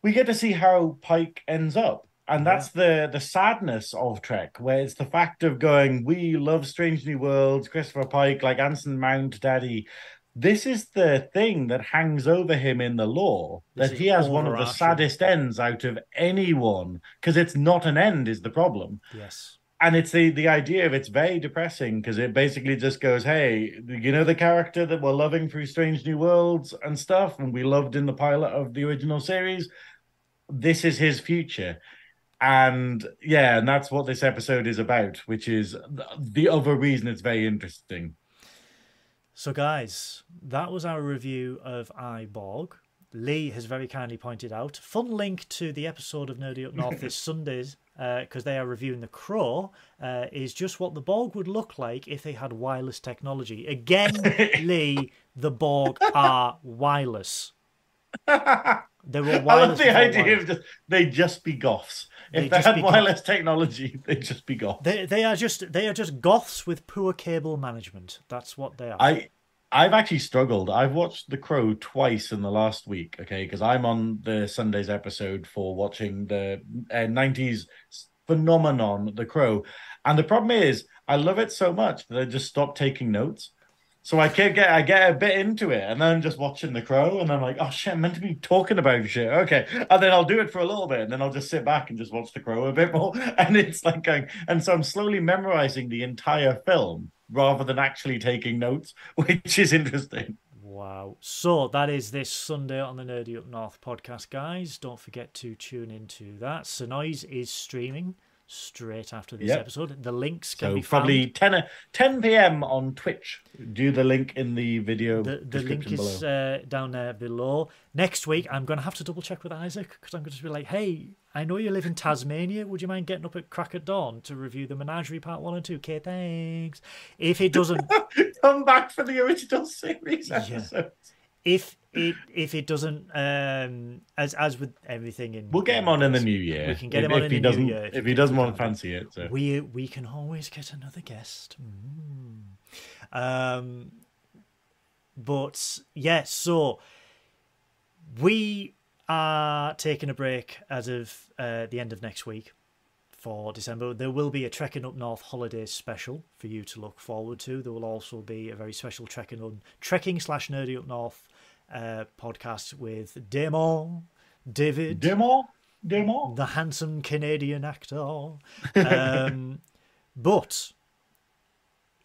We get to see how Pike ends up. And that's yeah. the, the sadness of Trek, where it's the fact of going, we love Strange New Worlds, Christopher Pike, like Anson Mount, Daddy. This is the thing that hangs over him in the lore, that he has one of the saddest ends out of anyone, because it's not an end is the problem. Yes. And it's the, the idea of it's very depressing, because it basically just goes, hey, you know the character that we're loving through Strange New Worlds and stuff, and we loved in the pilot of the original series? This is his future. And yeah, and that's what this episode is about, which is the other reason it's very interesting. So guys, that was our review of I, Borg. Lee has very kindly pointed out, fun link to the episode of Nerdy Up North this Sunday's, because uh, they are reviewing The Crow, uh, is just what the Borg would look like if they had wireless technology. Again, Lee, the Borg are wireless. They were wireless. I love the idea wireless. of just, they'd just be goths. If they, they had wireless goth. technology, they'd just be goths. They, they, are just, they are just goths with poor cable management. That's what they are. I I've actually struggled. I've watched The Crow twice in the last week, okay, because I'm on the Sunday's episode for watching the uh, nineties phenomenon, The Crow. And the problem is, I love it so much that I just stopped taking notes. So I can't get I get a bit into it, and then I'm just watching The Crow, and I'm like, oh shit, I'm meant to be talking about shit, okay. And then I'll do it for a little bit, and then I'll just sit back and just watch The Crow a bit more. And it's like going, and so I'm slowly memorizing the entire film rather than actually taking notes, which is interesting. Wow. So that is this Sunday on the Nerdy Up North podcast, guys. Don't forget to tune into that. Synoiz is streaming straight after this yep. episode. The links can so be found. Probably ten p m on Twitch. Do the link in the video the, the description below. The link is uh, down there below. Next week, I'm going to have to double check with Isaac, because I'm going to be like, hey, I know you live in Tasmania. Would you mind getting up at crack of dawn to review The Menagerie Part one and two? Okay, thanks. If it doesn't... Come back for the original series episodes. Yeah. If... It, if it doesn't, um, as as with everything, in we'll get him on in the new year. We can get him on in the new year if he doesn't want to fancy it. So. We we can always get another guest. Mm. Um, but yes, yeah, so we are taking a break as of uh, the end of next week for December. There will be a Trekking Up North holiday special for you to look forward to. There will also be a very special trekking on trekking slash nerdy up north. Uh, podcast with Damon, David, Damon, Damon, the handsome Canadian actor. Um, but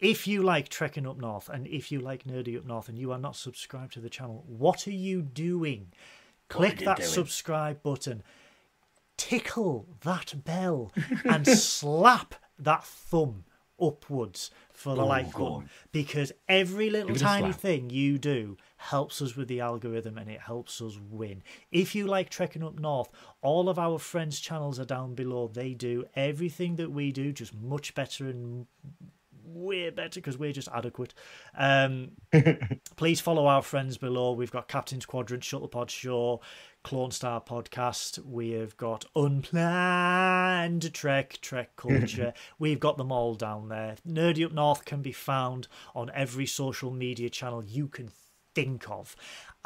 if you like Trekking Up North, and if you like Nerdy Up North, and you are not subscribed to the channel, what are you doing? Click that doing? subscribe button, tickle that bell, and slap that thumb upwards for the oh, like button, because every little tiny thing you do helps us with the algorithm, and it helps us win. If you like Trekking Up North, all of our friends' channels are down below. They do everything that we do, just much better and way better, because we're just adequate. Um please follow our friends below. We've got Captain's Quadrant, Shuttlepod Show, Clone Star Podcast. We have got Unplanned Trek, Trek Culture. We've got them all down there. Nerdy Up North can be found on every social media channel you can think of.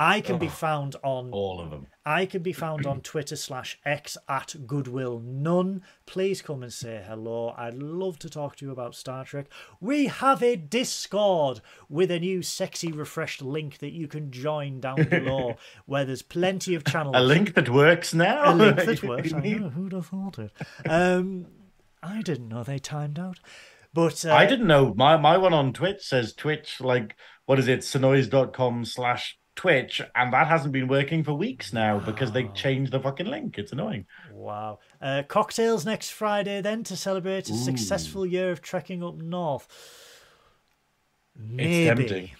I can oh, be found on all of them. I can be found on Twitter slash X at Goodwill None. Please come and say hello. I'd love to talk to you about Star Trek. We have a Discord with a new sexy refreshed link that you can join down below, where there's plenty of channels. A link that works now. A link that works. I know, who'd have thought it? Um, I didn't know they timed out. But uh, I didn't know. My my one on Twitch says Twitch like. What is it? Synoiz.com slash Twitch. And that hasn't been working for weeks now wow. because they changed the fucking link. It's annoying. Wow. Uh, cocktails next Friday then to celebrate a Ooh. successful year of Trekking Up North. Maybe. It's tempting.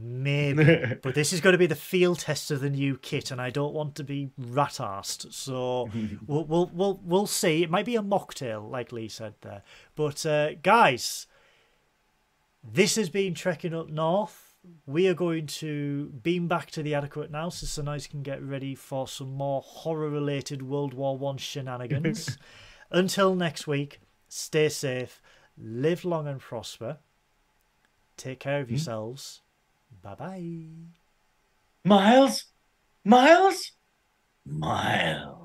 Maybe. But this is going to be the field test of the new kit, and I don't want to be rat-arsed. So we'll, we'll, we'll, we'll see. It might be a mocktail, like Lee said there. But uh, guys... This has been Trekking Up North. We are going to beam back to the Adequate now, so Synoiz can get ready for some more horror-related World War One shenanigans. Until next week, stay safe, live long and prosper. Take care of mm-hmm. yourselves. Bye-bye. Miles? Miles? Miles.